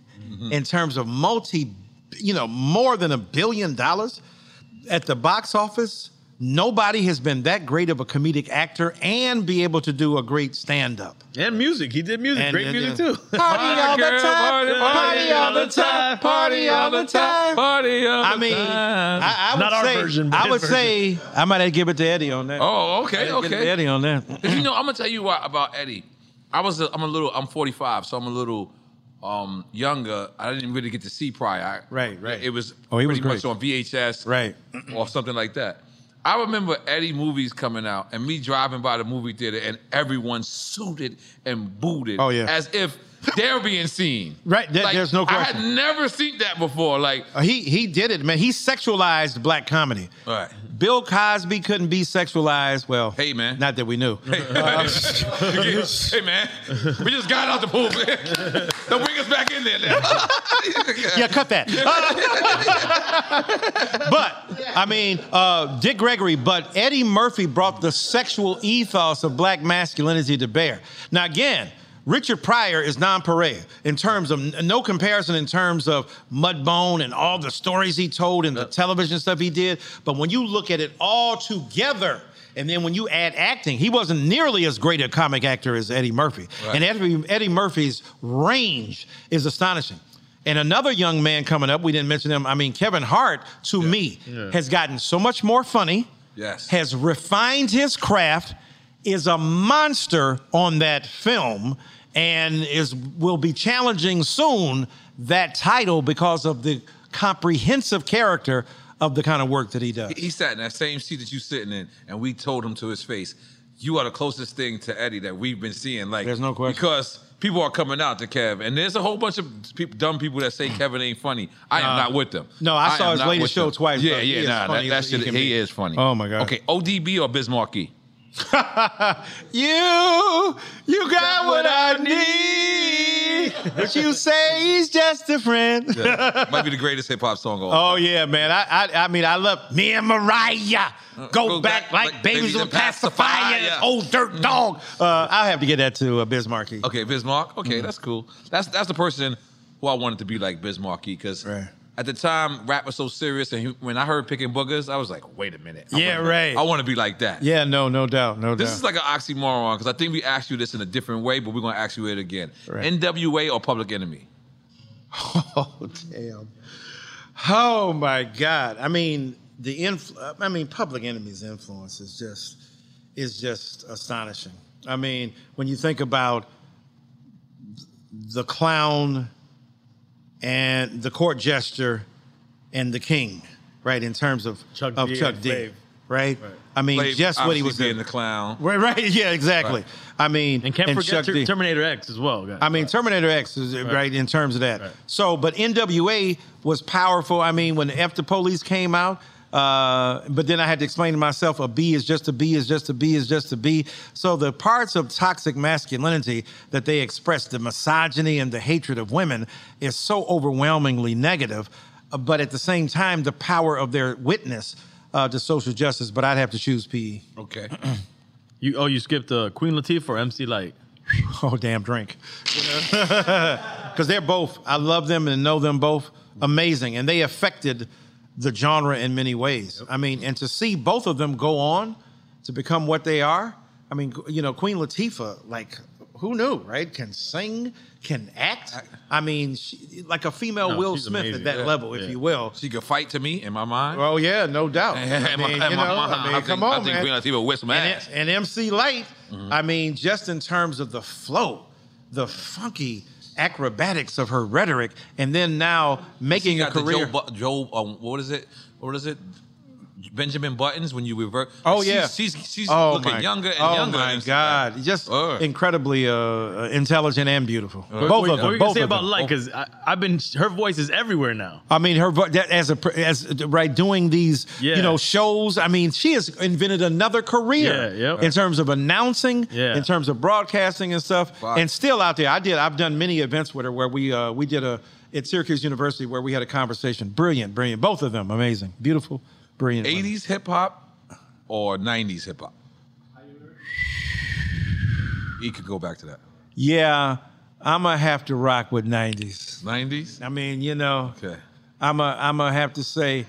in terms of more than $1 billion at the box office, nobody has been that great of a comedic actor and be able to do a great stand-up. And music. He did music. Great music, too. Party all the time. I would say I might have to give it to Eddie on that. Oh, okay, okay. Give it to Eddie on that. You know, I'm going to tell you why about Eddie. I'm 45, so I'm a little younger. I didn't really get to see Pryor. Right. It was pretty much on VHS or something like that. I remember Eddie movies coming out and me driving by the movie theater and everyone suited and booted as if they're being seen. Right, there's no question. I had never seen that before. Like he did it, man. He sexualized black comedy. All right. Bill Cosby couldn't be sexualized. Well, hey, man. Not that we knew. Hey, hey man. We just got out the pool. Don't bring us back in there now. Yeah, cut that. But, I mean, Dick Gregory, but Eddie Murphy brought the sexual ethos of black masculinity to bear. Now, again, Richard Pryor is nonpareil in terms of no comparison in terms of Mudbone and all the stories he told and the television stuff he did. But when you look at it all together, and then when you add acting, he wasn't nearly as great a comic actor as Eddie Murphy. Right. And Eddie Murphy's range is astonishing. And another young man coming up, we didn't mention him. I mean, Kevin Hart, to me, has gotten so much more funny, has refined his craft, is a monster on that film, and will be challenging soon that title because of the comprehensive character of the kind of work that he does. He sat in that same seat that you sitting in, and we told him to his face, you are the closest thing to Eddie that we've been seeing. Like, there's no question. Because people are coming out to Kev, and there's a whole bunch of people, dumb people that say Kevin ain't funny. I am not with them. No, I saw his latest show twice. Yeah, yeah, he is funny. Oh my God. Okay, ODB or Biz Markie? You got what I need. But you say he's just a friend. Yeah. Might be the greatest hip hop song of all time. Oh yeah, man. I mean, I love me and Mariah. Go back like babies on pacifier. Yeah. Old dirt dog. I'll have to get that to Biz Markie. Okay, Biz Markie. Okay, that's cool. That's the person who I wanted to be like Biz Markie, because at the time, rap was so serious, and when I heard Picking Boogers, I was like, wait a minute. I want to be like that. Yeah, no doubt. This is like an oxymoron, because I think we asked you this in a different way, but we're going to ask you it again. Right. NWA or Public Enemy? Oh, damn. Oh, my God. I mean, Public Enemy's influence is just astonishing. I mean, when you think about the clown and the court jester and the king, right? In terms of Chuck D, right? I mean, Flav, just what he was doing. The clown. Right. Yeah, exactly. Right. I mean, and can't forget Terminator X as well. Guys. I mean, Terminator X is right in terms of that. Right. So, but NWA was powerful. I mean, when after Police came out, but then I had to explain to myself, a B is just a B is just a B is just a B. So the parts of toxic masculinity that they express, the misogyny and the hatred of women, is so overwhelmingly negative, but at the same time, the power of their witness to social justice. But I'd have to choose PE. Okay. You skipped Queen Latifah or MC Lyte? Oh, damn drink. Because they're both, I love them and know them both, amazing. And they affected the genre in many ways. I mean, and to see both of them go on to become what they are. I mean, you know, Queen Latifah, like, who knew, right? Can sing, can act. I mean, she, like a female Will Smith amazing. At that level, if you will. She could fight to me in my mind. Oh yeah, no doubt. I mean, come on, man. I think Queen Latifah whips my ass. And MC Lyte, I mean, just in terms of the flow, the funky acrobatics of her rhetoric, and then now making a career. What is it? Benjamin Buttons, when you revert. Oh, yeah. She's looking younger and younger. Oh, my God. Just incredibly intelligent and beautiful. Both of them. What are you going to say about Lyte? Because her voice is everywhere now. I mean, her voice, doing these, shows. I mean, she has invented another career in terms of announcing, in terms of broadcasting and stuff. Wow. And still out there. I've done many events with her where we did at Syracuse University where we had a conversation. Brilliant. Both of them. Amazing. Beautiful. Brilliant. 80s hip hop or 90s hip hop? He could go back to that. Yeah, I'm gonna have to rock with 90s. 90s? I mean, okay. I'm gonna have to say,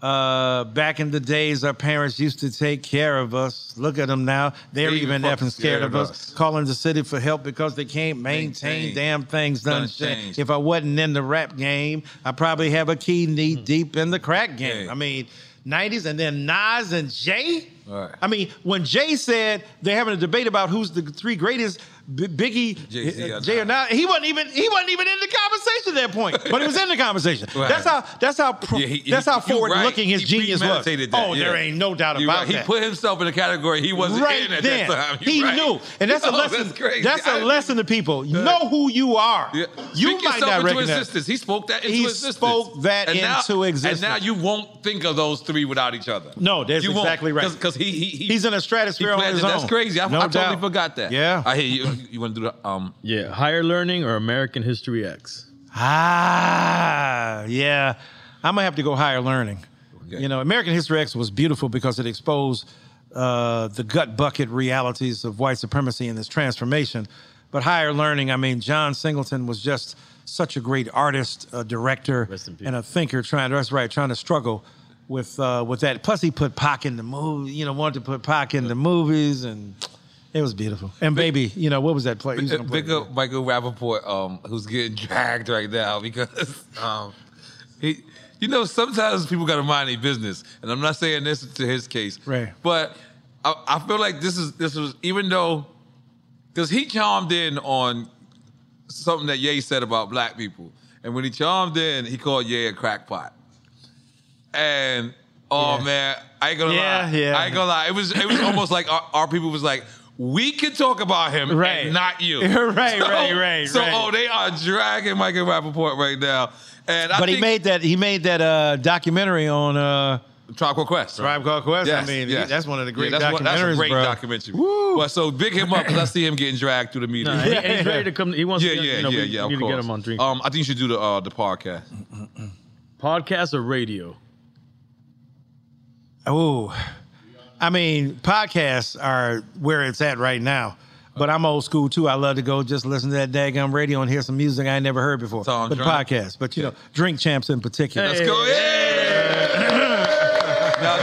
back in the days, our parents used to take care of us. Look at them now; they're even effing scared of us. Calling the city for help because they can't maintain. Damn things done changed. If I wasn't in the rap game, I probably have a key knee deep in the crack game. I mean. 90s, and then Nas and Jay. Right. I mean, when Jay said they're having a debate about who's the three greatest, Biggie, Jay or Nas, he wasn't even in the conversation at that point, but he was in the conversation. Right. That's how forward-looking his genius was. That. Oh, there ain't no doubt about that. He put himself in a category he wasn't in at that time. He knew, and that's a lesson. That's a lesson to people. Know who you are. Yeah. You might not recognize. Existence. He spoke that into existence. And now you won't think of those three without each other. No, that's exactly right. Because he's in a stratosphere on his own. That's crazy. I totally forgot that. Yeah. I hear you. You want to do the Higher Learning or American History X? I'm gonna have to go Higher Learning. Okay. American History X was beautiful because it exposed the gut bucket realities of white supremacy and this transformation. But Higher Learning, I mean, John Singleton was just such a great artist, a director, and a thinker trying to struggle with that. Plus, he put Pac in the movie. Wanted to put Pac in the movies and. It was beautiful. And baby, what was that play? Big up Michael Rappaport, who's getting dragged right now because he, sometimes people got to mind their business, and I'm not saying this to his case, right? But I feel like this was even though, because he chimed in on something that Ye said about black people, and when he chimed in, he called Ye a crackpot. And man, I ain't gonna lie. Yeah. I ain't gonna lie. It was almost like our people was like, we could talk about him and not you. So they are dragging Michael Rappaport right now. And I think, he made that documentary on Tribe Called Quest. Right? Tribe Called Quest. Yes, I mean, that's one of the great documentaries. That's a great documentary. Woo. But so big him up because I see him getting dragged through the media. He's ready to come. He wants to. Of course. To get him on Dream. I think you should do the podcast. Podcast or radio? Oh, I mean, podcasts are where it's at right now. But I'm old school too. I love to go just listen to that daggum radio and hear some music I ain't never heard before. But the podcast, but you know, Drink Champs in particular. Hey. Let's go!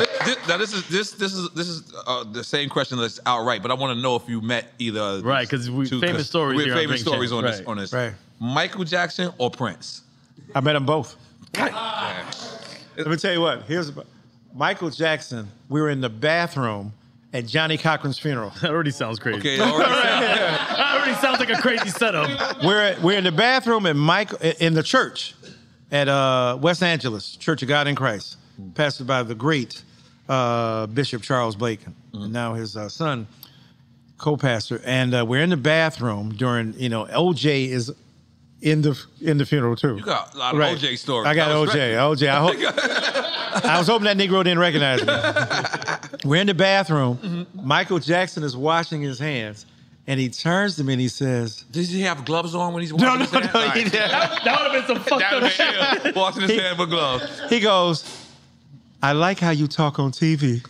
Yeah. Now this is the same question that's outright. But I want to know if you met either because we famous stories. We're famous stories on this. Michael Jackson or Prince? I met them both. Let me tell you what. Here's Michael Jackson. We were in the bathroom at Johnny Cochran's funeral. That already sounds crazy. Okay, that already sounds like a crazy setup. We're in the bathroom in the church at West Angeles, Church of God in Christ, pastored by the great Bishop Charles Blakin, and now his son, co-pastor. And we're in the bathroom during, OJ is in the funeral too. You got a lot of OJ stories. I got OJ. I was hoping that Negro didn't recognize me. We're in the bathroom. Mm-hmm. Michael Jackson is washing his hands, and he turns to me and he says, "Did he have gloves on when he's washing his hands?" No, he didn't. That would have been some fucked up shit. Washing his hands with gloves. He goes, "I like how you talk on TV."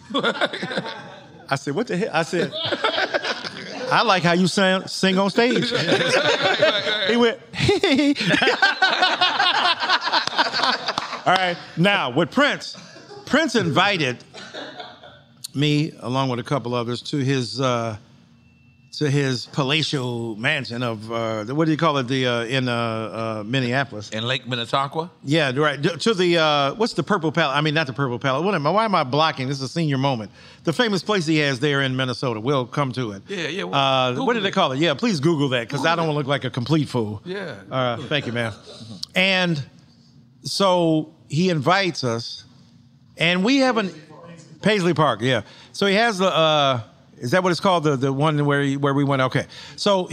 I said, "What the hell?" I said, "I like how you sing on stage." He went, "Hee hee." All right. Now, with Prince invited me, along with a couple others, to his palatial mansion of, what do you call it, in Minneapolis? In Lake Minnetonka? Yeah, right. To the, what's the Purple Palace? I mean, not the Purple Palace. Why am I blocking? This is a senior moment. The famous place he has there in Minnesota. We'll come to it. Yeah. Well, what did they call it? Yeah, please Google that, because I don't want to look like a complete fool. Yeah. Thank you, man. And so he invites us, and we have Paisley Park, yeah. So he has is that what it's called? The one where we went? Okay. So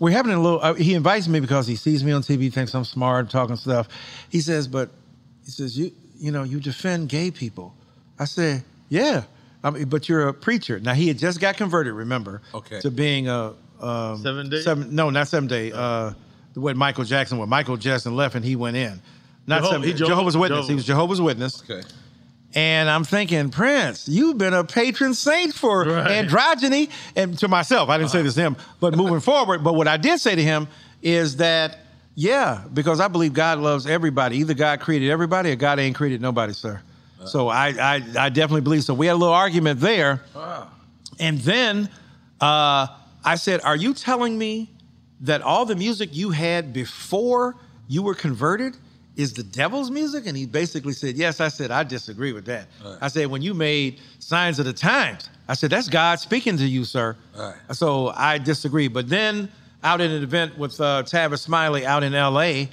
we're having a little, he invites me because he sees me on TV, thinks I'm smart, talking stuff. He says, you defend gay people. I said, yeah, but you're a preacher. Now he had just got converted, remember, to being a 7 day? No, not 7 day. When Michael Jackson left and he went in. Not Jehovah's Witness. He was Jehovah's Witness. Okay. And I'm thinking, Prince, you've been a patron saint for androgyny. And to myself, I didn't say this to him, but moving forward. But what I did say to him is that, because I believe God loves everybody. Either God created everybody or God ain't created nobody, sir. So I definitely believe so. We had a little argument there. And then I said, are you telling me that all the music you had before you were converted is the devil's music? And he basically said, yes. I said, I disagree with that. Right. I said, when you made Signs of the Times, I said, that's God speaking to you, sir. Right. So I disagree. But then out at an event with Tavis Smiley out in LA,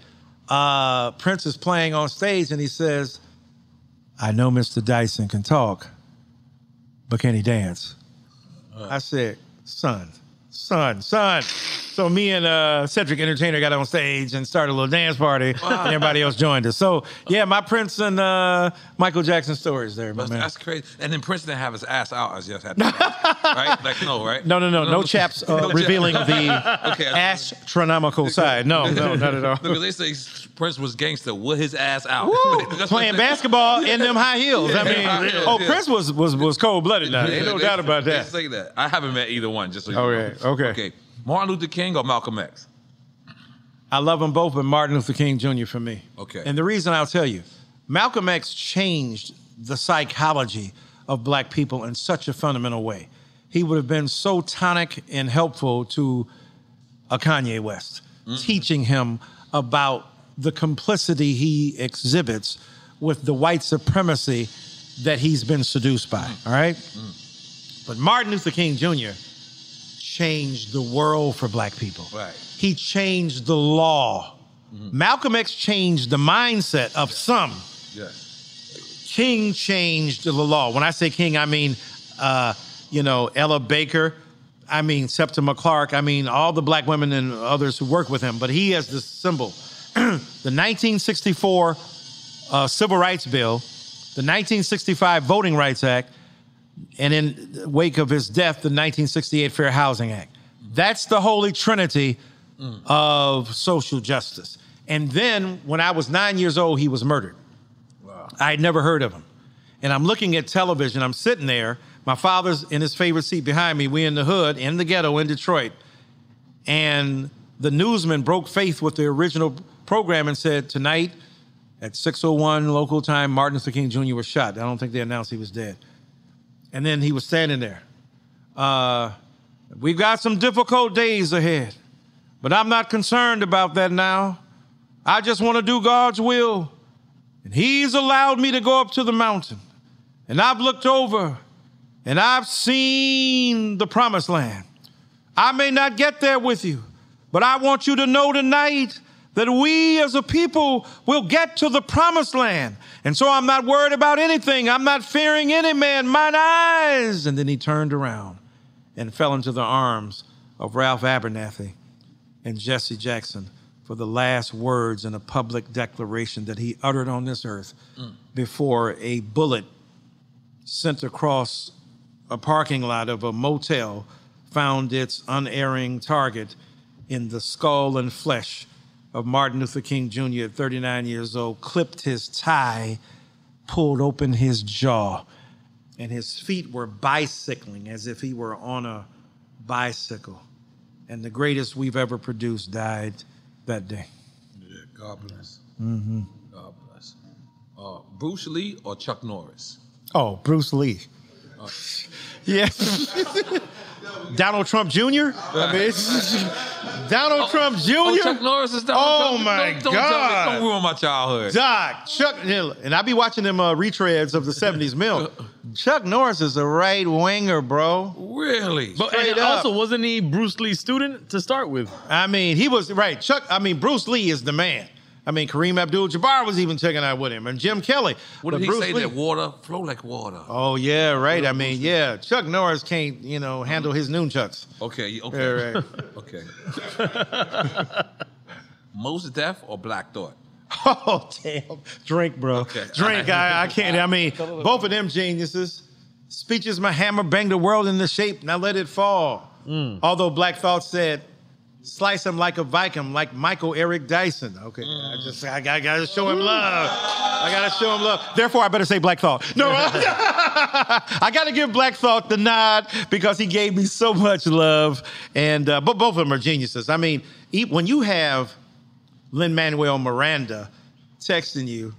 Prince is playing on stage and he says, I know Mr. Dyson can talk, but can he dance? Right. I said, son. So me and Cedric Entertainer got on stage and started a little dance party, and everybody else joined us. So yeah, my Prince and Michael Jackson stories there, man. That's crazy. And then Prince didn't have his ass out as just had to, right? Like right? No chaps revealing the astronomical side. No, not at all. They say Prince was gangster with his ass out, playing basketball in them high heels. Yeah, I mean, Prince was cold blooded. Now, ain't no doubt about that. Say that. I haven't met either one. Just so you know. Okay. Martin Luther King or Malcolm X? I love them both, but Martin Luther King Jr. for me. Okay. And the reason I'll tell you, Malcolm X changed the psychology of black people in such a fundamental way. He would have been so tonic and helpful to a Kanye West, teaching him about the complicity he exhibits with the white supremacy that he's been seduced by, all right? But Martin Luther King Jr., changed the world for black people. Right. He changed the law. Malcolm X changed the mindset of some. Yes. King changed the law. When I say King, I mean, Ella Baker, I mean, Septima Clark, I mean, all the black women and others who work with him, but he is the symbol. The 1964 Civil Rights Bill, the 1965 Voting Rights Act, and in the wake of his death, the 1968 Fair Housing Act. That's the holy trinity of social justice. And then when I was 9 years old, he was murdered. Wow. I had never heard of him. And I'm looking at television, I'm sitting there, my father's in his favorite seat behind me, we in the hood, in the ghetto, in Detroit. And the newsman broke faith with the original program and said, tonight at 6:01 local time, Martin Luther King Jr. was shot. I don't think they announced he was dead. And then he was standing there. We've got some difficult days ahead, but I'm not concerned about that now. I just want to do God's will. And he's allowed me to go up to the mountain. And I've looked over and I've seen the promised land. I may not get there with you, but I want you to know tonight that we as a people will get to the promised land. And so I'm not worried about anything. I'm not fearing any man, mine eyes. And then he turned around and fell into the arms of Ralph Abernathy and Jesse Jackson for the last words in a public declaration that he uttered on this earth before a bullet sent across a parking lot of a motel found its unerring target in the skull and flesh of Martin Luther King Jr. at 39 years old, clipped his tie, pulled open his jaw, and his feet were bicycling as if he were on a bicycle. And the greatest we've ever produced died that day. Yeah, God bless. Mm-hmm. God bless. Bruce Lee or Chuck Norris? Oh, Bruce Lee. Yeah. Donald Trump Jr.? I mean, Donald Trump Jr.? Oh, Chuck Norris is Donald Trump. Oh, my God. Don't ruin my childhood. Doc, Chuck, and I be watching them retreads of the 70s mill. Chuck Norris is a right-winger, bro. Really? But, and also, wasn't he Bruce Lee's student to start with? I mean, he was, right, Chuck, I mean, Bruce Lee is the man. I mean, Kareem Abdul-Jabbar was even checking out with him, and Jim Kelly. What did he say, that water flow like water? Oh, yeah, right. I mean, yeah. Chuck Norris can't, handle his nunchucks. Okay. Yeah, right. Okay. Mos Def or Black Thought? Oh, damn. Drink, bro. Okay. Drink. I can't. I mean, both of them geniuses. Speech is my hammer, bang the world into shape, now let it fall. Although Black Thought said, slice him like a Viking, like Michael Eric Dyson. Okay, I gotta show him love. I gotta show him love. Therefore, I better say Black Thought. No, I gotta give Black Thought the nod because he gave me so much love. And but both of them are geniuses. I mean, when you have Lin-Manuel Miranda texting you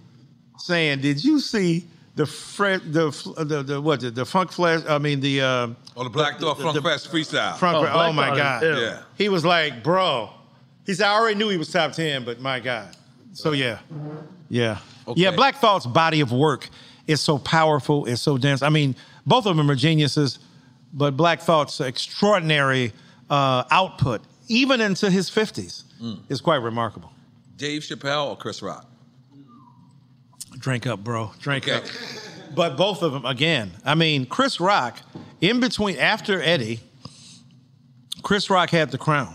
saying, "Did you see the Funk Flesh, I mean the... the Black Thought Funk Flesh freestyle. Oh my God. Yeah. He was like, bro. He said, I already knew he was top 10, but my God. So yeah. Yeah. Okay. Yeah, Black Thought's body of work is so powerful, it's so dense. I mean, both of them are geniuses, but Black Thought's extraordinary output, even into his 50s, is quite remarkable. Dave Chappelle or Chris Rock? Drink up, bro. Drink up. But both of them, again, I mean, Chris Rock, in between, after Eddie, Chris Rock had the crown.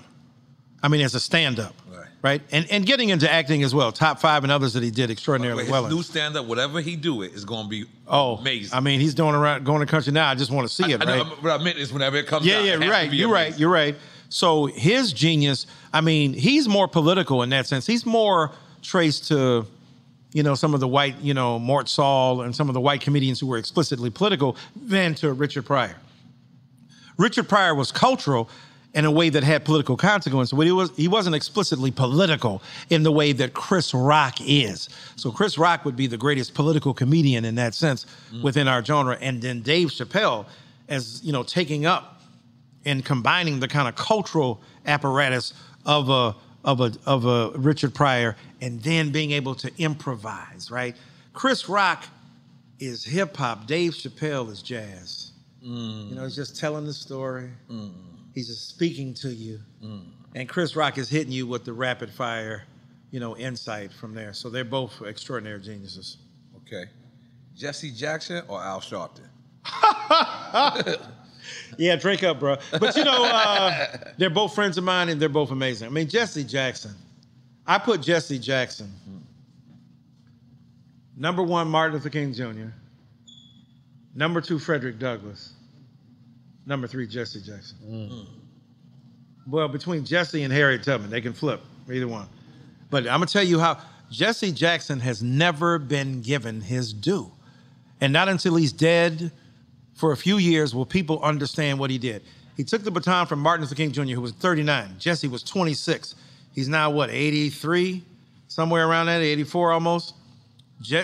I mean, as a stand-up, right? And getting into acting as well, Top Five and others that he did extraordinarily well in. His new stand-up, whatever he do it, is going to be amazing. I mean, he's doing around, going to country now. I just want to see it, right? What I meant is whenever it comes out, it has to be amazing. You're right. So his genius, I mean, he's more political in that sense. He's more traced to... some of the white, Mort Saul and some of the white comedians who were explicitly political than to Richard Pryor. Richard Pryor was cultural in a way that had political consequence, but he wasn't explicitly political in the way that Chris Rock is. So Chris Rock would be the greatest political comedian in that sense within our genre. And then Dave Chappelle, as, taking up and combining the kind of cultural apparatus of a Richard Pryor, and then being able to improvise, right? Chris Rock is hip hop. Dave Chappelle is jazz. He's just telling the story. He's just speaking to you. And Chris Rock is hitting you with the rapid fire, insight from there. So they're both extraordinary geniuses. Okay. Jesse Jackson or Al Sharpton? Yeah, drink up, bro. But you know, they're both friends of mine and they're both amazing. I mean, Jesse Jackson. I put Jesse Jackson. Number one, Martin Luther King Jr. Number two, Frederick Douglass. Number three, Jesse Jackson. Well, between Jesse and Harriet Tubman, they can flip either one. But I'm going to tell you how Jesse Jackson has never been given his due. And not until he's dead for a few years will people understand what he did. He took the baton from Martin Luther King Jr., who was 39. Jesse was 26. He's now, what, 83? Somewhere around that, 84 almost.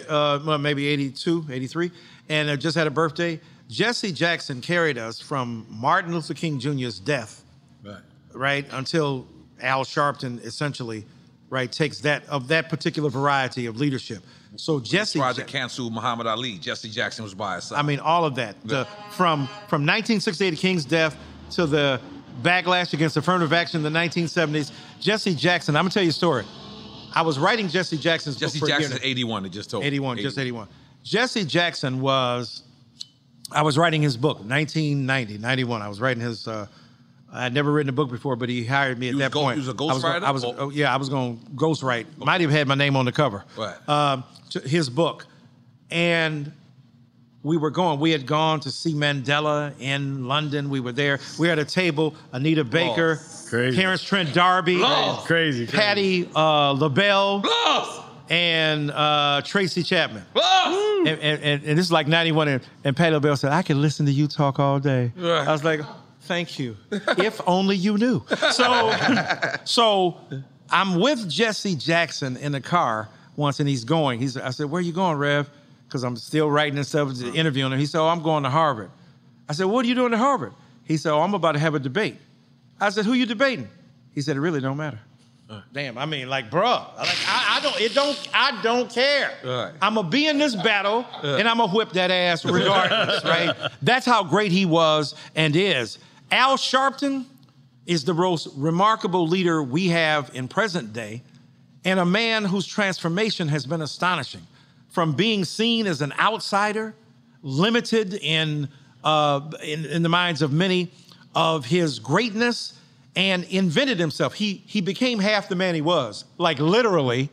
Well, maybe 82, 83. And just had a birthday. Jesse Jackson carried us from Martin Luther King Jr.'s death, right, until Al Sharpton essentially, right, takes that of that particular variety of leadership. So Jesse tried to cancel Muhammad Ali. Jesse Jackson was by his side. I mean, all of that. Yeah. From 1968, King's death, to the backlash against affirmative action in the 1970s. Jesse Jackson, I'm gonna tell you a story. I was writing Jesse Jackson's book for Jesse Jackson's 81, it just told me. 81. Jesse Jackson was, I was writing his book, 1990, 91. I was writing his, I'd never written a book before, but he hired me at that point. He was a ghostwriter? Yeah, I was going to ghostwrite. Okay. Might have had my name on the cover. Right. His book. And we were going. We had gone to see Mandela in London. We were there. We had a table. Anita Baker. Crazy. Terrence Trent D'Arby. Crazy. Patti LaBelle. And Tracy Chapman. And this is like 91. And Patti LaBelle said, I could listen to you talk all day. Right. I was like, thank you. If only you knew. So I'm with Jesse Jackson in the car once, and he's going. I said, where are you going, Rev? Because I'm still writing and stuff, interviewing him. He said, oh, I'm going to Harvard. I said, what are you doing at Harvard? He said, oh, I'm about to have a debate. I said, who you debating? He said, it really don't matter. Damn, I mean, like, bruh. Like, I don't care. I'm going to be in this battle, and I'm going to whip that ass regardless, right? That's how great he was and is. Al Sharpton is the most remarkable leader we have in present day, and a man whose transformation has been astonishing. From being seen as an outsider, limited in the minds of many of his greatness, and invented himself. He became half the man he was, like literally,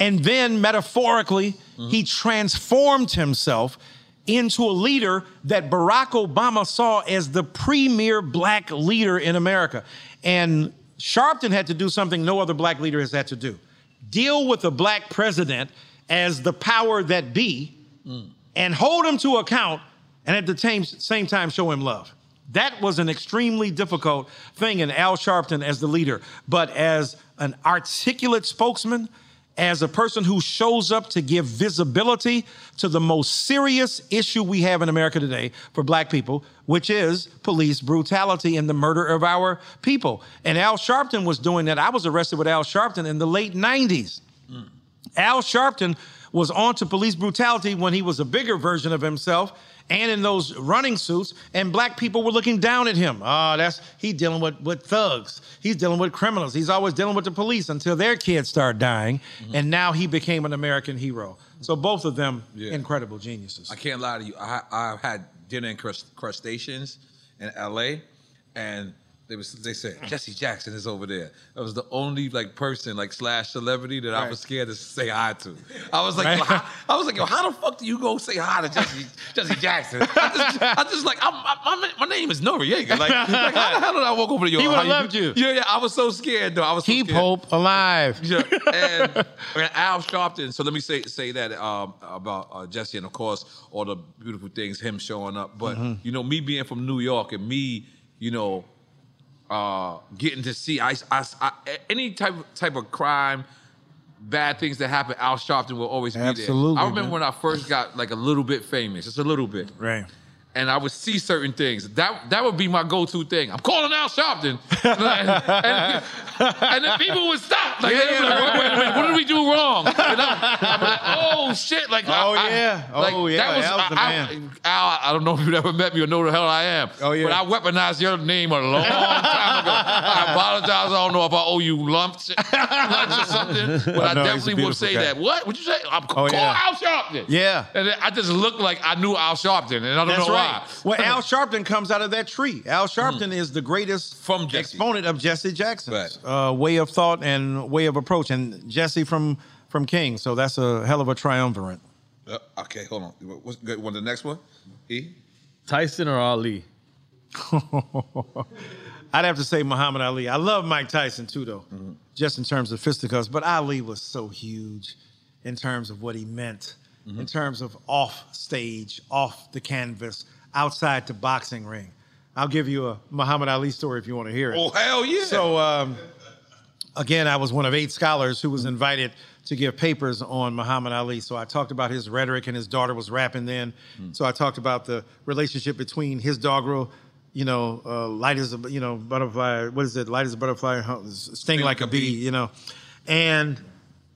and then metaphorically, he transformed himself into a leader that Barack Obama saw as the premier black leader in America. And Sharpton had to do something no other black leader has had to do. Deal with a black president as the power that be, and hold him to account, and at the same time show him love. That was an extremely difficult thing in Al Sharpton as the leader, but as an articulate spokesman, as a person who shows up to give visibility to the most serious issue we have in America today for black people, which is police brutality and the murder of our people. And Al Sharpton was doing that. I was arrested with Al Sharpton in the late 90s. Al Sharpton was onto police brutality when he was a bigger version of himself and in those running suits, and black people were looking down at him. Oh, he's dealing with thugs. He's dealing with criminals. He's always dealing with the police until their kids start dying, and now he became an American hero. So both of them, incredible geniuses. I can't lie to you. I had dinner in Crustaceans in L.A., and they said, Jesse Jackson is over there. That was the only person, slash celebrity that I was scared to say hi to. I was like, yo, how the fuck do you go say hi to Jesse Jackson? My name is Noriega. Like, how the hell did I walk over to you? He would have loved you. Yeah, I was so scared, though. I was so scared. Keep hope alive. Yeah, and Al Sharpton, so let me say that about Jesse, and of course, all the beautiful things, him showing up. But, you know, me being from New York and me, you know, getting to see any type of crime, bad things that happen, Al Sharpton will always be there. Absolutely. I remember when I first got a little bit famous, just a little bit. Right. and I would see certain things. That would be my go-to thing. I'm calling out Sharpton. And then people would stop. Like, yeah, like, wait a minute, what did we do wrong? And I'm like, oh, shit. Like, that was the man. I don't know if you've ever met me or know the hell I am. Oh, yeah. But I weaponized your name a long time ago. I apologize. I don't know if I owe you lumps or something, but I definitely will say that. What would you say? I'm calling Al Sharpton. Yeah. And I just looked like I knew Al Sharpton, and I don't know why. Well, Al Sharpton comes out of that tree. Al Sharpton is the greatest exponent of Jesse Jackson's way of thought and way of approach, and Jesse from King. So that's a hell of a triumvirate. Okay, hold on. What's good? The next one? E? Tyson or Ali? I'd have to say Muhammad Ali. I love Mike Tyson too, though, just in terms of fisticuffs. But Ali was so huge in terms of what he meant, in terms of off stage, off the canvas, outside the boxing ring. I'll give you a Muhammad Ali story if you want to hear it. Oh, hell yeah. So, again, I was one of 8 scholars who was invited to give papers on Muhammad Ali. So I talked about his rhetoric, and his daughter was rapping then. So I talked about the relationship between his doggerel, light as a butterfly. What is it? Light as a butterfly, sting like a bee. And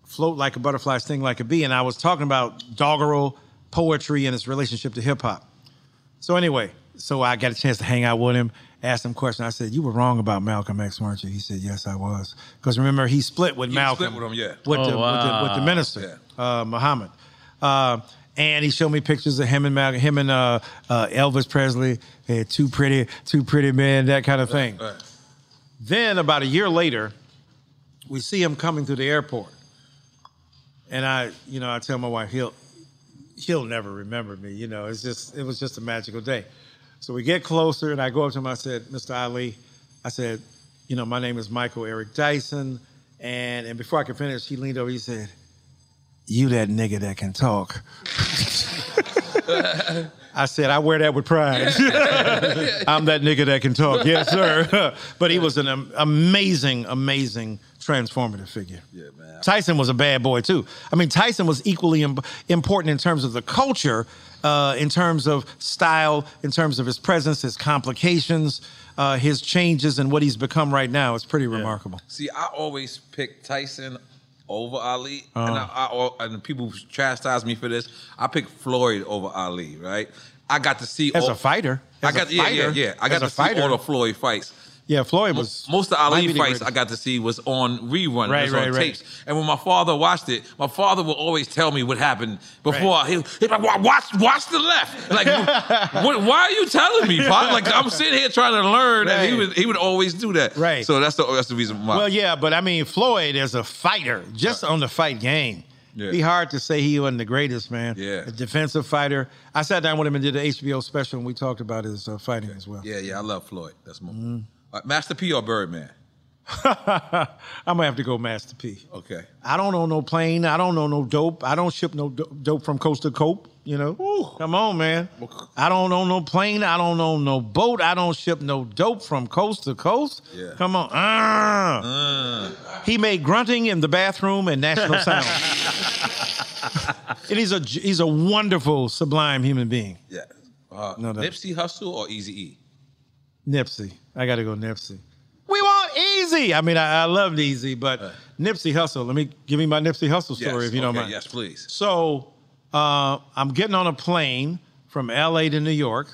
float like a butterfly, sting like a bee. And I was talking about doggerel poetry and its relationship to hip hop. So anyway, so I got a chance to hang out with him, ask him questions. I said, "You were wrong about Malcolm X, weren't you?" He said, "Yes, I was." Because remember, he split with Malcolm. Split with him, yeah. With the minister, Muhammad. And he showed me pictures of him and Malcolm, him and Elvis Presley, two pretty men, that kind of thing. Right. Then about a year later, we see him coming through the airport, and I tell my wife, he'll never remember me. It was just a magical day. So we get closer, and I go up to him. I said, "Mr. Ali," I said, "my name is Michael Eric Dyson." And before I could finish, he leaned over. He said, "You that nigga that can talk." I said, "I wear that with pride." I'm that nigga that can talk. Yes, sir. But he was an amazing, amazing transformative figure. Yeah, man. Tyson was a bad boy, too. I mean, Tyson was equally important in terms of the culture, in terms of style, in terms of his presence, his complications, his changes, and what he's become right now. It's pretty remarkable. See, I always pick Tyson over Ali, and people chastise me for this. I picked Floyd over Ali, right? I got to see as all, a fighter. As I got I got to see all the Floyd fights. Yeah, Floyd was... Most of Ali fights I got to see was on rerun, tapes. And when my father watched it, my father would always tell me what happened before. He'd be like, watch the left. Like, why are you telling me, Pop? Like, I'm sitting here trying to learn, and he would always do that. Right. So that's the reason why. Well, yeah, but I mean, Floyd is a fighter, just on the fight game. Yeah. It'd be hard to say he wasn't the greatest, man. Yeah. A defensive fighter. I sat down with him and did the HBO special, and we talked about his fighting as well. Yeah, yeah, I love Floyd. That's more... Master P or Birdman? I'm going to have to go Master P. Okay. I don't own no plane. I don't own no dope. I don't ship no dope from coast to coast, Ooh. Come on, man. I don't own no plane. I don't own no boat. I don't ship no dope from coast to coast. Yeah. Come on. He made grunting in the bathroom and national sound. And he's a wonderful, sublime human being. Yeah. Nipsey Hussle or Eazy-E? Nipsey. I got to go Nipsey. We want Easy. I mean, I love Easy, but Nipsey Hussle. Let me give you my Nipsey Hussle story, if you don't mind. Yes, please. So I'm getting on a plane from L.A. to New York,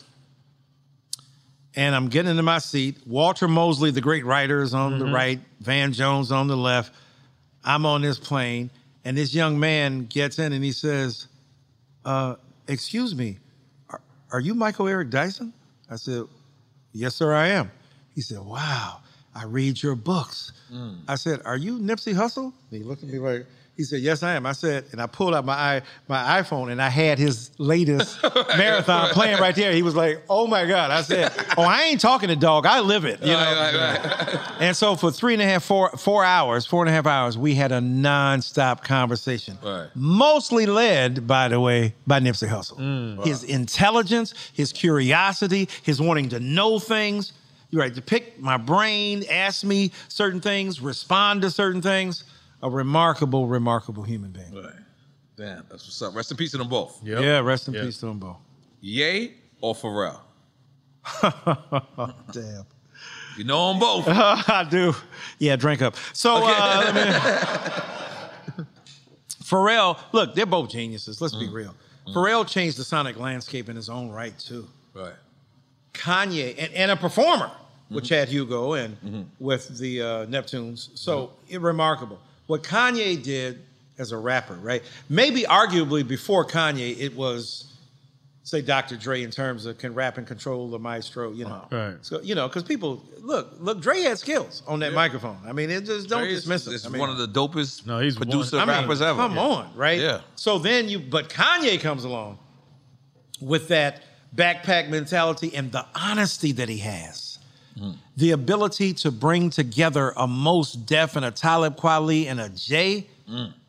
and I'm getting into my seat. Walter Mosley, the great writer, is on the right. Van Jones on the left. I'm on this plane, and this young man gets in, and he says, "Excuse me, are you Michael Eric Dyson?" I said, "Yes, sir, I am." He said, "Wow, I read your books." I said, "Are you Nipsey Hussle?" He looked at me like, he said, "Yes, I am." I said, and I pulled out my iPhone, and I had his latest marathon playing right there. He was like, "Oh, my God." I said, "Oh, I ain't talking to dog. I live it." Right. And so for 4.5 hours, we had a nonstop conversation, mostly led, by the way, by Nipsey Hussle. His intelligence, his curiosity, his wanting to know things. You're right, to pick my brain, ask me certain things, respond to certain things. A remarkable, remarkable human being. Right. Damn, that's what's up. Rest in peace to them both. Yep. Yeah, rest in peace to them both. Ye or Pharrell? Damn. You know them both. I do. Yeah, drink up. So, okay. Pharrell, look, they're both geniuses. Let's be real. Pharrell changed the sonic landscape in his own right, too. Right. Kanye, and a performer with Chad Hugo and with the Neptunes. So remarkable. What Kanye did as a rapper, right? Maybe arguably before Kanye, it was, say, Dr. Dre in terms of can rap and control the maestro, you know. Right. So, you know, because people, look, Dre had skills on that microphone. I mean, it just don't dismiss him. It's one of the dopest rappers ever. Come on, right? Yeah. So then but Kanye comes along with that backpack mentality and the honesty that he has. The ability to bring together a Mos Def and a Talib Kweli and a Jay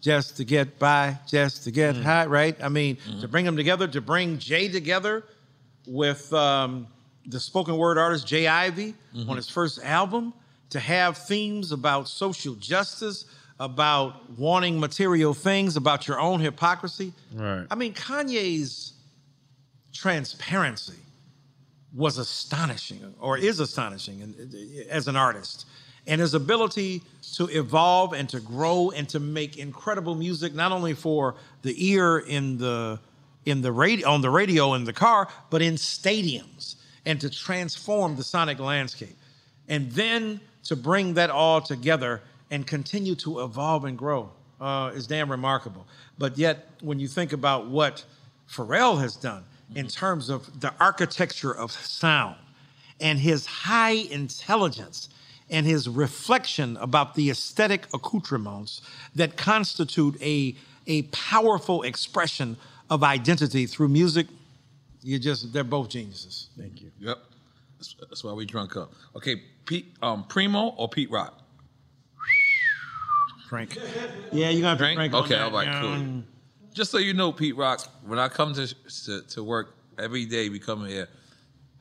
just to get by, just to get high, right? I mean, to bring them together, to bring Jay together with the spoken word artist Jay Ivy on his first album, to have themes about social justice, about wanting material things, about your own hypocrisy. Right. I mean, Kanye's transparency was astonishing, or is astonishing as an artist. And his ability to evolve and to grow and to make incredible music, not only for the ear on the radio in the car, but in stadiums, and to transform the sonic landscape. And then to bring that all together and continue to evolve and grow is damn remarkable. But yet, when you think about what Pharrell has done, in terms of the architecture of sound and his high intelligence and his reflection about the aesthetic accoutrements that constitute a powerful expression of identity through music, they're both geniuses. Thank you. Yep. That's why we drunk up. Okay, Primo or Pete Rock? Frank. Yeah, you're going to have to Frank. Okay, all right, cool. Just so you know, Pete Rock, when I come to work every day, we come here,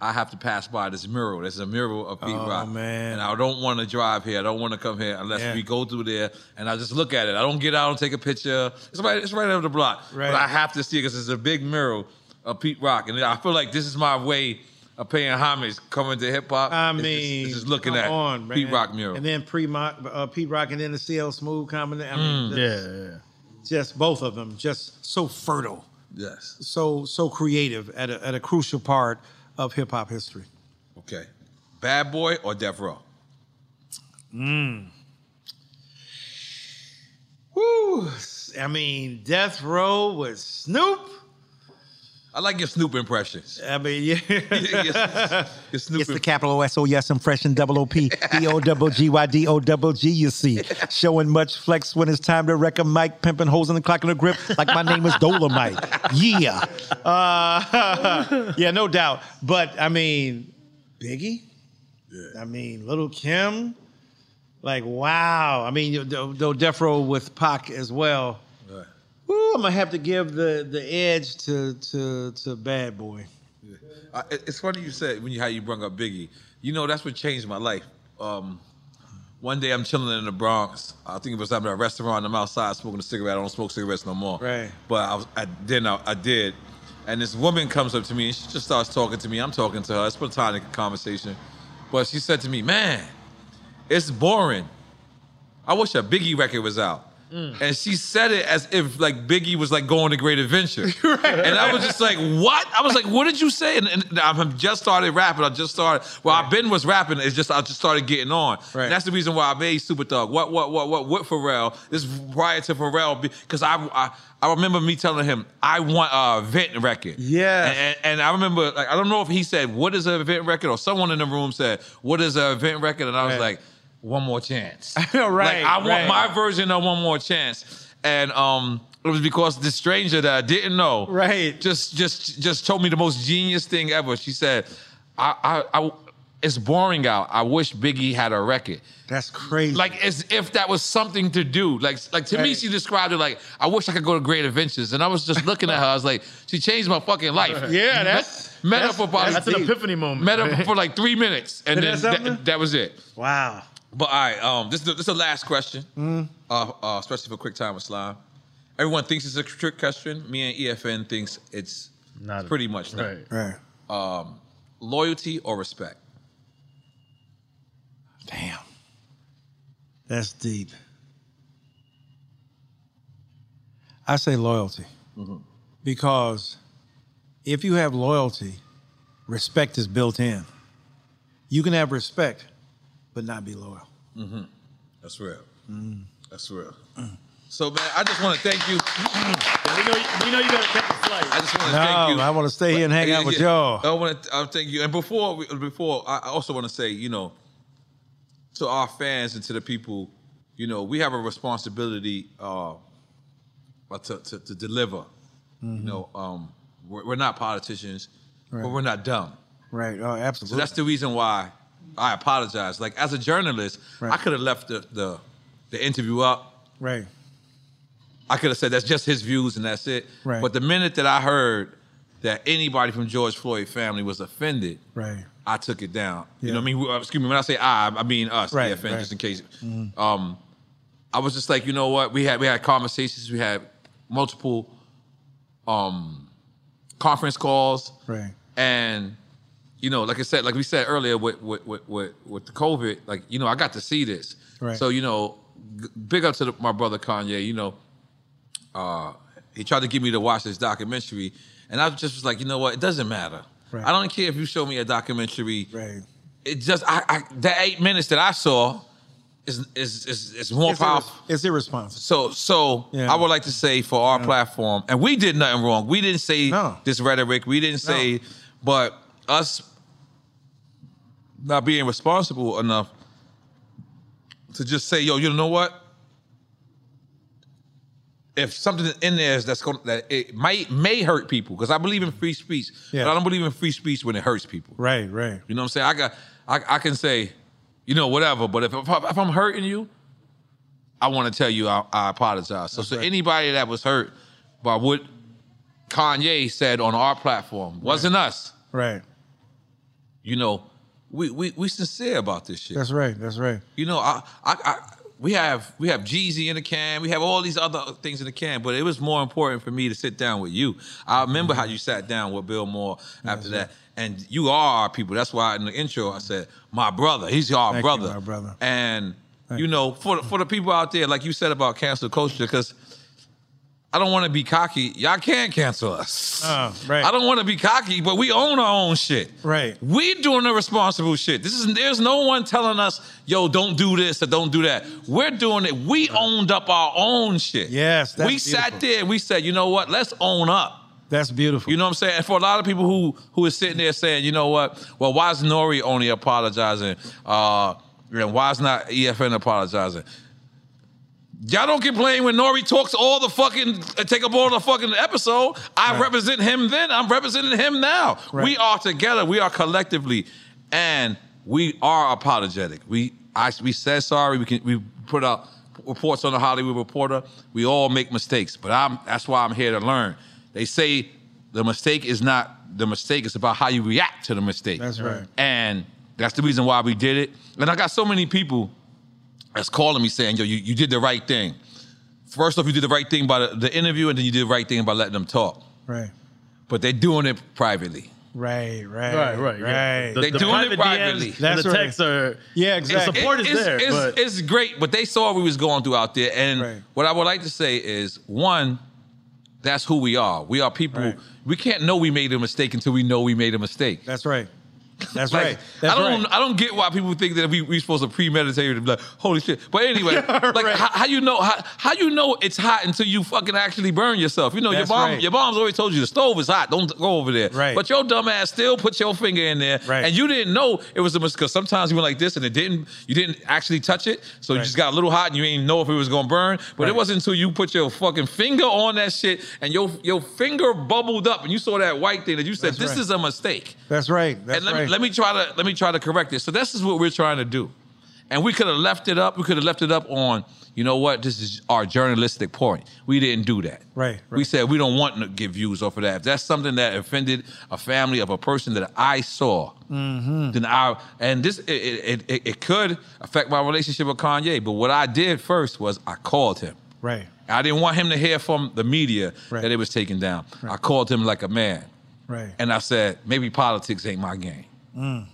I have to pass by this mural. There's a mural of Pete Rock. Oh, man. And I don't want to drive here. I don't want to come here unless we go through there. And I just look at it. I don't get out and take a picture. It's right over the block. Right. But I have to see it because it's a big mural of Pete Rock. And I feel like this is my way of paying homage, coming to hip-hop. I mean, it's just looking at Pete Rock mural. And then Pete Rock and then the CL Smooth combination. I mean, yeah. Just both of them, just so fertile. Yes. So creative at a crucial part of hip hop history. Okay. Bad Boy or Death Row? Woo. I mean, Death Row with Snoop. I like your Snoop impressions. I mean, yeah. your Snoop it's the capital S-O-S impression, double O-P, D-O-double-G-Y-D-O-double-G, you see. Showing much flex when it's time to wreck a mic, pimping holes in the clock in the grip, like my name is Dolomite. Yeah. Yeah, no doubt. But, I mean, Biggie? Yeah. I mean, Lil' Kim? Like, wow. I mean, though Death Row with Pac as well. Ooh, I'm gonna have to give the edge to Bad Boy. Yeah. It's funny you said how you brought up Biggie. You know, that's what changed my life. One day I'm chilling in the Bronx. I think it was at a restaurant. I'm outside smoking a cigarette. I don't smoke cigarettes no more. Right. But I did, and this woman comes up to me and she just starts talking to me. I'm talking to her. It's platonic conversation, but she said to me, "Man, it's boring. I wish a Biggie record was out." And she said it as if like Biggie was like going to Great Adventure. Right. And I was just like, what? I was like, what did you say? And I just started rapping. I've been was rapping. It's just, I just started getting on. Right. And that's the reason why I made Super Thug. What Pharrell? This prior to Pharrell, because I remember me telling him, I want an event record. Yeah. And I remember, like, I don't know if he said, what is an event record? Or someone in the room said, what is an event record? And I was like, One More Chance. Like, I want my version of One More Chance. And it was because this stranger that I didn't know just told me the most genius thing ever. She said, it's boring out. I wish Biggie had a record. That's crazy. Like, as if that was something to do. Like to me, she described it like, I wish I could go to Great Adventures. And I was just looking at her. I was like, she changed my fucking life. Yeah, that's an epiphany moment. Met up for like 3 minutes. And then that was it. Wow. But all right, this is the last question, especially for Quick Time with Slime. Everyone thinks it's a trick question. Me and EFN thinks it's pretty much not. Right. loyalty or respect? Damn. That's deep. I say loyalty. Mm-hmm. Because if you have loyalty, respect is built in. You can have respect, but not be loyal. Mm-hmm. That's real. Mm. That's real. Mm. So, man, I just want to thank you. We know you got to take a flight. I just want to thank you. No, I want to stay here and hang out with y'all. I want to thank you. And before, I also want to say, you know, to our fans and to the people, you know, we have a responsibility to deliver. Mm-hmm. You know, we're not politicians, right, but we're not dumb. Right. Oh, absolutely. So that's the reason why I apologize. Like, as a journalist, right, I could have left the interview up. Right. I could have said that's just his views and that's it. Right. But the minute that I heard that anybody from George Floyd family was offended, right, I took it down. Yeah. You know what I mean? Excuse me, when I say I mean us, right, the FN, right, just in case. Mm-hmm. I was just like, you know what? We had conversations. We had multiple conference calls. Right. And, you know, like I said, like we said earlier with the COVID, like, you know, I got to see this. Right. So, you know, big up to my brother Kanye, you know. He tried to get me to watch this documentary, and I just was like, you know what? It doesn't matter. Right. I don't care if you show me a documentary. Right. It just that 8 minutes that I saw is more powerful. It's irresponsible. So yeah. I would like to say for our platform, and we did nothing wrong. We didn't say this rhetoric. We didn't say, but us not being responsible enough to just say, yo, you know what? If something in there is that it may hurt people, because I believe in free speech, but I don't believe in free speech when it hurts people. Right, right. You know what I'm saying? I can say, you know, whatever, but if I'm hurting you, I want to tell you I apologize. So anybody that was hurt by what Kanye said on our platform wasn't us. Right. You know, we sincere about this shit. That's right. That's right. You know, We have Jeezy in the can. We have all these other things in the can, but it was more important for me to sit down with you. I remember how you sat down with Bill Moore after that, and you are our people. That's why in the intro I said, my brother. He's our brother. Thank you, my brother. And, you know, for the people out there, like you said about cancel culture, because I don't want to be cocky. Y'all can't cancel us. Right. I don't want to be cocky, but we own our own shit. Right. We doing the responsible shit. There's no one telling us, yo, don't do this or don't do that. We're doing it. We owned up our own shit. Yes, that's beautiful. Sat there and we said, you know what? Let's own up. That's beautiful. You know what I'm saying? And for a lot of people who is sitting there saying, you know what? Well, why is Nori only apologizing? And why is not EFN apologizing? Y'all don't complain when Nori talks all the fucking, take up all the fucking episode. I represent him then. I'm representing him now. Right. We are together. We are collectively. And we are apologetic. We said sorry. We put out reports on the Hollywood Reporter. We all make mistakes. But that's why I'm here to learn. They say the mistake is not the mistake. It's about how you react to the mistake. That's right. And that's the reason why we did it. And I got so many people that's calling me saying, yo, you did the right thing. First off, you did the right thing by the interview, and then you did the right thing by letting them talk. Right. But they're doing it privately. Right. Yeah. They're doing it privately. DMs, that's the texts are, yeah, exactly. The support is there. It's great, but they saw what we was going through out there. And what I would like to say is, one, that's who we are. We are people. Right. We can't know we made a mistake until we know we made a mistake. That's right. That's like, right. I don't get why people think that we're supposed to premeditate and be like, holy shit. But anyway, like how you know it's hot until you fucking actually burn yourself. You know, your mom's always told you the stove is hot. Don't go over there. Right. But your dumb ass still put your finger in there. Right. And you didn't know it was a mistake. Because sometimes you went like this and you didn't actually touch it. So you just got a little hot and you didn't know if it was gonna burn. But it wasn't until you put your fucking finger on that shit and your finger bubbled up and you saw that white thing that you said, that's this is a mistake. That's right. That's right. Let me try to correct this. So this is what we're trying to do. And we could have left it up. We could have left it up on, you know what, this is our journalistic point. We didn't do that. Right. We said we don't want to give views off of that. If that's something that offended a family of a person that I saw, then it could affect my relationship with Kanye. But what I did first was I called him. Right. I didn't want him to hear from the media that it was taken down. Right. I called him like a man. Right. And I said, maybe politics ain't my game. Mm.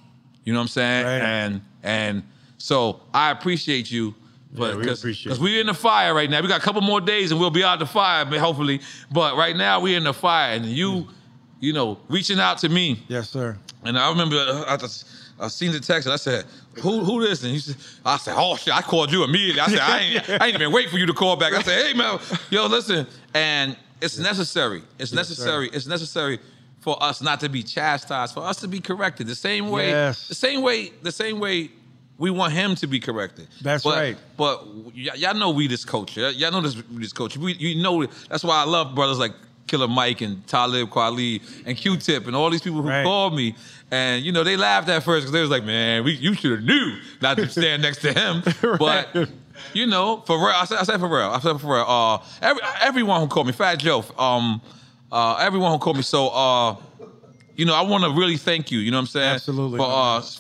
You know what I'm saying? Right. And so I appreciate you. But because we're in the fire right now. We got a couple more days and we'll be out the fire, hopefully. But right now we're in the fire. And you, you know, reaching out to me. Yes, sir. And I remember I seen the text and I said, who this? And you said, I said, oh, shit, I called you immediately. I said, I ain't even wait for you to call back. I said, hey, man, yo, listen. And it's necessary. It's necessary. Sir. It's necessary for us not to be chastised, for us to be corrected. The same way, the same way we want him to be corrected. That's right. But y'all know we this culture. Y'all know this culture. You know, that's why I love brothers like Killer Mike and Talib Kweli and Q-Tip and all these people who called me. And, you know, they laughed at first because they was like, man, you should have knew not to stand next to him. Right. But, you know, for real, I said for real. Everyone who called me, Fat Joe, everyone who called me, so... you know, I want to really thank you, you know what I'm saying? Absolutely.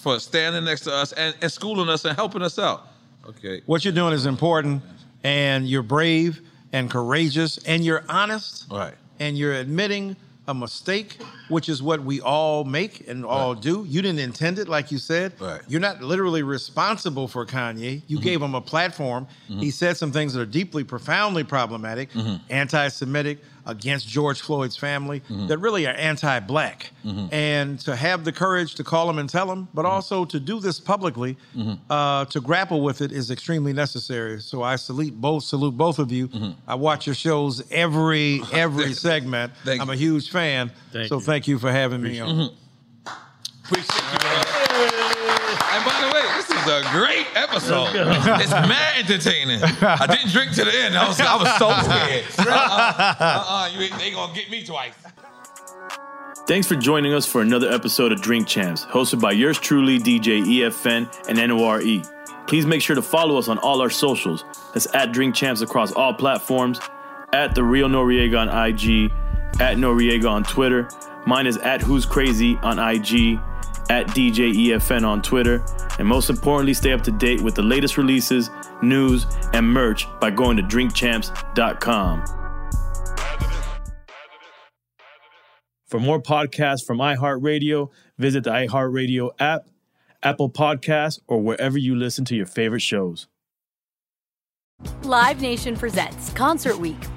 For standing next to us and schooling us and helping us out. Okay. What you're doing is important, and you're brave and courageous, and you're honest. Right. And you're admitting a mistake, which is what we all make and all do. You didn't intend it, like you said. Right. You're not literally responsible for Kanye. You gave him a platform. He said some things that are deeply, profoundly problematic, anti-Semitic, against George Floyd's family, that really are anti-black. And to have the courage to call him and tell him, but also to do this publicly, to grapple with it is extremely necessary. So I salute both of you. I watch your shows every segment. I'm a huge fan. Thank you for having me on. Appreciate you, brother. And by the way, this is a great episode. It's mad entertaining. I didn't drink to the end. I was so scared. They gonna get me twice. Thanks for joining us for another episode of Drink Champs, hosted by yours truly, DJ EFN and NORE. Please make sure to follow us on all our socials. That's at Drink Champs across all platforms, at The Real Noriega on IG, at Noriega on Twitter. Mine is at Who's Crazy on IG, at DJ EFN on Twitter. And most importantly, stay up to date with the latest releases, news, and merch by going to drinkchamps.com. For more podcasts from iHeartRadio, visit the iHeartRadio app, Apple Podcasts, or wherever you listen to your favorite shows. Live Nation presents Concert Week.